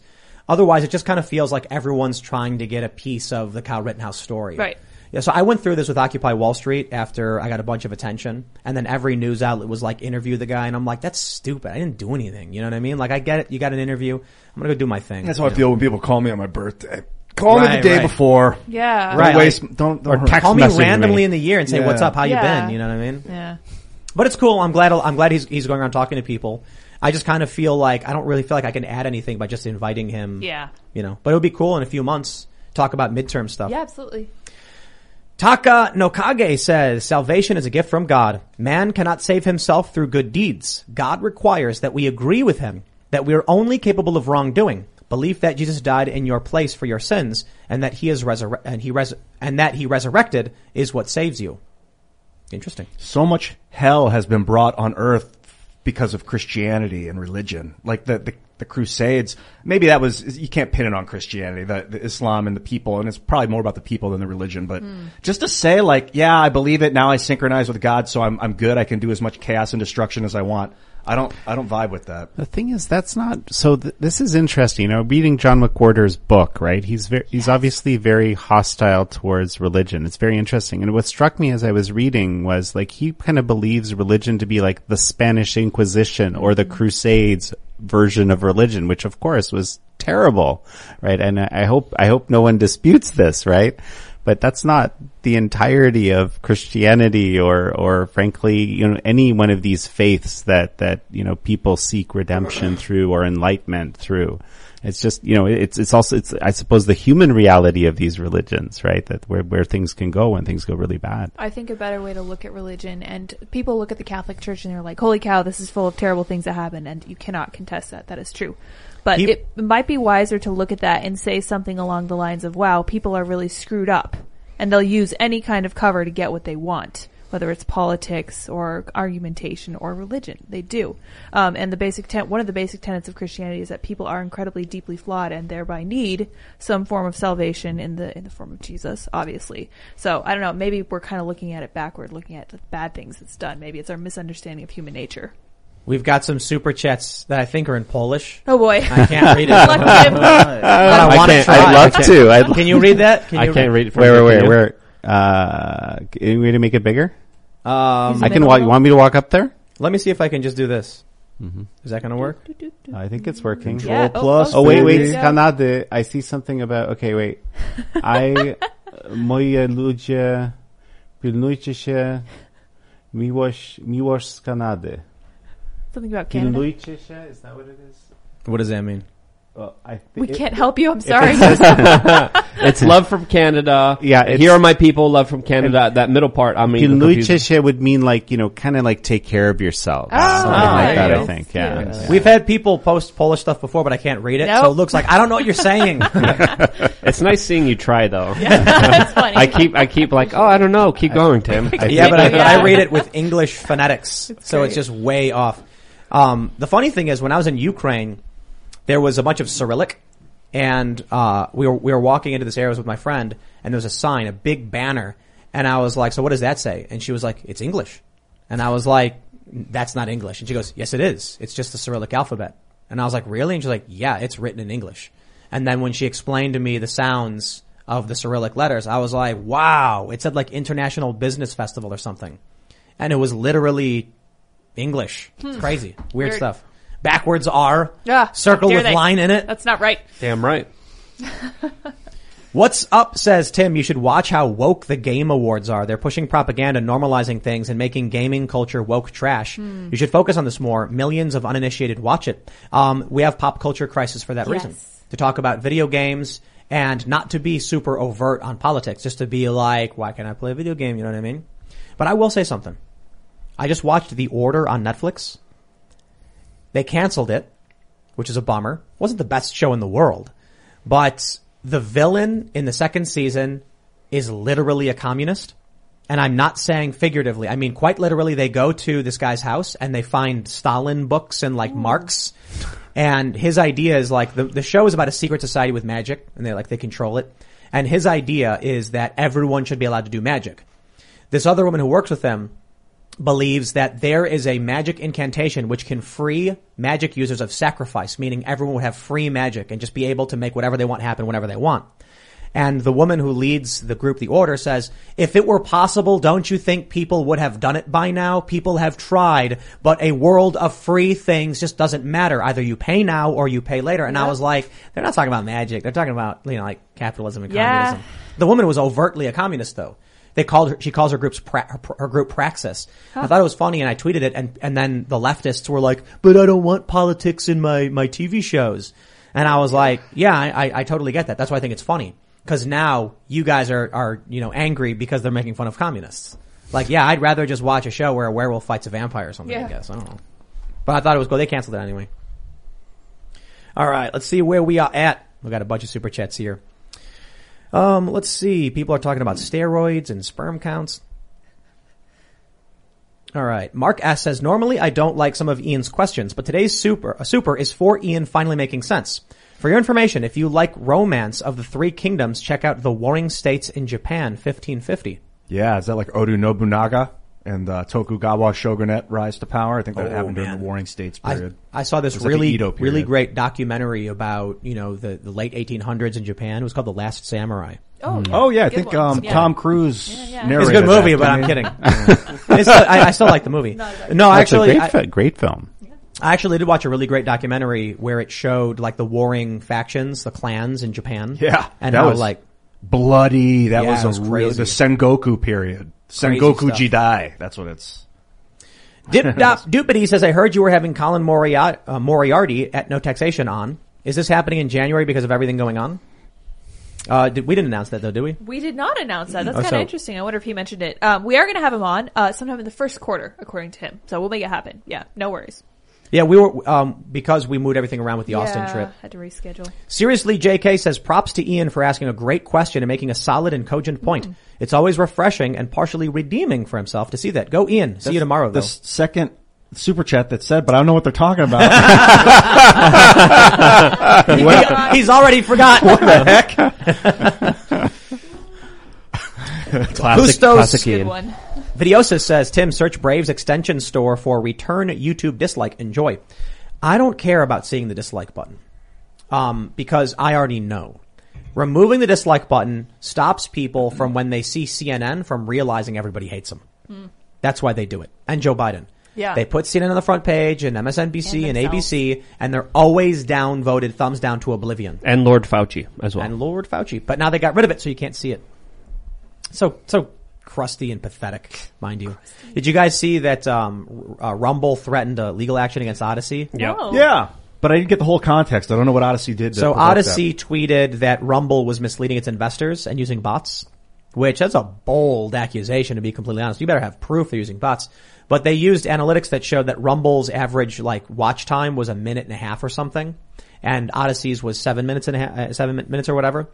Otherwise, it just kind of feels like everyone's trying to get a piece of the Kyle Rittenhouse story. Right. Yeah. So I went through this with Occupy Wall Street after I got a bunch of attention. And then every news outlet was like, interview the guy. And I'm like, that's stupid. I didn't do anything. You know what I mean? Like, I get it. You got an interview. I'm going to go do my thing. That's how I feel when people call me on my birthday. Call right, me the day right. before. Yeah. Right. Don't waste, like, don't, don't or text call me randomly me. in the year and say, yeah. what's up? How yeah. you been? You know what I mean? Yeah. But it's cool. I'm glad, I'm glad he's, he's going around talking to people. I just kind of feel like, I don't really feel like I can add anything by just inviting him. Yeah. You know, but it'll be cool in a few months. Talk about midterm stuff. Yeah, absolutely. Taka Nokage says, salvation is a gift from God. Man cannot save himself through good deeds. God requires that we agree with him, that we are only capable of wrongdoing. Belief that Jesus died in your place for your sins and that he is resur- and he res- and that he resurrected is what saves you. Interesting. So much hell has been brought on earth because of Christianity and religion. Like the, the, the Crusades, maybe that was, you can't pin it on Christianity, the, the Islam and the people, and it's probably more about the people than the religion, but mm. just to say like, yeah, I believe it, now I synchronize with God, so I'm, I'm good, I can do as much chaos and destruction as I want. I don't, I don't vibe with that. The thing is, that's not, so th- this is interesting. You know, reading John McWhorter's book, right? He's very, he's yes. obviously very hostile towards religion. It's very interesting. And what struck me as I was reading was like, he kind of believes religion to be like the Spanish Inquisition or the mm-hmm. Crusades version of religion, which of course was terrible, right? And I hope, I hope no one disputes this, right? But that's not the entirety of Christianity or, or frankly, you know, any one of these faiths that, that, you know, people seek redemption through or enlightenment through. It's just, you know, it's, it's also, it's, I suppose the human reality of these religions, right? That where, where things can go when things go really bad. I think a better way to look at religion, and people look at the Catholic Church and they're like, holy cow, this is full of terrible things that happen. And you cannot contest that. That is true. But he, it might be wiser to look at that and say something along the lines of, wow, people are really screwed up. And they'll use any kind of cover to get what they want, whether it's politics or argumentation or religion. They do. Um, and the basic ten- one of the basic tenets of Christianity is that people are incredibly deeply flawed and thereby need some form of salvation in the in the form of Jesus, obviously. So, I don't know, maybe we're kind of looking at it backward, looking at the bad things it's done. Maybe it's our misunderstanding of human nature. We've got some super chats that I think are in Polish. Oh boy. I can't read it. Lucky him. Uh, I, I want to try. I'd love to. I'd can you read that? Can I you can't read, read it for where, you. Where, where, where? Uh, any way to make it bigger? Um, I can walk, you want me to walk up there? Let me see if I can just do this. Mm-hmm. Is that going to work? I think it's working. Control yeah. plus. Oh, oh wait, wait. Canada. I see something about, okay, wait. I, moje ludzie, pilnujcie się, miłość, miłość z Kanady. Something about Canada. Is that what it is? What does that mean? Well, I th- we it, can't help you. I'm sorry. It's love from Canada. Yeah. Here are my people. Love from Canada. That middle part. I mean, would mean like, you know, kind of like take care of yourself. Oh, something oh, like that, I think. Yeah. Yeah. yeah. We've had people post Polish stuff before, but I can't read it. Nope. So it looks like I don't know what you're saying. It's nice seeing you try though. Yeah, that's funny. I keep, I keep like, oh, I don't know. Keep going, Tim. I, yeah, but I, yeah. I read it with English phonetics. It's so great. It's just way off. Um, the funny thing is when I was in Ukraine, there was a bunch of Cyrillic and, uh, we were, we were walking into this area with my friend and there was a sign, a big banner. And I was like, so what does that say? And she was like, it's English. And I was like, that's not English. And she goes, yes, it is. It's just the Cyrillic alphabet. And I was like, really? And she's like, yeah, it's written in English. And then when she explained to me the sounds of the Cyrillic letters, I was like, wow, it said like International Business Festival or something. And it was literally English. It's hmm. crazy. Weird, Weird stuff. Backwards R. Yeah. Circle with they. Line in it. That's not right. Damn right. What's up, says Tim, you should watch how woke the game awards are. They're pushing propaganda, normalizing things, and making gaming culture woke trash. Hmm. You should focus on this more. Millions of uninitiated watch it. Um, we have Pop Culture Crisis for that yes. reason. To talk about video games and not to be super overt on politics. Just to be like, why can't I play a video game? You know what I mean? But I will say something. I just watched The Order on Netflix. They canceled it, which is a bummer. It wasn't the best show in the world, but the villain in the second season is literally a communist. And I'm not saying figuratively. I mean, quite literally, they go to this guy's house and they find Stalin books and like Ooh. Marx. And his idea is like the, the show is about a secret society with magic and they like, they control it. And his idea is that everyone should be allowed to do magic. This other woman who works with them believes that there is a magic incantation which can free magic users of sacrifice, meaning everyone would have free magic and just be able to make whatever they want happen whenever they want. And the woman who leads the group, The Order, says, if it were possible, don't you think people would have done it by now? People have tried, but a world of free things just doesn't matter. Either you pay now or you pay later. And yeah. I was like, they're not talking about magic. They're talking about, you know, like capitalism and yeah. communism. The woman was overtly a communist, though. They called her, she calls her group's pra, her, her group Praxis. Huh. I thought it was funny and I tweeted it, and, and then the leftists were like, but I don't want politics in my, my T V shows. And I was like, yeah, I, I totally get that. That's why I think it's funny. Cause now you guys are, are, you know, angry because they're making fun of communists. Like, yeah, I'd rather just watch a show where a werewolf fights a vampire or something, yeah. I guess. I don't know. But I thought it was cool. They canceled it anyway. All right. Let's see where we are at. We've got a bunch of super chats here. Um, let's see. People are talking about steroids and sperm counts. All right. Mark S. says, normally I don't like some of Ian's questions, but today's super, a super is for Ian finally making sense. For your information, if you like Romance of the Three Kingdoms, check out The Warring States in Japan, fifteen fifty. Yeah. Is that like Oda Nobunaga and uh, Tokugawa Shogunate rise to power? I think that oh, happened man. during the Warring States period. I, I saw this really, like really great documentary about, you know, the, the late eighteen hundreds in Japan. It was called The Last Samurai. Oh, yeah. Oh, yeah. I good think, um, yeah. Tom Cruise yeah, yeah. narrated it. It's a good movie, that, but I'm kidding. It's still, I, I still like the movie. No, exactly. no actually. It's a great, I, great film. I actually did watch a really great documentary where it showed like the warring factions, the clans in Japan. Yeah. And that was like bloody. That yeah, was a was crazy. Real, the Sengoku period. Crazy Sengoku stuff. Jidai. That's what it's. Dip Dop Dupity says, I heard you were having Colin Moriarty, uh, Moriarty at No Taxation on. Is this happening in January because of everything going on? Uh, did, we didn't announce that though, did we? We did not announce that. That's oh, kind of so. interesting. I wonder if he mentioned it. Um, we are going to have him on, uh, sometime in the first quarter, according to him. So we'll make it happen. Yeah. No worries. Yeah, we were, um, because we moved everything around with the yeah, Austin trip. Had to reschedule. Seriously, J K says, props to Ian for asking a great question and making a solid and cogent point. Mm. It's always refreshing and partially redeeming for himself to see that. Go, Ian. That's see you tomorrow, though. The second super chat that said, but I don't know what they're talking about. he, he's already forgotten. What the heck? Classic, classic Ian. Good one. Videosis says, Tim, search Brave's extension store for return YouTube dislike. Enjoy. I don't care about seeing the dislike button, um, because I already know. Removing the dislike button stops people from, when they see C N N, from realizing everybody hates them. Mm. That's why they do it. And Joe Biden. Yeah. They put C N N on the front page and M S N B C and, and A B C, and they're always downvoted, thumbs down to oblivion. And Lord Fauci as well. And Lord Fauci. But now they got rid of it, so you can't see it. So, so. crusty and pathetic, mind you. Crusty. Did you guys see that um uh, Rumble threatened a legal action against Odyssey? Yeah. No. Yeah. But I didn't get the whole context. I don't know what Odyssey did. So Odyssey that. tweeted that Rumble was misleading its investors and using bots, which that's a bold accusation, to be completely honest. You better have proof they're using bots. But they used analytics that showed that Rumble's average like watch time was a minute and a half or something, and Odyssey's was seven minutes and a half, uh, seven minutes or whatever.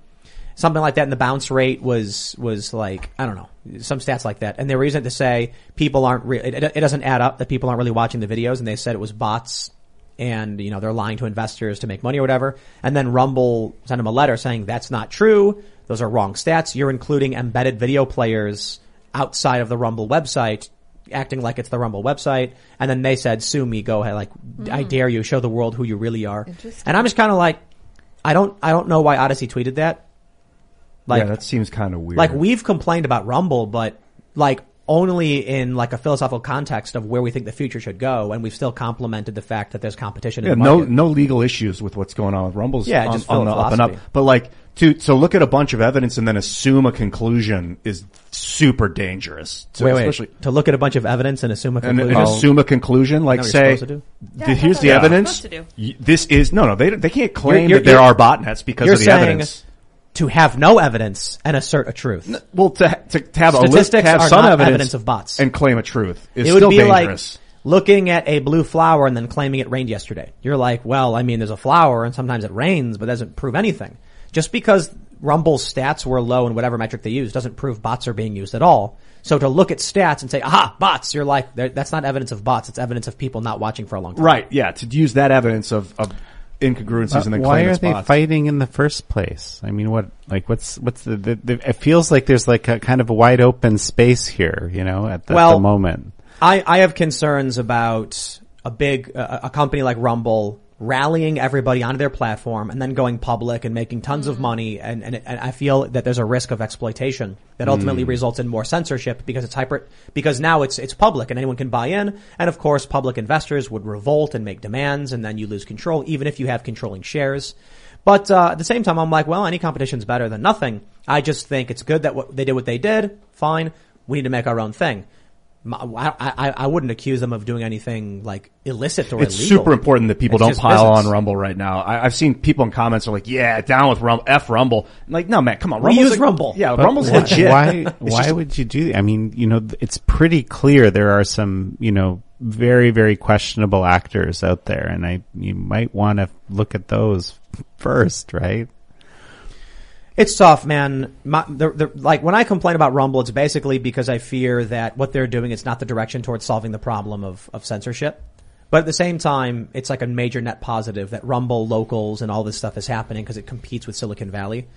Something like that, and the bounce rate was, was like, I don't know, some stats like that. And they were using it to say people aren't re- it, it doesn't add up that people aren't really watching the videos, and they said it was bots and, you know, they're lying to investors to make money or whatever. And then Rumble sent them a letter saying that's not true. Those are wrong stats. You're including embedded video players outside of the Rumble website, acting like it's the Rumble website. And then they said, sue me, go ahead. Like, mm. I dare you, show the world who you really are. And I'm just kind of like, I don't, I don't know why Odyssey tweeted that. Like, yeah, that seems kind of weird. Like, we've complained about Rumble, but like only in like a philosophical context of where we think the future should go, and we've still complimented the fact that there's competition. Yeah, in the market. no, no legal issues with what's going on with Rumble's. Yeah, on, just on the up and up. But like to so look at a bunch of evidence and then assume a conclusion is super dangerous. To, wait, especially, wait, to look at a bunch of evidence and assume a conclusion. And, and assume a conclusion, like say, the, yeah, here's the evidence. This is no, no, they they can't claim you're, you're, that there are botnets because of the saying, evidence. To have no evidence and assert a truth. Well, to to, to have statistics a list, to have are some not evidence, evidence of bots and claim a truth is still dangerous. It would be dangerous. Like looking at a blue flower and then claiming it rained yesterday. You're like, well, I mean, there's a flower and sometimes it rains, but doesn't prove anything. Just because Rumble's stats were low in whatever metric they use doesn't prove bots are being used at all. So to look at stats and say, aha, bots, you're like, that's not evidence of bots. It's evidence of people not watching for a long time. Right. Yeah. To use that evidence of, of incongruencies but and then why are they bots. Fighting in the first place? I mean, what, like, what's, what's the, the, the it feels like there's like a kind of a wide open space here, you know, at the, well, at the moment. I, I have concerns about a big, uh, a company like Rumble rallying everybody onto their platform and then going public and making tons mm. of money. And, and, and I feel that there's a risk of exploitation that ultimately mm. results in more censorship because it's hyper, because now it's, it's public and anyone can buy in. And of course, public investors would revolt and make demands, and then you lose control, even if you have controlling shares. But, uh, at the same time, I'm like, well, any competition's better than nothing. I just think it's good that what they did what they did. Fine. We need to make our own thing. I, I, I wouldn't accuse them of doing anything like illicit or it's illegal. It's super important that people it's don't pile business. on Rumble right now. I, I've seen people in comments are like, yeah, down with Rumble, F Rumble. I'm like, no, man, come on. Rumble's we use like, Rumble. Yeah, but Rumble's why, legit. Why, why just, would you do that? I mean, you know, it's pretty clear there are some, you know, very, very questionable actors out there. And I, you might want to look at those first, right? It's tough, man. My, the, the, like, when I complain about Rumble, it's basically because I fear that what they're doing is not the direction towards solving the problem of, of censorship. But at the same time, it's like a major net positive that Rumble, Locals, and all this stuff is happening because it competes with Silicon Valley.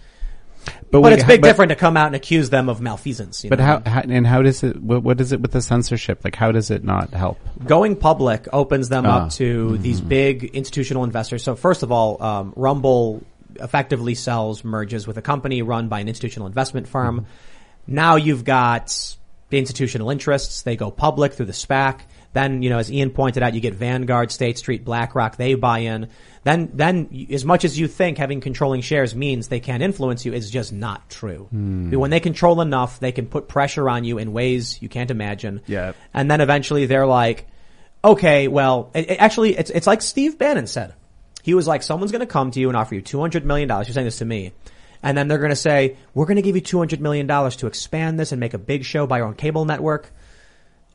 But, but we, it's big but, different to come out and accuse them of malfeasance. You but know? How, how, and how does it, what, what is it with the censorship? Like, how does it not help? Going public opens them uh, up to mm-hmm. these big institutional investors. So first of all, um, Rumble effectively sells, merges with a company run by an institutional investment firm. Mm-hmm. Now you've got the institutional interests. They go public through the SPAC. Then, you know, as Ian pointed out, you get Vanguard, State Street, BlackRock. They buy in. Then, then as much as you think having controlling shares means they can't influence you, is just not true. Mm. When they control enough, they can put pressure on you in ways you can't imagine. Yeah. And then eventually they're like, okay, well, it, it actually, it's, it's like Steve Bannon said. He was like, someone's going to come to you and offer you two hundred million dollars. He was saying this to me. And then they're going to say, we're going to give you two hundred million dollars to expand this and make a big show by our own cable network.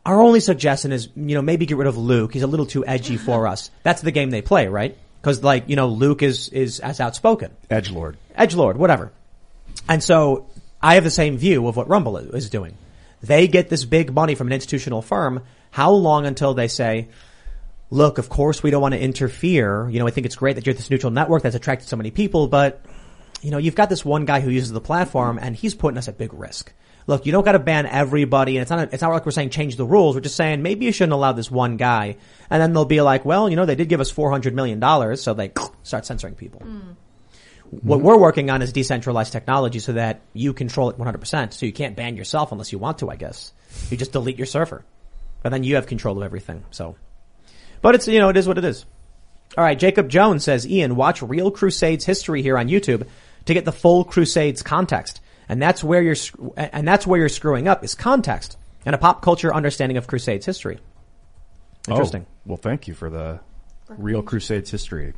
Our only suggestion is, you know, maybe get rid of Luke. He's a little too edgy for us. That's the game they play, right? Because, like, you know, Luke is, is as outspoken. Edgelord. Edgelord, whatever. And so I have the same view of what Rumble is doing. They get this big money from an institutional firm. How long until they say, look, of course, we don't want to interfere. You know, I think it's great that you're this neutral network that's attracted so many people, but, you know, you've got this one guy who uses the platform and he's putting us at big risk. Look, you don't got to ban everybody. And it's not, it's not like we're saying change the rules. We're just saying maybe you shouldn't allow this one guy. And then they'll be like, well, you know, they did give us four hundred million dollars. So they start censoring people. Mm. What we're working on is decentralized technology so that you control it one hundred percent. So you can't ban yourself unless you want to, I guess. You just delete your server, and then you have control of everything. So. But it's, you know, it is what it is. All right. Jacob Jones says, Ian, watch Real Crusades History here on YouTube to get the full Crusades context. And that's where you're, and that's where you're screwing up is context and a pop culture understanding of Crusades history. Interesting. Oh, well, thank you for the Real Crusades History.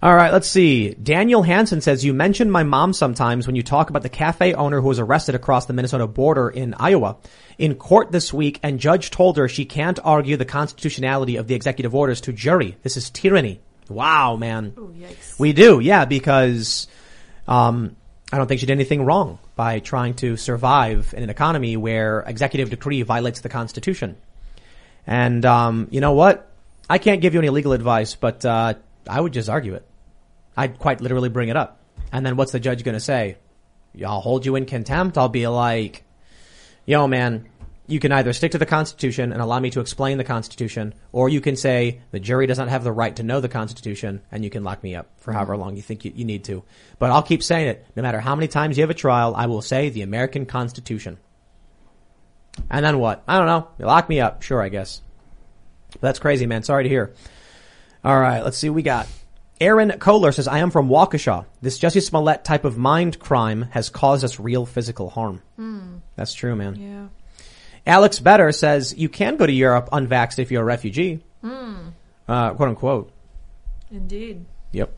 All right. Let's see. Daniel Hansen says, you mention my mom sometimes when you talk about the cafe owner who was arrested across the Minnesota border in Iowa in court this week, and judge told her she can't argue the constitutionality of the executive orders to jury. This is tyranny. Wow, man. Ooh, yikes. We do. Yeah. Because, um, I don't think she did anything wrong by trying to survive in an economy where executive decree violates the Constitution. And, um, you know what? I can't give you any legal advice, but, uh, I would just argue it. I'd quite literally bring it up. And then what's the judge going to say? I'll hold you in contempt. I'll be like, yo, man, you can either stick to the Constitution and allow me to explain the Constitution, or you can say the jury does not have the right to know the Constitution, and you can lock me up for however long you think you, you need to. But I'll keep saying it. No matter how many times you have a trial, I will say the American Constitution. And then what? I don't know. You lock me up. Sure, I guess. But that's crazy, man. Sorry to hear. All right, let's see what we got. Aaron Kohler says, I am from Waukesha. This Jussie Smollett type of mind crime has caused us real physical harm. Mm. That's true, man. Yeah. Alex Better says, you can go to Europe unvaxxed if you're a refugee. Mm. Uh, quote unquote. Indeed. Yep.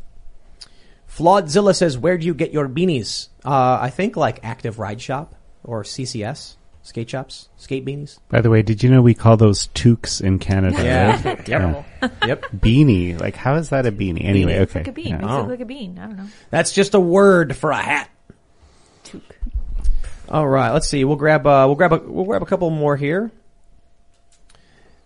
Flawedzilla says, where do you get your beanies? Uh, I think like Active Ride Shop or C C S. Skate shops, skate beanies. By the way, did you know we call those toques in Canada? Yeah, right? Terrible. Yeah. Yep. Beanie. Like, how is that a beanie? Anyway, beanie. Okay. It's like a bean. Yeah. Makes oh. it look like a bean. I don't know. That's just a word for a hat. Toque. All right. Let's see. We'll grab. Uh, we'll grab. A, we'll grab a couple more here.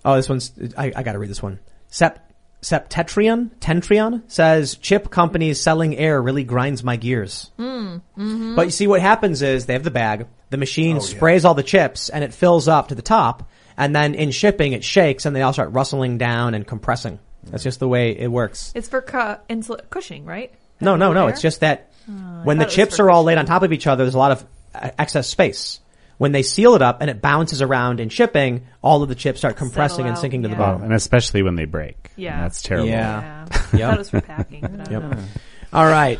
Oh, this one's. I, I got to read this one. Sep Septetrion Tentrion says chip companies selling air really grinds my gears. Mm, mm-hmm. But you see what happens is they have the bag. The machine oh, sprays yeah. all the chips and it fills up to the top. And then in shipping, it shakes and they all start rustling down and compressing. That's just the way it works. It's for cu- insula- Cushing, right? Have no, no, no. There? It's just that oh, when the chips are all laid on top of each other, there's a lot of uh, excess space. When they seal it up and it bounces around in shipping, all of the chips start compressing out, and sinking yeah. to the bottom. And especially when they break. Yeah. And that's terrible. Yeah. yeah. Yep. I thought it was for packing. But yep. I don't know. All right.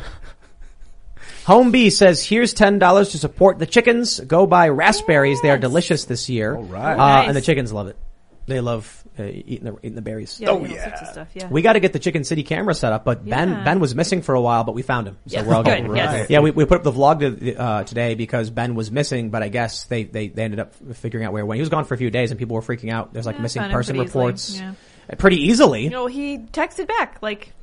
Home B says, here's ten dollars to support the chickens. Go buy raspberries. Yes. They are delicious this year. All right. Uh, nice. And the chickens love it. They love uh, eating, the, eating the berries. Yeah, oh, yeah. All sorts of stuff. yeah. We got to get the Chicken City camera set up, but yeah. Ben Ben was missing for a while, but we found him. So yes. we're all good. Right. Yes. Yeah, we, we put up the vlog to, uh, today because Ben was missing, but I guess they, they, they ended up figuring out where he went. He was gone for a few days and people were freaking out. There's like yeah, missing person reports. Yeah. Pretty easily. You know, he texted back like...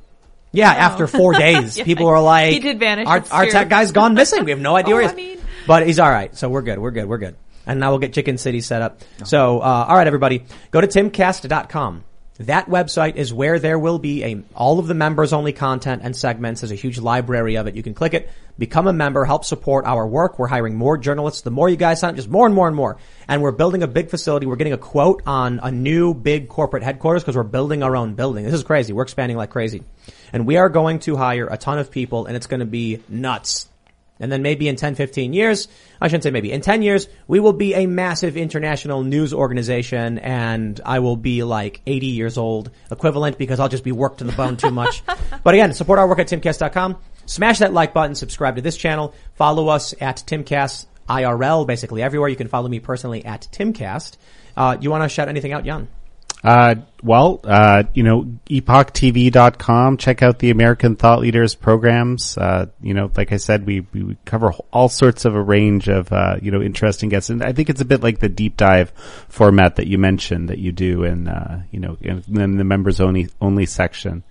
Yeah, oh. after four days, yeah. people are like... He did vanish. Our, our tech guy's gone missing. We have no idea oh, where he is. I mean... But he's all right. So we're good. We're good. We're good. And now we'll get Chicken City set up. Oh. So, uh, all right, everybody. Go to Tim Cast dot com. That website is where there will be a all of the members-only content and segments. There's a huge library of it. You can click it, become a member, help support our work. We're hiring more journalists. The more you guys sign up, just more and more and more. And we're building a big facility. We're getting a quote on a new big corporate headquarters because we're building our own building. This is crazy. We're expanding like crazy. And we are going to hire a ton of people, and it's going to be nuts. And then maybe in ten, fifteen years, I shouldn't say maybe, in ten years, we will be a massive international news organization and I will be like eighty years old equivalent because I'll just be worked to the bone too much. But again, support our work at Tim Cast dot com. Smash that like button, subscribe to this channel, follow us at TimCast I R L, basically everywhere. You can follow me personally at TimCast. Uh, you want to shout anything out, Jan? Uh, well, uh, you know, epoch t v dot com. Check out the American Thought Leaders programs. Uh, you know, like I said, we, we cover all sorts of a range of, uh, you know, interesting guests. And I think it's a bit like the deep dive format that you mentioned that you do in, uh, you know, in, in the members only, only section.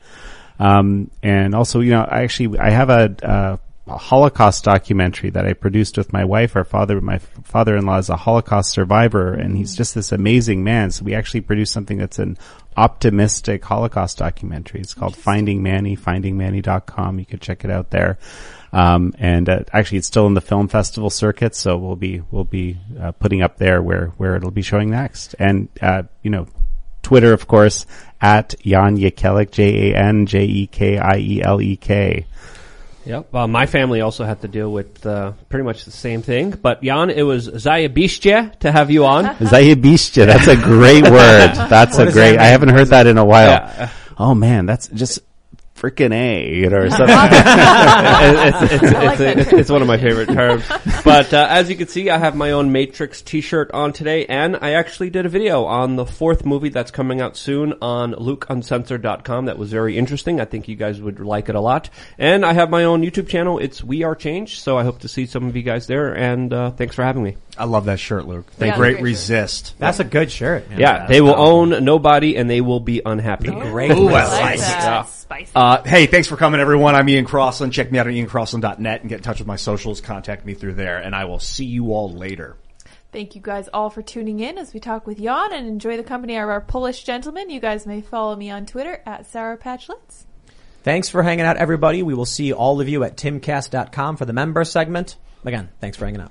Um, and also, you know, I actually, I have a, uh, a Holocaust documentary that I produced with my wife. Our father, my father-in-law is a Holocaust survivor and he's just this amazing man. So we actually produced something that's an optimistic Holocaust documentary. It's called Finding Manny, finding manny dot com. You could check it out there. Um, and uh, actually it's still in the film festival circuit. So we'll be, we'll be uh, putting up there where, where it'll be showing next. And, uh, you know, Twitter, of course, at Jan Jekielek, J A N J E K I E L E K. Yep. Uh, my family also had to deal with uh, pretty much the same thing. But, Jan, it was zajebiście to have you on. Zajebiście. That's a great word. That's a great – I haven't heard that in a while. Yeah. Oh, man. That's just – frickin' A, you know, or something. it's, it's, it's, like it's, it's one of my favorite terms. But uh, as you can see, I have my own Matrix t-shirt on today, and I actually did a video on the fourth movie that's coming out soon on Luke Uncensored dot com. That was very interesting. I think you guys would like it a lot. And I have my own YouTube channel. It's We Are Change, so I hope to see some of you guys there, and uh, thanks for having me. I love that shirt, Luke. The yeah, Great, great Resist. Shirt. That's a good shirt. Man. Yeah, that's they will own one. Nobody, and they will be unhappy. The Great Ooh, Resist. Like uh, hey, thanks for coming, everyone. I'm Ian Crossland. Check me out at ian crossland dot net and get in touch with my socials. Contact me through there, and I will see you all later. Thank you guys all for tuning in as we talk with Jan and enjoy the company of our Polish gentlemen. You guys may follow me on Twitter at Sour Patch Litz. Thanks for hanging out, everybody. We will see all of you at tim cast dot com for the member segment. Again, thanks for hanging out.